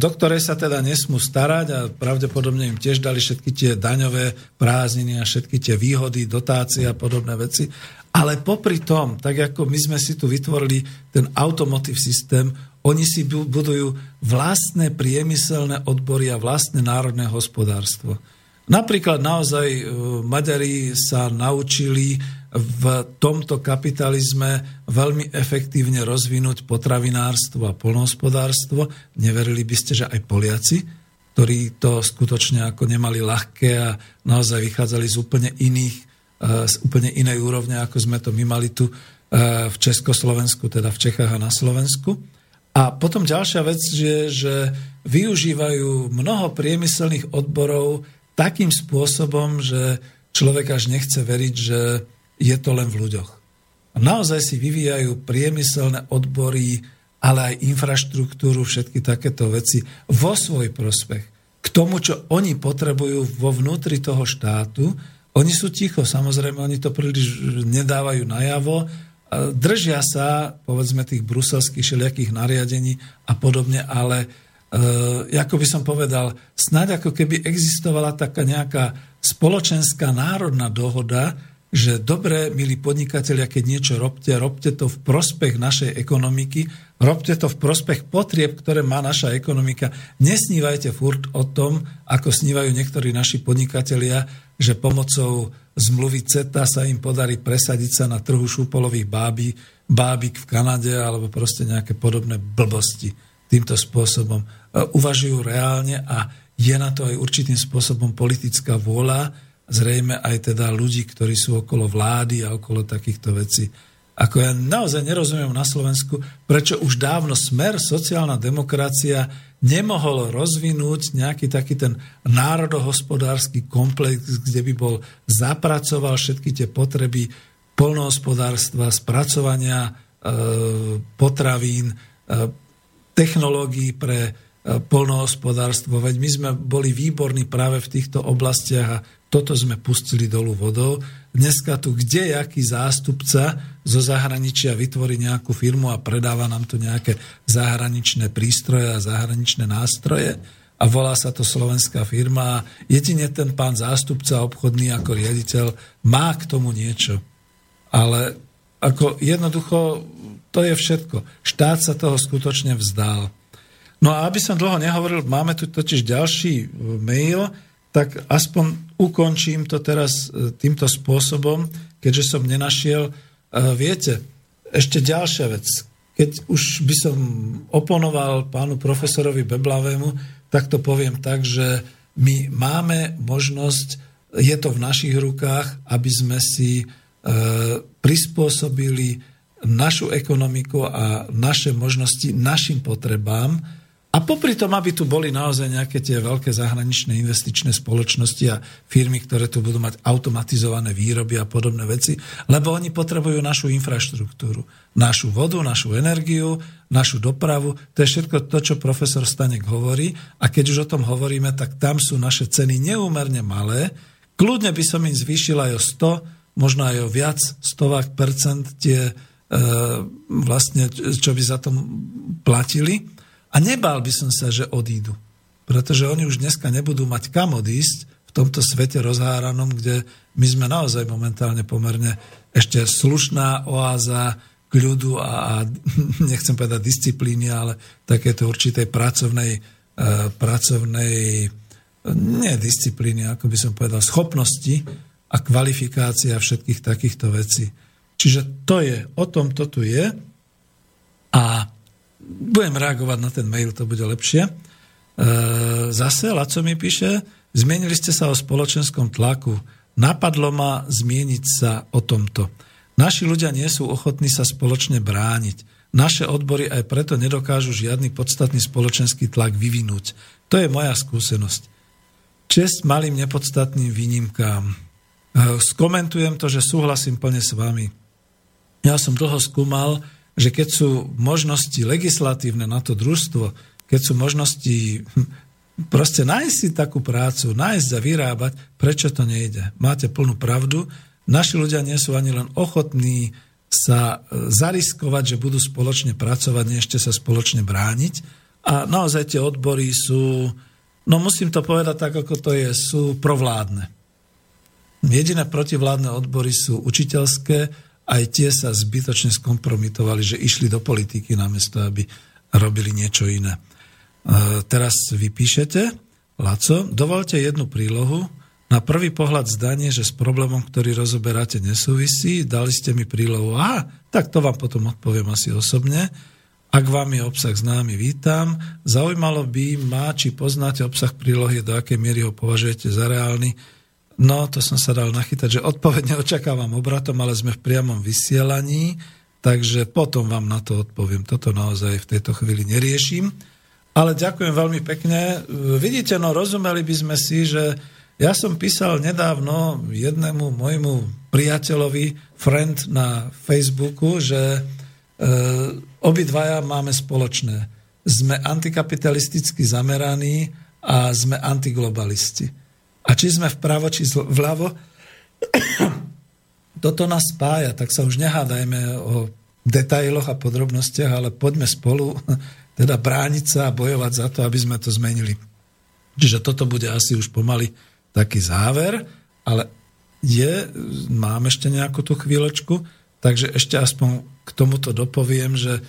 do ktorej sa teda nesmú starať a pravdepodobne im tiež dali všetky tie daňové prázdniny a všetky tie výhody, dotácie a podobné veci. Ale popri tom, tak ako my sme si tu vytvorili ten automotive systém, oni si budujú vlastné priemyselné odbory a vlastné národné hospodárstvo. Napríklad naozaj Maďari sa naučili v tomto kapitalizme veľmi efektívne rozvinúť potravinárstvo a poľnohospodárstvo. Neverili by ste, že aj Poliaci, ktorí to skutočne ako nemali ľahké a naozaj vychádzali z úplne iných, z úplne inej úrovne, ako sme to my mali tu v Československu, teda v Čechách a na Slovensku. A potom ďalšia vec je, že využívajú mnoho priemyselných odborov takým spôsobom, že človek až nechce veriť, že je to len v ľuďoch. A naozaj si vyvíjajú priemyselné odbory, ale aj infraštruktúru, všetky takéto veci vo svoj prospech. K tomu, čo oni potrebujú vo vnútri toho štátu. Oni sú ticho, samozrejme, oni to príliš nedávajú najavo, držia sa, povedzme, tých bruselských šelijakých nariadení a podobne, ale e, ako by som povedal, snáď ako keby existovala taká nejaká spoločenská národná dohoda, že dobre, milí podnikatelia, keď niečo robte, robte to v prospech našej ekonomiky, robte to v prospech potrieb, ktoré má naša ekonomika. Nesnívajte furt o tom, ako snívajú niektorí naši podnikatelia, že pomocou zmluvy CETA sa im podarí presadiť sa na trhu šúpolových bábí, bábik v Kanade alebo proste nejaké podobné blbosti týmto spôsobom. Uvažujú reálne a je na to aj určitým spôsobom politická vôľa, zrejme aj teda ľudí, ktorí sú okolo vlády a okolo takýchto vecí. Ako ja naozaj nerozumiem na Slovensku, prečo už dávno Smer, sociálna demokracia nemohol rozvinúť nejaký taký ten národohospodársky komplex, kde by bol zapracoval všetky tie potreby poľnohospodárstva, spracovania e, potravín, e, technológií pre e, poľnohospodárstvo. Veď my sme boli výborní práve v týchto oblastiach a toto sme pustili dolu vodou. Dneska tu kdejaký zástupca zo zahraničia vytvorí nejakú firmu a predáva nám tu nejaké zahraničné prístroje a zahraničné nástroje a volá sa to slovenská firma a jedine ten pán zástupca obchodný ako riaditeľ má k tomu niečo. Ale ako jednoducho to je všetko. Štát sa toho skutočne vzdal. No a aby som dlho nehovoril, máme tu totiž ďalší mail, tak aspoň ukončím to teraz týmto spôsobom, keďže som nenašiel. Viete, ešte ďalšia vec. Keď už by som oponoval pánu profesorovi Beblavému, tak to poviem tak, že my máme možnosť, je to v našich rukách, aby sme si e, prispôsobili našu ekonomiku a naše možnosti našim potrebám, a popri tom, aby tu boli naozaj nejaké tie veľké zahraničné investičné spoločnosti a firmy, ktoré tu budú mať automatizované výroby a podobné veci, lebo oni potrebujú našu infraštruktúru, našu vodu, našu energiu, našu dopravu. To je všetko to, čo profesor Stanek hovorí. A keď už o tom hovoríme, tak tam sú naše ceny neúmerne malé. Kľudne by som im zvýšil aj o sto, možno aj o viac, stovák percent tie, e, vlastne, čo by za to platili. A nebál by som sa, že odídu. Pretože oni už dneska nebudú mať kam odísť v tomto svete rozháranom, kde my sme naozaj momentálne pomerne ešte slušná oáza kľudu a, a nechcem povedať disciplíny, ale takéto určitej pracovnej, eh, pracovnej nie disciplíny, ako by som povedal, schopnosti a kvalifikácia všetkých takýchto vecí. Čiže to je, o tom to tu je a budem reagovať na ten mail, to bude lepšie. E, zase Laco mi píše, zmienili ste sa o spoločenskom tlaku. Napadlo ma zmieniť sa o tomto. Naši ľudia nie sú ochotní sa spoločne brániť. Naše odbory aj preto nedokážu žiadny podstatný spoločenský tlak vyvinúť. To je moja skúsenosť. Česť malým nepodstatným výnimkám. E, skomentujem to, že súhlasím plne s vami. Ja som dlho skúmal, že keď sú možnosti legislatívne na to družstvo, keď sú možnosti proste nájsť si takú prácu, nájsť a vyrábať, prečo to nejde? Máte plnú pravdu. Naši ľudia nie sú ani len ochotní sa zariskovať, že budú spoločne pracovať, nie ešte sa spoločne brániť. A naozaj tie odbory sú, no musím to povedať tak, ako to je, sú provládne. Jediné protivládne odbory sú učiteľské, aj tie sa zbytočne skompromitovali, že išli do politiky namiesto, aby robili niečo iné. E, teraz vy píšete, Laco, dovolte jednu prílohu. Na prvý pohľad zdanie, že s problémom, ktorý rozoberáte, nesúvisí. Dali ste mi prílohu. Aha, tak to vám potom odpoviem asi osobne. Ak vám je obsah známy, vítam. Zaujímalo by ma, či poznáte obsah prílohy, do akej miery ho považujete za reálny. No, to som sa dal nachytať, že odpoveď neočakávam obratom, ale sme v priamom vysielaní, takže potom vám na to odpoviem. Toto naozaj v tejto chvíli neriešim. Ale ďakujem veľmi pekne. Vidíte, no rozumeli by sme si, že ja som písal nedávno jednému môjmu priateľovi, friend na Facebooku, že e, obidvaja máme spoločné. Sme antikapitalisticky zameraní a sme antiglobalisti. A či sme vpravo, či vľavo, toto nás spája, tak sa už nehádajme o detailoch a podrobnostiach, ale poďme spolu teda brániť sa a bojovať za to, aby sme to zmenili. Čiže toto bude asi už pomaly taký záver, ale je, mám ešte nejakú tú chvíľočku, takže ešte aspoň k tomuto dopoviem, že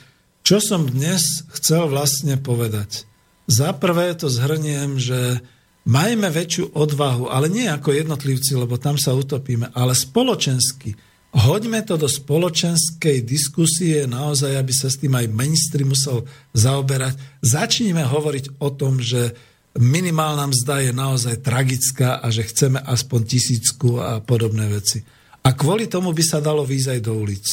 čo som dnes chcel vlastne povedať. Za prvé to zhrniem, že majme väčšiu odvahu, ale nie ako jednotlivci, lebo tam sa utopíme, ale spoločensky. Hoďme to do spoločenskej diskusie, naozaj, aby sa s tým aj mainstream musel zaoberať. Začnime hovoriť o tom, že minimálna mzda je naozaj tragická a že chceme aspoň tisícku a podobné veci. A kvôli tomu by sa dalo výjsť aj do ulic.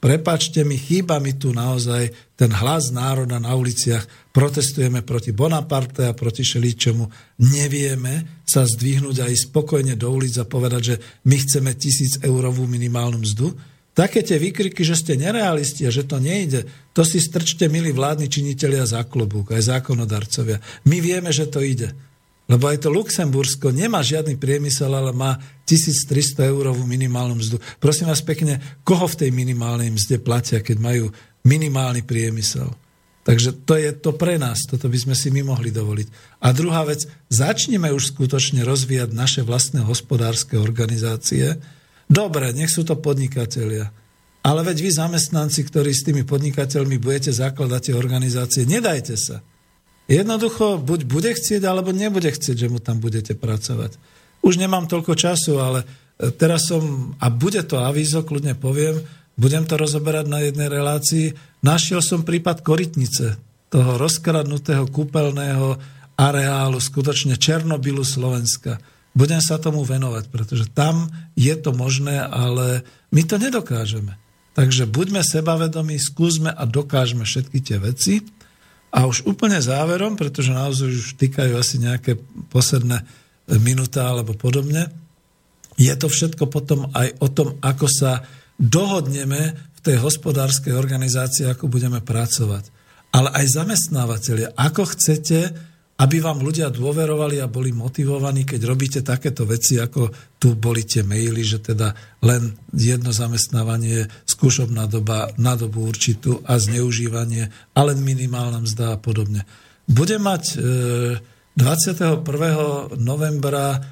Prepáčte mi, chýba mi tu naozaj ten hlas národa na uliciach. Protestujeme proti Bonaparte a proti šeličomu. Nevieme sa zdvihnúť aj spokojne do ulic a povedať, že my chceme tisíc eurovú minimálnu mzdu. Také tie výkriky, že ste nerealisti a že to nejde, to si strčte, milí vládni činitelia, za klobúk, aj zákonodarcovia. My vieme, že to ide. Lebo aj to Luxembursko nemá žiadny priemysel, ale má tisíctristo eurovú minimálnu mzdu. Prosím vás pekne, koho v tej minimálnej mzde platia, keď majú minimálny priemysel? Takže to je to pre nás, toto by sme si my mohli dovoliť. A druhá vec, začneme už skutočne rozvíjať naše vlastné hospodárske organizácie. Dobre, nech sú to podnikatelia. Ale veď vy, zamestnanci, ktorí s tými podnikateľmi budete zakladať tie organizácie, nedajte sa. Jednoducho, buď bude chcieť, alebo nebude chcieť, že mu tam budete pracovať. Už nemám toľko času, ale teraz som, a bude to avízo, kľudne poviem, budem to rozoberať na jednej relácii. Našiel som prípad Korytnice, toho rozkradnutého kúpeľného areálu, skutočne Černobylu Slovenska. Budem sa tomu venovať, pretože tam je to možné, ale my to nedokážeme. Takže buďme sebavedomí, skúsme a dokážeme všetky tie veci. A už úplne záverom, pretože naozaj už týkajú asi nejaké posledné minúta alebo podobne, je to všetko potom aj o tom, ako sa dohodneme v tej hospodárskej organizácii, ako budeme pracovať. Ale aj zamestnávateľia, ako chcete, aby vám ľudia dôverovali a boli motivovaní, keď robíte takéto veci, ako tu boli tie maily, že teda len jedno zamestnávanie, skúšobná doba na dobu určitú a zneužívanie, ale minimálna mzda a podobne. Budem mať dvadsiateho prvého novembra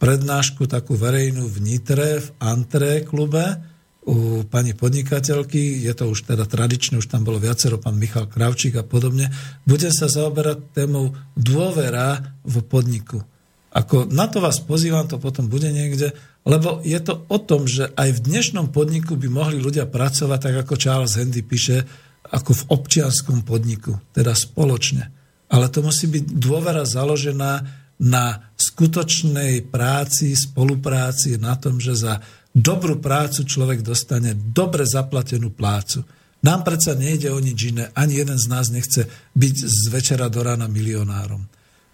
prednášku takú verejnú v Nitre, v Antré klube u pani podnikateľky, je to už teda tradičné, už tam bolo viacero, pán Michal Kravčík a podobne, budem sa zaoberať témou dôvera v podniku. Ako na to vás pozývam, to potom bude niekde, lebo je to o tom, že aj v dnešnom podniku by mohli ľudia pracovať, tak ako Charles Handy píše, ako v občianskom podniku, teda spoločne. Ale to musí byť dôvera založená na skutočnej práci, spolupráci, na tom, že za dobrú prácu človek dostane dobre zaplatenú plácu. Nám predsa nejde o nič iné. Ani jeden z nás nechce byť z večera do rána milionárom.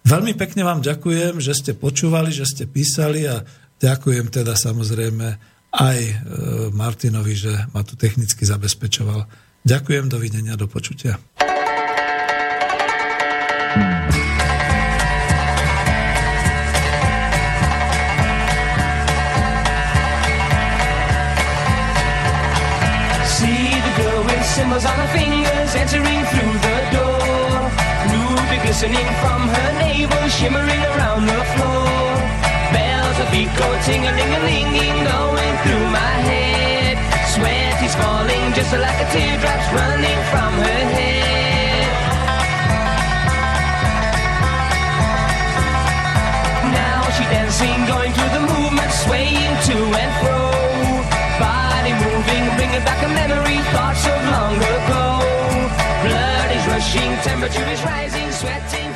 Veľmi pekne vám ďakujem, že ste počúvali, že ste písali a ďakujem teda samozrejme aj Martinovi, že ma tu technicky zabezpečoval. Ďakujem, dovidenia, do počutia. Symbols on her fingers entering through the door. Ruby glistening from her navel, shimmering around the floor. Bells of echo ting-a-ling-a-linging going through my head. Sweat is falling just like a teardrop's running from her head. Now she dancing, going through the movement, swaying to and fro. Body moving, bringing back a memory, thoughts of long ago. Blood is rushing, temperature is rising, sweating.